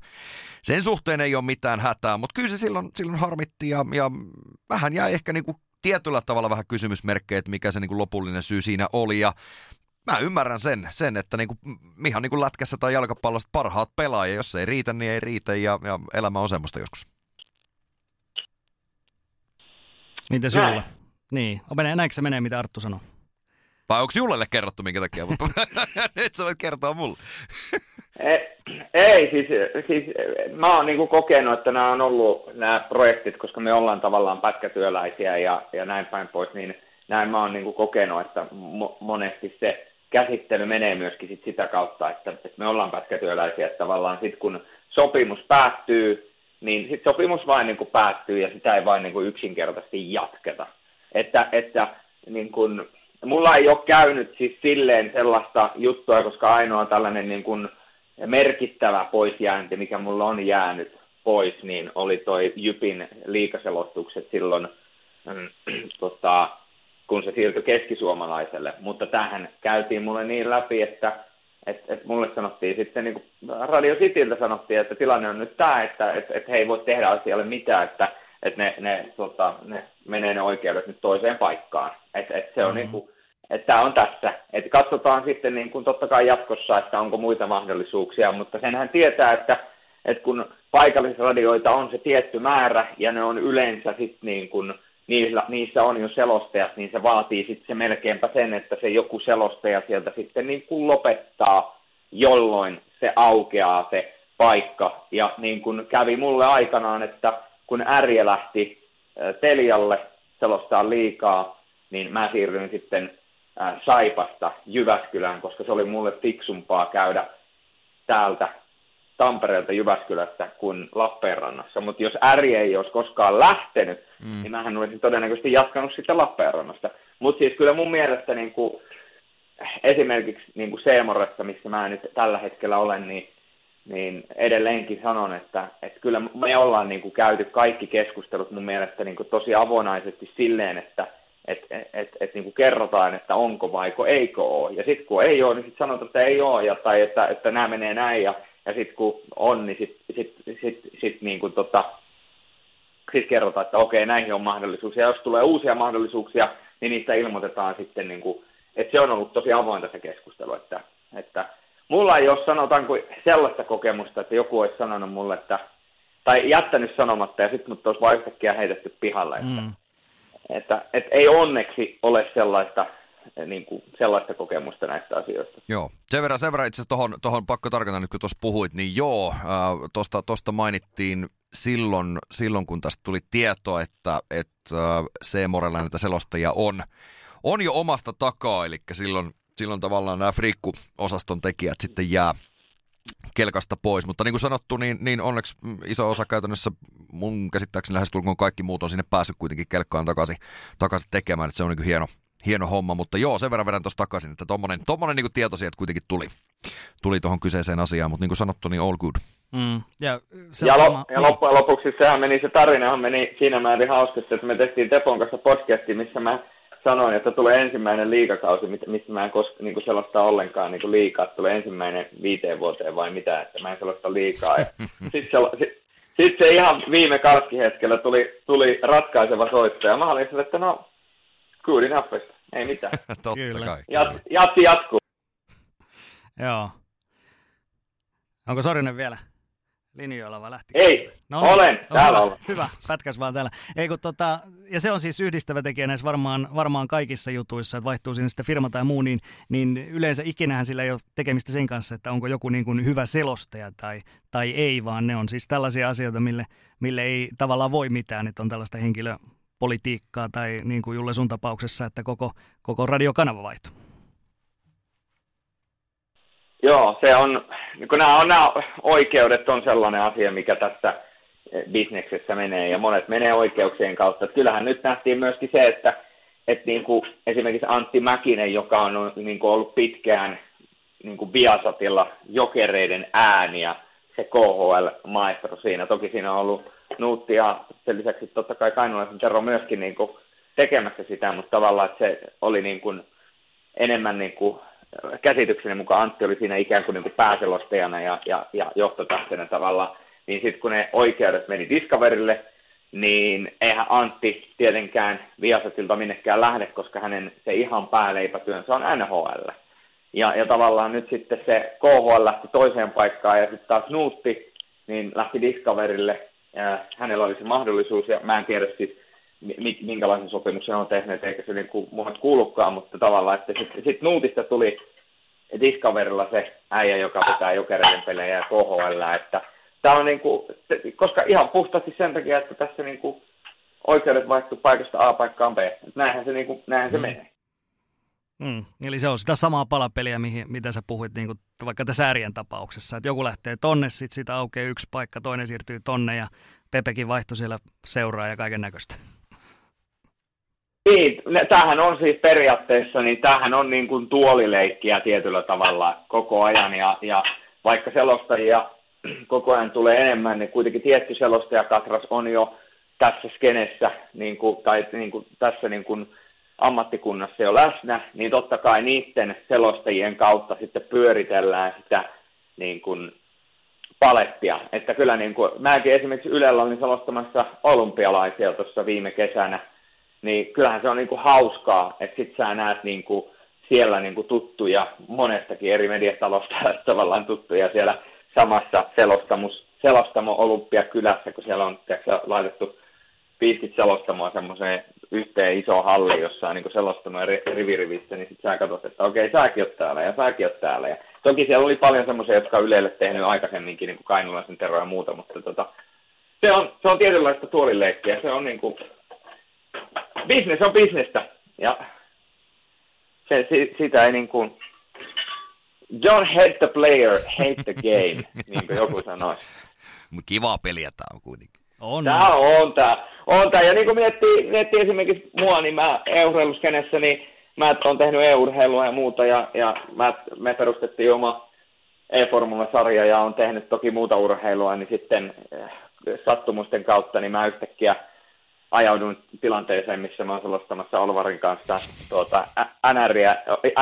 sen suhteen ei ole mitään hätää, mutta kyllä se silloin harmitti, ja vähän jäi ehkä niin kuin tietyllä tavalla vähän kysymysmerkkejä, että mikä se niin kuin lopullinen syy siinä oli, ja mä ymmärrän sen että niin kuin, ihan niin kuin lätkässä tai jalkapallossa parhaat pelaa, ja jos ei riitä, niin ei riitä, ja elämä on semmoista joskus. Mitä sinulla? Niin. Näinkö se menee, mitä Arttu sanoi? Vai onko Jullelle kerrottu minkä takia? Nyt sä voit kertoa mulle. Ei, siis mä oon niinku kokenut, että nämä on ollut nämä projektit, koska me ollaan tavallaan pätkätyöläisiä ja näin päin pois, niin näin mä oon niinku kokenut, että monesti se käsittely menee myöskin sit sitä kautta, että me ollaan pätkätyöläisiä, että tavallaan sit kun sopimus päättyy, niin sitten sopimus vain niin kuin päättyy ja sitä ei vain niin kuin yksinkertaisesti jatketa. Että niin kuin, mulla ei ole käynyt siis silleen sellaista juttua, koska ainoa tällainen niin kuin merkittävä poisjäänti, mikä mulla on jäänyt pois, niin oli toi Jypin liikaselostukset silloin, kun se siirtyi keskisuomalaiselle. Mutta tähän käytiin mulle niin läpi, että mulle sanottiin sitten, niin Radio Cityltä sanottiin, että tilanne on nyt tämä, että he ei voi tehdä asialle mitään, että ne menee ne oikeudet nyt toiseen paikkaan. Että se on niin kuin, että tämä on tässä. Että katsotaan sitten niin kuin totta kai jatkossa, että onko muita mahdollisuuksia, mutta senhän tietää, että kun paikallisradioita on se tietty määrä ja ne on yleensä sitten niin kuin, niissä on jo selostajat, niin se vaatii sitten se melkeinpä sen, että se joku selostaja sieltä sitten niin kuin lopettaa, jolloin se aukeaa se paikka. Ja niin kuin kävi mulle aikanaan, että kun Ärjä lähti Telialle selostaa liikaa, niin mä siirryin sitten Saipasta Jyväskylään, koska se oli mulle fiksumpaa käydä täältä Tampereelta Jyväskylästä kuin Lappeenrannassa, mutta jos Ärje ei olisi koskaan lähtenyt, niin mähän olisin todennäköisesti jatkanut sitten Lappeenrannasta. Mutta siis kyllä mun mielestä niin kuin, esimerkiksi niin kuin C-moressa, missä mä nyt tällä hetkellä olen, niin edelleenkin sanon, että kyllä me ollaan niin kuin käyty kaikki keskustelut mun mielestä niin kuin tosi avonaisesti silleen, että Että niin kuin kerrotaan, että onko vaiko eikö ole. Ja sitten kun ei ole, niin sitten sanotaan, että ei ole, ja, tai että nämä menee näin. Ja sitten kun on, niin sitten niin kuin sit kerrotaan, että okei, näihin on mahdollisuuksia. Ja jos tulee uusia mahdollisuuksia, niin niistä ilmoitetaan sitten, niin kuin, että se on ollut tosi avointa se keskustelu. Että mulla ei ole, sanotaanko, sellaista kokemusta, että joku olisi sanonut mulle, että, tai jättänyt sanomatta, ja sitten mut olisi vaan yhtäkkiä heitetty pihalle, että Että ei onneksi ole sellaista, niin kuin, sellaista kokemusta näistä asioista. Joo, sen verran itse asiassa tuohon pakko tarkentaa nyt, kun tuossa puhuit, niin joo, tuosta mainittiin silloin, kun tästä tuli tieto, että C-morella näitä selostajia on jo omasta takaa, eli silloin tavallaan nämä friikku-osaston tekijät sitten jää kelkasta pois, mutta niin kuin sanottu, niin onneksi iso osa käytännössä mun käsittääkseni lähestulkoon kaikki muut on sinne päässyt kuitenkin kelkkaan takaisin tekemään, että se on niin kuin hieno homma, mutta joo, sen verran vedän tuossa takaisin, että tommonen niin kuin tieto sieltä kuitenkin tuli tuohon kyseiseen asiaan, mutta niin kuin sanottu, niin all good. Ja loppujen lopuksi se tarinahan meni siinä määrin hauskasti, että me tehtiin Tepon kanssa podcasti, missä mä sanoin, että tulee ensimmäinen liigakausi, mistä mä en niin sellaista ollenkaan niin liikaa, että tulee ensimmäinen 5 vuoteen vai mitä, että mä en sellaista liikaa. Sitten se ihan viime karkkihetkellä tuli ratkaiseva soittaja. Mä olin sille, että no, good enough, ei mitään. Totta kai. Jatti jatkuu. Joo. Onko Sorinen vielä linjoilla vai lähtikö? Ei, olen, täällä on. Hyvä, pätkäs vaan täällä. Ja se on siis yhdistävä tekijä näissä varmaan kaikissa jutuissa, että vaihtuu sinne sitten firma tai muu, niin yleensä ikinähän sillä ei ole tekemistä sen kanssa, että onko joku niin kuin hyvä selostaja tai ei, vaan ne on siis tällaisia asioita, mille ei tavallaan voi mitään, että on tällaista henkilöpolitiikkaa tai niin kuin Julle sun tapauksessa, että koko radiokanava vaihtuu. Joo, se on, kun nämä oikeudet on sellainen asia, mikä tässä bisneksessä menee, ja monet menee oikeuksien kautta. Että kyllähän nyt nähtiin myöskin se, että niin kuin esimerkiksi Antti Mäkinen, joka on niin kuin ollut pitkään niin kuin Viasatilla Jokereiden ääniä, se KHL-maestro siinä. Toki siinä on ollut Nuutti ja sen lisäksi totta kai kainalaisen Tero myöskin niin kuin tekemässä sitä, mutta tavallaan että se oli niin kuin enemmän niin kuin käsitykseni mukaan Antti oli siinä ikään kuin pääselostajana ja johtotähtenä tavallaan, niin sitten kun ne oikeudet meni Discoverille, niin eihän Antti tietenkään Viasatilta minnekään lähde, koska hänen se ihan pääleipätyönsä on NHL. Ja tavallaan nyt sitten se KHL lähti toiseen paikkaan ja sitten taas Nuutti, niin lähti Discoverille, hänellä oli se mahdollisuus, ja mä en tiedä siis, minkälaisen sopimuksen on tehnyt, eikä se niin kuin mulle kuulukaan, mutta tavallaan, että sitten Nuutista tuli Discoverilla se äijä, joka pitää Jokereiden pelejä ja KHL, että tämä on niin kuin, koska ihan puhtaasti sen takia, että tässä niin kuin oikeudet vaihtuu paikasta A paikkaan B, näinhän se, niin kuin, näinhän se menee. Eli se on sitä samaa palapeliä, mitä sä puhuit niin kuin vaikka tässä äärien tapauksessa, että joku lähtee tonne, sitten siitä aukeaa yksi paikka, toinen siirtyy tonne ja Pepekin vaihtoi siellä seuraa ja kaiken näköistä. Niin, tämähän on siis periaatteessa, niin tämähän on niin kuin tuolileikkiä tietyllä tavalla koko ajan, ja vaikka selostajia koko ajan tulee enemmän, niin kuitenkin tietty selostajakatras on jo tässä skenessä, niin kuin, tai niin kuin, tässä niin kuin ammattikunnassa jo läsnä, niin totta kai niiden selostajien kautta sitten pyöritellään sitä niin kuin palettia, että kyllä niin kuin, mäkin esimerkiksi Ylellä olin selostamassa olympialaisia tuossa viime kesänä, niin kyllähän se on niinku hauskaa, että sit sä näet niinku siellä niinku tuttuja, monestakin eri mediatalosta tavallaan tuttuja siellä samassa selostamo Olympiakylässä, kun siellä on laitettu 50 selostamoa semmoiseen yhteen isoon halliin, jossa on niinku selostamo rivirivistä, niin sit sä katsot, että okei, säkin oot täällä ja säkin oot täällä. Ja toki siellä oli paljon semmoisia, jotka on Ylelle tehnyt aikaisemminkin, niinku kainalaisen Tero ja muuta, mutta se on tietynlaista tuolileikkiä, se on niinku business on businesstä, ja sitä ei niin kuin, don't hate the player, hate the game, niin kuin joku sanoisi. Mutta kivaa peliä tämä on kuitenkin. Tämä on, ja niin kuin miettii esimerkiksi mua, niin mä e-urheiluskenessä, niin mä oon tehnyt e-urheilua ja muuta, ja me perustettiin oma e-formula-sarja, ja on tehnyt toki muuta urheilua, niin sitten sattumusten kautta, niin mä yhtäkkiä ajauduin tilanteeseen, missä mä oon selostamassa Olvarin kanssa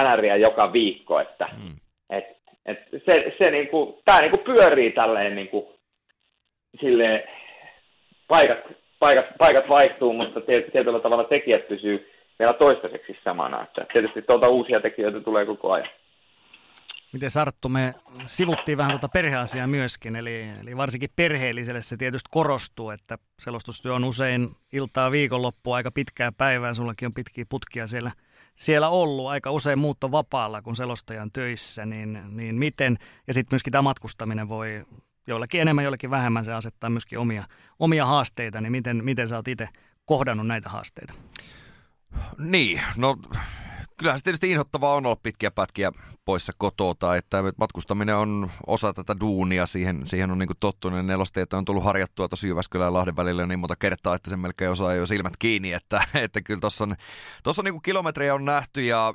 NR:iä joka viikko, että se niinku, tää niinku pyörii tälleen niinku silleen, paikat vaihtuu, mutta tietyllä tavalla tekijät pysyy vielä toistaiseksi samana, että tietysti uusia tekijöitä tulee koko ajan. Miten Arttu, me sivuttiin vähän perheasiaa myöskin, eli varsinkin perheelliselle se tietysti korostuu, että selostustyö on usein iltaa viikonloppua, aika pitkää päivää, sullakin on pitkiä putkia siellä ollut, aika usein muutto vapaalla kun selostajan töissä, niin miten, ja sitten myöskin tämä matkustaminen voi joillakin enemmän, joillakin vähemmän, se asettaa myöskin omia haasteita, niin miten sä oot itse kohdannut näitä haasteita? Niin, no kyllähän se tietysti inhottavaa on olla pitkiä pätkiä poissa kotota, että matkustaminen on osa tätä duunia, siihen on niin kuin tottunut. Nelosteita on tullut harjattua tuossa Jyväskylän ja Lahden välillä niin monta kertaa, että sen melkein osaa jo silmät kiinni, että kyllä tuossa on niin kuin kilometrejä on nähty ja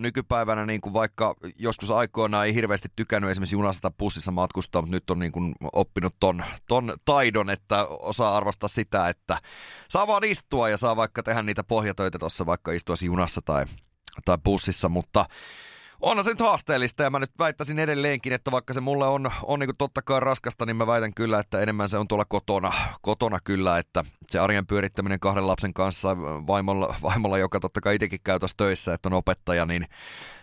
nykypäivänä niin kuin vaikka joskus aikoinaan ei hirveästi tykännyt esimerkiksi junassa tai bussissa matkustaa, mutta nyt on niin kuin oppinut ton taidon, että osaa arvostaa sitä, että saa vaan istua ja saa vaikka tehdä niitä pohjatöitä tuossa vaikka istuessa junassa tai bussissa, mutta onhan se nyt haasteellista ja mä nyt väittäisin edelleenkin, että vaikka se mulle on niin kuin totta kai raskasta, niin mä väitän kyllä, että enemmän se on tuolla kotona kyllä, että se arjen pyörittäminen kahden lapsen kanssa vaimolla, joka totta kai itsekin käy tuossa töissä, että on opettaja, niin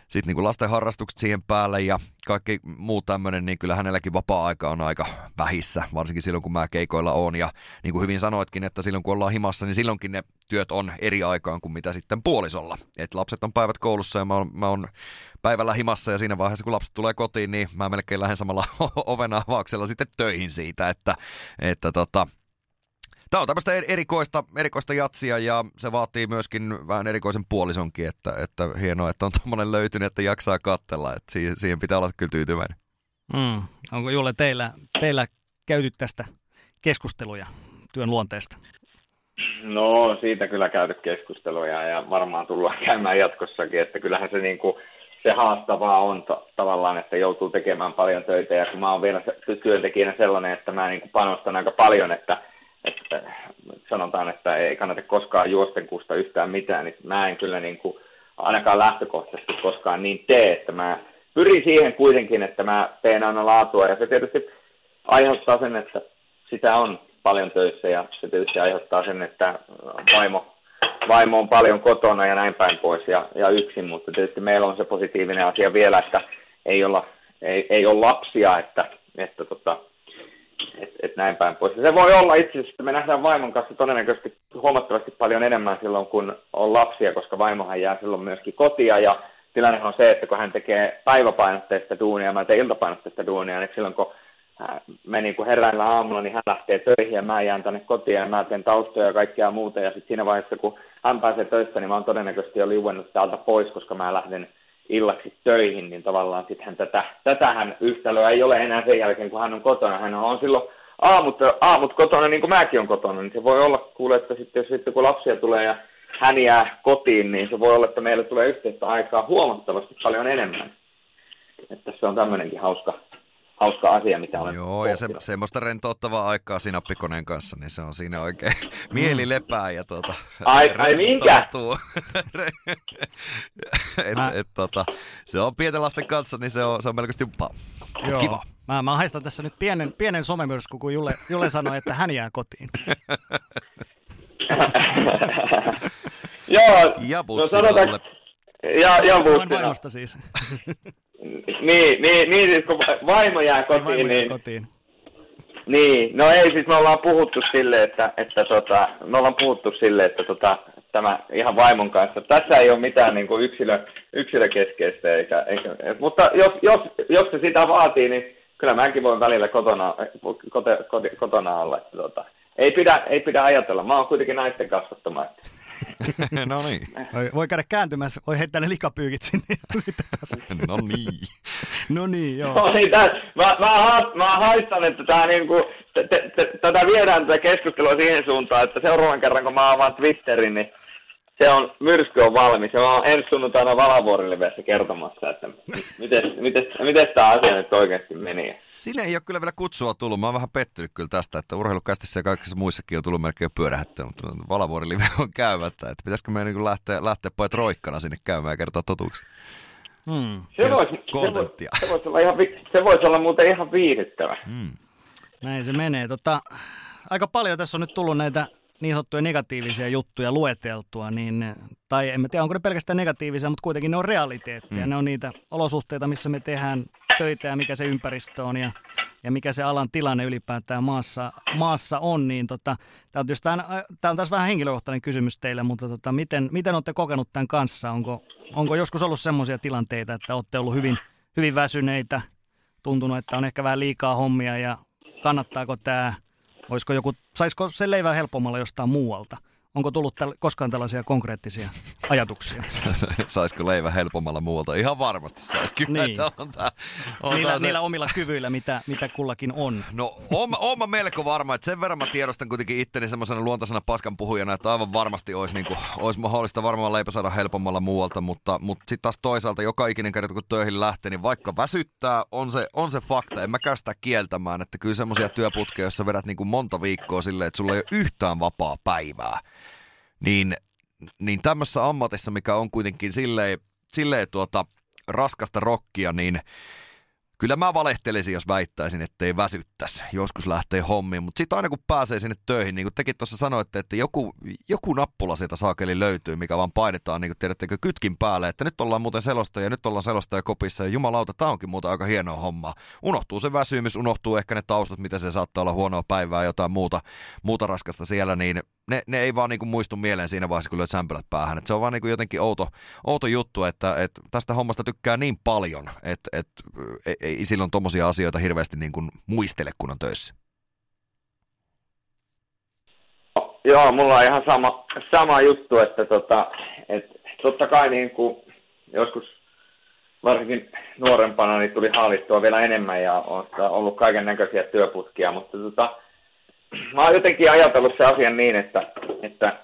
sitten niin kuin lasten harrastukset siihen päälle ja kaikki muu tämmöinen, niin kyllä hänelläkin vapaa-aika on aika vähissä, varsinkin silloin kun mä keikoilla oon. Ja niin kuin hyvin sanoitkin, että silloin kun ollaan himassa, niin silloinkin ne työt on eri aikaan kuin mitä sitten puolisolla. Et lapset on päivät koulussa ja mä oon päivällä himassa ja siinä vaiheessa kun lapset tulee kotiin, niin mä melkein lähden samalla oven avauksella sitten töihin siitä, että tämä on tämmöistä erikoista jatsia ja se vaatii myöskin vähän erikoisen puolisonkin, että hienoa, että on tommoinen löytynyt, että jaksaa katsella, että siihen pitää olla kyllä tyytyväinen. Onko Jule teillä käyty tästä keskusteluja työn luonteesta? No siitä kyllä käyty keskusteluja ja varmaan tullaan käymään jatkossakin, että kyllähän se niinku se haastavaa on tavallaan, että joutuu tekemään paljon töitä ja kun mä oon vielä työntekijänä sellainen, että mä niinku panostan aika paljon, että sanotaan, että ei kannata koskaan juosten kusta yhtään mitään, niin mä en kyllä niin kuin ainakaan lähtökohtaisesti koskaan niin tee, että mä pyrin siihen kuitenkin, että mä teen aina laatua, ja se tietysti aiheuttaa sen, että sitä on paljon töissä, ja se tietysti aiheuttaa sen, että vaimo on paljon kotona ja näin päin pois, ja yksin, mutta tietysti meillä on se positiivinen asia vielä, että ei ole lapsia, että näin päin pois. Se voi olla itse asiassa, että me nähdään vaimon kanssa todennäköisesti huomattavasti paljon enemmän silloin, kun on lapsia, koska vaimohan jää silloin myöskin kotia. Ja tilanne on se, että kun hän tekee päiväpainotteista duunia ja mä teen iltapainotteista duunia, niin silloin kun me niin heräällä aamulla, niin hän lähtee töihin ja mä jään tänne kotiin ja mä teen taustoja ja kaikkea muuta. Ja sitten siinä vaiheessa, kun hän pääsee töistä, niin mä oon todennäköisesti jo liuennut täältä pois, koska mä lähden illaksi töihin, niin tavallaan sittenhän tätähän yhtälöä ei ole enää sen jälkeen, kun hän on kotona. Hän on silloin aamut kotona, niin kuin mäkin on kotona, niin se voi olla, kuule, että sitten kun lapsia tulee ja hän jää kotiin, niin se voi olla, että meillä tulee yhteistä aikaa huomattavasti paljon enemmän. Että se on tämmöinenkin hauska asia, mitä olen pohtinut. Ja semmoista rentouttavaa aikaa siinä Pikkonen kanssa, niin se on siinä oikein mieli lepää ja ai minkä? Se on pienten lasten kanssa, niin se on melko tiuppaa. Kiva. Mä haistan tässä nyt pienen somemyrsku, kun Jule sanoi, että hän jää kotiin. Joo. Ja bussilla Jule. Ja bussilla. Siis. Niin, siis kun vaimo jää kotiin, niin, no ei, siis me ollaan puhuttu sille, että tämä ihan vaimon kanssa, tässä ei ole mitään niin kuin yksilökeskeistä, mutta jos se sitä vaatii, niin kyllä mäkin voin välillä kotona olla, että ei pidä ajatella, mä oon kuitenkin naisten kasvattama. No niin. Voi käydä kääntymässä, voi heittää ne likapyykit sinne. No niin, joo. No niin, mä haistan, että tätä viedään tätä keskustelua siihen suuntaan, että seuraavan kerran kun mä avaan Twitterin, niin myrsky on valmis. Mä oon ensi sunnuntaina Valavuorille päässä kertomassa, että miten tämä asia nyt oikeasti meni. Sinne ei ole kyllä vielä kutsua tullut. Mä oon vähän pettynyt kyllä tästä, että urheilukästissä ja kaikissa muissakin on tullut melkein pyörähättöä, mutta Valavuorille on käymättä. Että pitäisikö meidän niin lähteä pojat roikkana sinne käymään ja kertoa totuuksia? Se voisi olla muuten ihan viihdyttävä. Mm. Näin se menee. Aika paljon tässä on nyt tullut näitä niin sanottuja negatiivisia juttuja lueteltua, niin, tai en tiedä, onko ne pelkästään negatiivisia, mutta kuitenkin ne on realiteetteja. Mm. Ne on niitä olosuhteita, missä me tehdään töitä ja mikä se ympäristö on ja mikä se alan tilanne ylipäätään maassa on. Niin, tämä on taas vähän henkilökohtainen kysymys teille, mutta miten olette kokenut tämän kanssa? Onko joskus ollut semmoisia tilanteita, että olette ollut hyvin, hyvin väsyneitä, tuntunut, että on ehkä vähän liikaa hommia ja kannattaako tämä? Saisiko sen leivän helpommalla jostain muualta? Onko tullut koskaan tällaisia konkreettisia ajatuksia? Saisiko leivän helpommalla muualta? Ihan varmasti saisi. Kyllä, niin. Niillä omilla kyvyillä, mitä kullakin on. No, oon mä melko varma, että sen verran mä tiedostan kuitenkin itteni semmoisena luontaisena paskan puhujana, että aivan varmasti olisi mahdollista varmaan leipä saada helpommalla muualta, mutta sitten taas toisaalta joka ikinen kerta, kun töihin lähtee, niin vaikka väsyttää, on se fakta. En mä käy sitä kieltämään, että kyllä semmoisia työputkeja, joissa vedät niin kuin monta viikkoa silleen, että sulla ei ole yhtään vapaa päivää. Niin tämmöisessä ammatissa, mikä on kuitenkin silleen raskasta rokkia, niin kyllä mä valehtelisin, jos väittäisin, ettei väsyttäisi. Joskus lähtee hommiin, mutta sitten aina kun pääsee sinne töihin, niin kuin tekin tuossa sanoitte, että joku nappula sieltä saakeli löytyy, mikä vaan painetaan, niin kuin tiedättekö, kytkin päälle, että nyt ollaan muuten selostaja, kopissa, ja jumalauta, tämä onkin muuten aika hienoa hommaa. Unohtuu se väsymys, unohtuu ehkä ne taustat, mitä se saattaa olla huonoa päivää, jotain muuta raskasta siellä, niin ne ei vaan niin kuin muistu mieleen siinä vaiheessa, kun löydät sämpylät päähän. Et se on vaan niin kuin jotenkin outo juttu, että tästä hommasta tykkää niin paljon, että ei silloin tommosia asioita hirveästi niin kuin muistele, kun on töissä. Joo, mulla on ihan sama juttu, että totta kai niin kuin joskus varsinkin nuorempana niin tuli haalittua vielä enemmän ja on ollut kaiken näköisiä työputkia, mutta mä oon jotenkin ajatellut se asian niin, että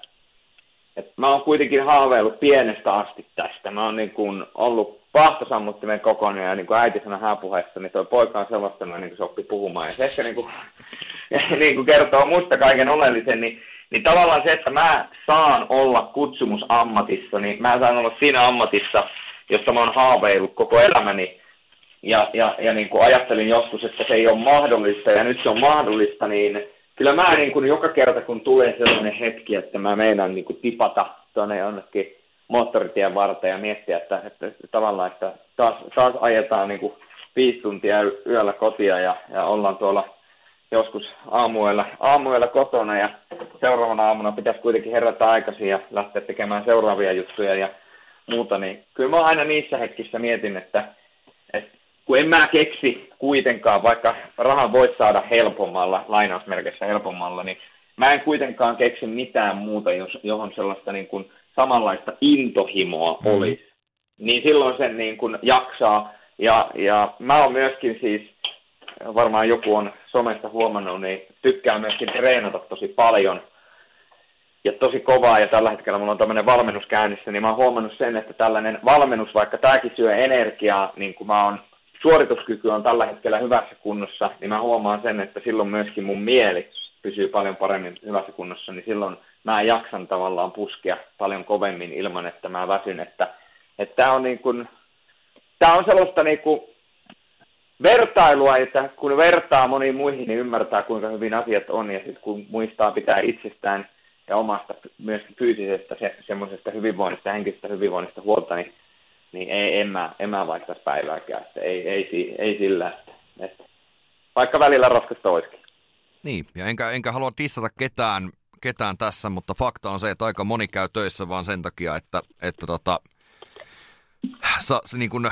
mä oon kuitenkin haaveillut pienestä asti tästä. Mä oon niin kuin ollut pahtosammuttimen kokoinen ja niin kuin äiti sanoi hääpuheessa, niin toi poika on sellaista, niin kuin se oppi puhumaan. Ja se ehkä niin kuin kertoo musta kaiken oleellisen, niin tavallaan se, että mä saan olla kutsumusammatissa, niin mä saan olla siinä ammatissa, jossa mä oon haaveillut koko elämäni. Ja niin kuin ajattelin joskus, että se ei ole mahdollista ja nyt se on mahdollista, niin kyllä mä niin kuin joka kerta, kun tulee sellainen hetki, että mä meinaan niin kuin tipata tuonne jonnekin moottoritien varten ja miettiä, että tavallaan, että taas ajetaan niin kuin 5 tuntia yöllä kotia ja ollaan tuolla joskus aamuella kotona ja seuraavana aamuna pitäisi kuitenkin herätä aikaisin ja lähteä tekemään seuraavia juttuja ja muuta, niin kyllä mä aina niissä hetkissä mietin, että kun en mä keksi kuitenkaan, vaikka rahan voisi saada helpommalla, lainausmerkissä helpommalla, niin mä en kuitenkaan keksi mitään muuta, johon sellaista niin kuin samanlaista intohimoa olisi. Niin silloin sen niin kuin jaksaa. Ja mä oon myöskin siis, varmaan joku on somesta huomannut, niin tykkään myöskin treenata tosi paljon ja tosi kovaa. Ja tällä hetkellä mulla on tämmöinen valmennus käynnissä, niin mä oon huomannut sen, että tällainen valmennus, vaikka tääkin syö energiaa, niin kuin mä oon suorituskyky on tällä hetkellä hyvässä kunnossa, niin mä huomaan sen, että silloin myöskin mun mieli pysyy paljon paremmin hyvässä kunnossa, niin silloin mä jaksan tavallaan puskea paljon kovemmin ilman, että mä väsyn. Että tää on sellaista niin kuin vertailua, että kun vertaa moniin muihin, niin ymmärtää kuinka hyvin asiat on, ja sitten kun muistaa pitää itsestään ja omasta myöskin fyysisestä semmoisesta hyvinvoinnista, henkisestä hyvinvoinnista huolta, niin en mä vaihtaisi päivääkään, ei sillä, että vaikka välillä raskasta olisikin. Niin, ja enkä halua dissata ketään tässä, mutta fakta on se, että aika moni käy töissä vaan sen takia, että se niin kuin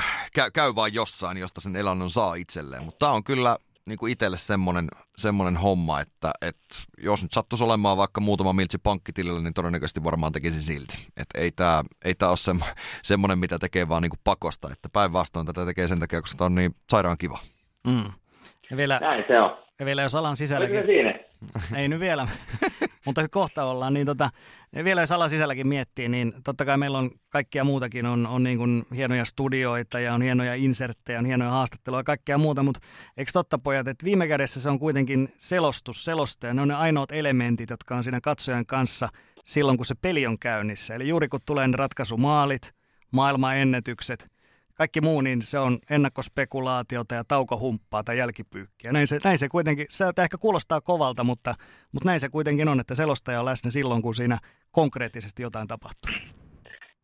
käy vaan jossain, josta sen elannon saa itselleen, mutta tämä on kyllä niin kuin itselle semmoinen homma, että jos nyt sattuisi olemaan vaikka muutama miltsi pankkitilillä, niin todennäköisesti varmaan tekisin silti. Että ei tää ole semmoinen, mitä tekee vaan niin kuin pakosta, että päinvastoin tätä tekee sen takia, koska tämä on niin sairaan kiva. Mm. Ja vielä jos alan sisälläkin. Ei nyt vielä, mutta kohta ollaan. Niin vielä jos ala sisälläkin miettii, niin totta kai meillä on kaikkia muutakin. On niin kuin hienoja studioita ja on hienoja inserttejä, on hienoja haastatteluja ja kaikkea muuta. Mutta eikö totta pojat, että viime kädessä se on kuitenkin selostaja. Ne on ne ainoat elementit, jotka on siinä katsojan kanssa silloin, kun se peli on käynnissä. Eli juuri kun tulee ne ratkaisumaalit, maailmanennätykset, kaikki muu, niin se on ennakkospekulaatiota ja taukohumppaa tai jälkipyykkiä. Näin se kuitenkin, se ehkä kuulostaa kovalta, mutta näin se kuitenkin on, että selostaja on läsnä silloin, kun siinä konkreettisesti jotain tapahtuu.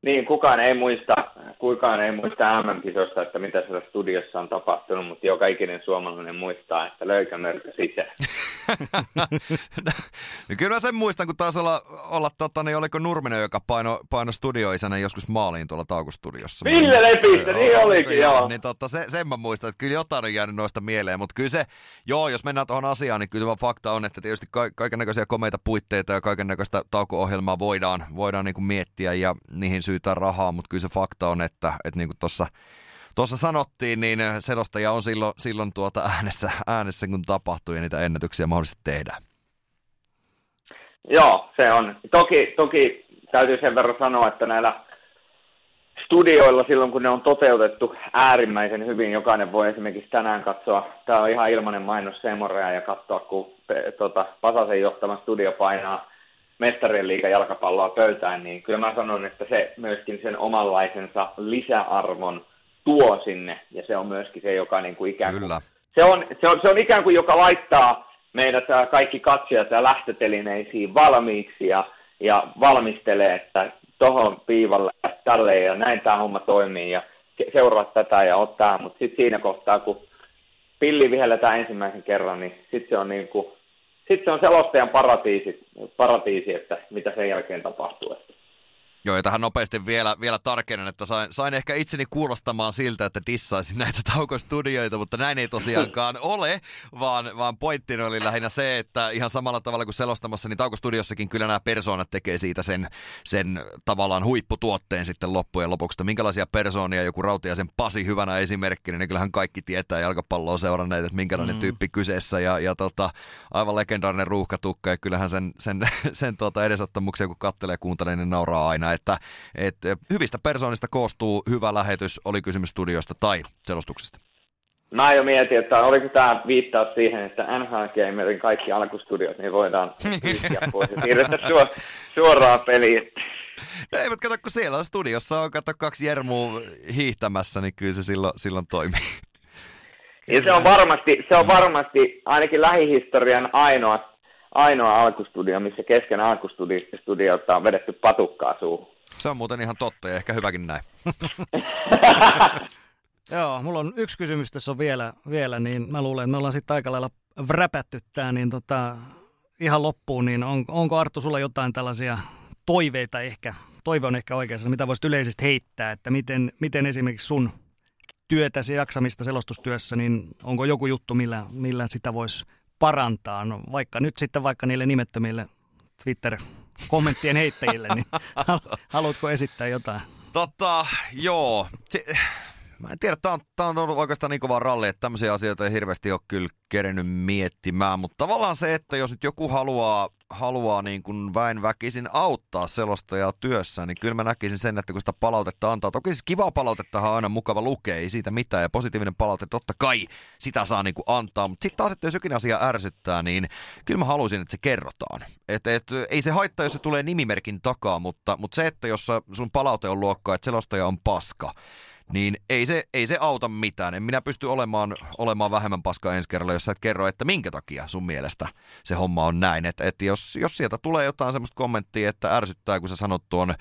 Niin, kukaan ei muista MM-kisosta, että mitä siellä studiossa on tapahtunut, mutta joka ikinen suomalainen muistaa, että löykämörkö sisään. No, kyllä mä sen muistan, kun taas olla niin oliko Nurminen, joka paino studioisänä joskus maaliin tuolla taukostudiossa. Ville Lepistä, niin olikin, joo. Niin sen mä muistan, että kyllä jotain on jäänyt noista mieleen, mutta kyllä se, joo, jos mennään tuohon asiaan, niin kyllä fakta on, että tietysti kaikennäköisiä komeita puitteita ja kaikennäköistä tauko-ohjelmaa voidaan niin kuin miettiä ja niihin syytään rahaa, mutta kyllä se fakta on, että niin kuin tuossa sanottiin, niin selostaja on silloin äänessä, kun tapahtuu ja niitä ennätyksiä mahdollisesti tehdään. Joo, se on. Toki täytyy sen verran sanoa, että näillä studioilla silloin, kun ne on toteutettu äärimmäisen hyvin, jokainen voi esimerkiksi tänään katsoa, tämä on ihan ilmainen mainos C-morea ja katsoa, kun Pasasen johtama studio painaa Mestarien liigan jalkapalloa pöytään, niin kyllä mä sanon, että se myöskin sen omanlaisensa lisäarvon tuo sinne, ja se on myöskin se, joka niin kuin ikään kuin, se on ikään kuin, joka laittaa meidät kaikki katsojat ja lähtötelineisiin valmiiksi ja valmistelee, että tohon piivalle tälleen ja näin tämä homma toimii ja seuraa tätä ja ottaa, mutta sitten siinä kohtaa, kun pilli vihelletään ensimmäisen kerran, niin sitten se on niin kuin, sitten se on selostajan paratiisi, että mitä sen jälkeen tapahtuu. Joo, ja tähän nopeasti vielä tarkennan, että sain ehkä itseni kuulostamaan siltä, että dissaisin näitä taukostudioita, mutta näin ei tosiaankaan ole, vaan pointtini oli lähinnä se, että ihan samalla tavalla kuin selostamassa, niin taukostudiossakin kyllä nämä persoonat tekee siitä sen tavallaan huipputuotteen sitten loppujen lopuksi. Minkälaisia persoonia, joku Rautiaisen Pasi hyvänä esimerkkinä, niin kyllähän kaikki tietää jalkapalloa seuranneet, että minkälainen tyyppi kyseessä, ja aivan legendaarinen ruuhkatukka, ja kyllähän sen edesottamuksia, kun katselee ja kuuntelee, niin nauraa aina. Että hyvistä persoonista koostuu hyvä lähetys, oli kysymys studiosta tai selostuksesta. Mä jo mietin, että oliko tämä viittaus siihen, että NHL-gamerin kaikki alkustudiot, niin voidaan yhtiä pois ja siirretä suoraan peliin. Ei, mutta kato, kun siellä on studiossa, on kato kaksi Jermua hiihtämässä, niin kyllä se silloin toimii. Ja se on varmasti ainakin lähihistorian ainoa alkustudio, missä kesken alkustudiolta on vedetty patukkaa suuhun. Se on muuten ihan totta ja ehkä hyväkin näin. Joo, mulla on yksi kysymys tässä on vielä, niin mä luulen, että me ollaan sitten aika lailla vräpätty tää, niin ihan loppuun, niin onko Arttu sulla jotain tällaisia toiveita ehkä, toive on ehkä oikeassa, mitä voisit yleisesti heittää, että miten esimerkiksi sun työtäsi jaksamista selostustyössä, niin onko joku juttu, millä sitä voisi parantaa, no, vaikka niille nimettömille Twitter-kommenttien heittäjille, niin haluatko esittää jotain? Joo. Mä en tiedä, tää on ollut oikeastaan niin kovaa ralli, että tämmöisiä asioita ei hirveästi ole kyllä kerennyt miettimään, mutta tavallaan se, että jos nyt joku haluaa niin kuin väin väkisin auttaa selostajaa työssä, niin kyllä mä näkisin sen, että kun sitä palautetta antaa, toki siis kivaa palautettahan on aina mukava lukea, ei siitä mitään, ja positiivinen palaute, totta kai sitä saa niin kuin antaa, mutta sitten taas, että jos jokin asia ärsyttää, niin kyllä mä haluaisin, että se kerrotaan. Ei se haittaa, jos se tulee nimimerkin takaa, mutta se, että jos sun palaute on luokkaa, että selostaja on paska, niin ei se auta mitään. En minä pysty olemaan vähemmän paskaa ensi kerralla, jos sä et kerro, että minkä takia sun mielestä se homma on näin. Että jos sieltä tulee jotain semmoista kommenttia, että ärsyttää, kun sä sanot tuon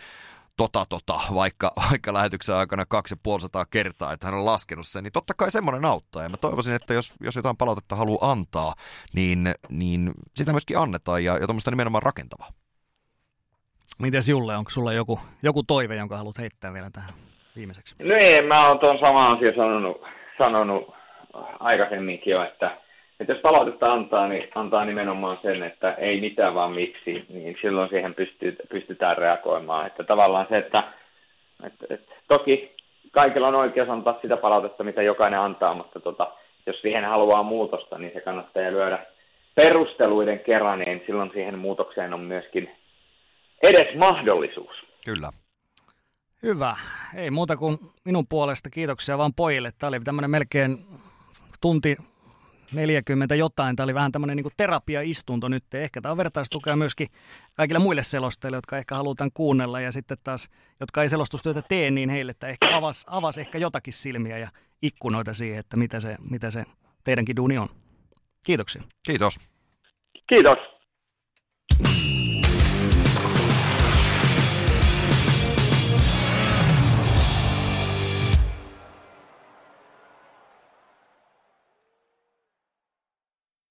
vaikka lähetyksen aikana 250 kertaa, että hän on laskenut sen, niin totta kai semmoinen auttaa. Ja mä toivoisin, että jos jotain palautetta haluaa antaa, niin sitä myöskin annetaan ja tuommoista nimenomaan rakentavaa. Mites Julle, onko sulla joku toive, jonka haluat heittää vielä tähän? Viimeiseksi. No ei, mä oon tuon sama asia sanonut aikaisemminkin jo, että jos palautetta antaa, niin antaa nimenomaan sen, että ei mitään vaan miksi, niin silloin siihen pystytään reagoimaan. Että tavallaan se, että toki kaikilla on oikeus antaa sitä palautetta, mitä jokainen antaa, mutta jos siihen haluaa muutosta, niin se kannattaa lyödä perusteluiden kerran, niin silloin siihen muutokseen on myöskin edes mahdollisuus. Kyllä. Hyvä. Ei muuta kuin minun puolesta kiitoksia vaan pojille. Tämä oli tämmöinen melkein tunti 40 jotain. Tämä oli vähän tämmöinen niin kuin terapiaistunto nyt. Ehkä tämä on vertaistukea myöskin kaikille muille selostajille, jotka ehkä halutaan kuunnella. Ja sitten taas, jotka ei selostustyötä tee, niin heille tämä ehkä avasi ehkä jotakin silmiä ja ikkunoita siihen, että mitä se teidänkin duuni on. Kiitoksia. Kiitos. Kiitos.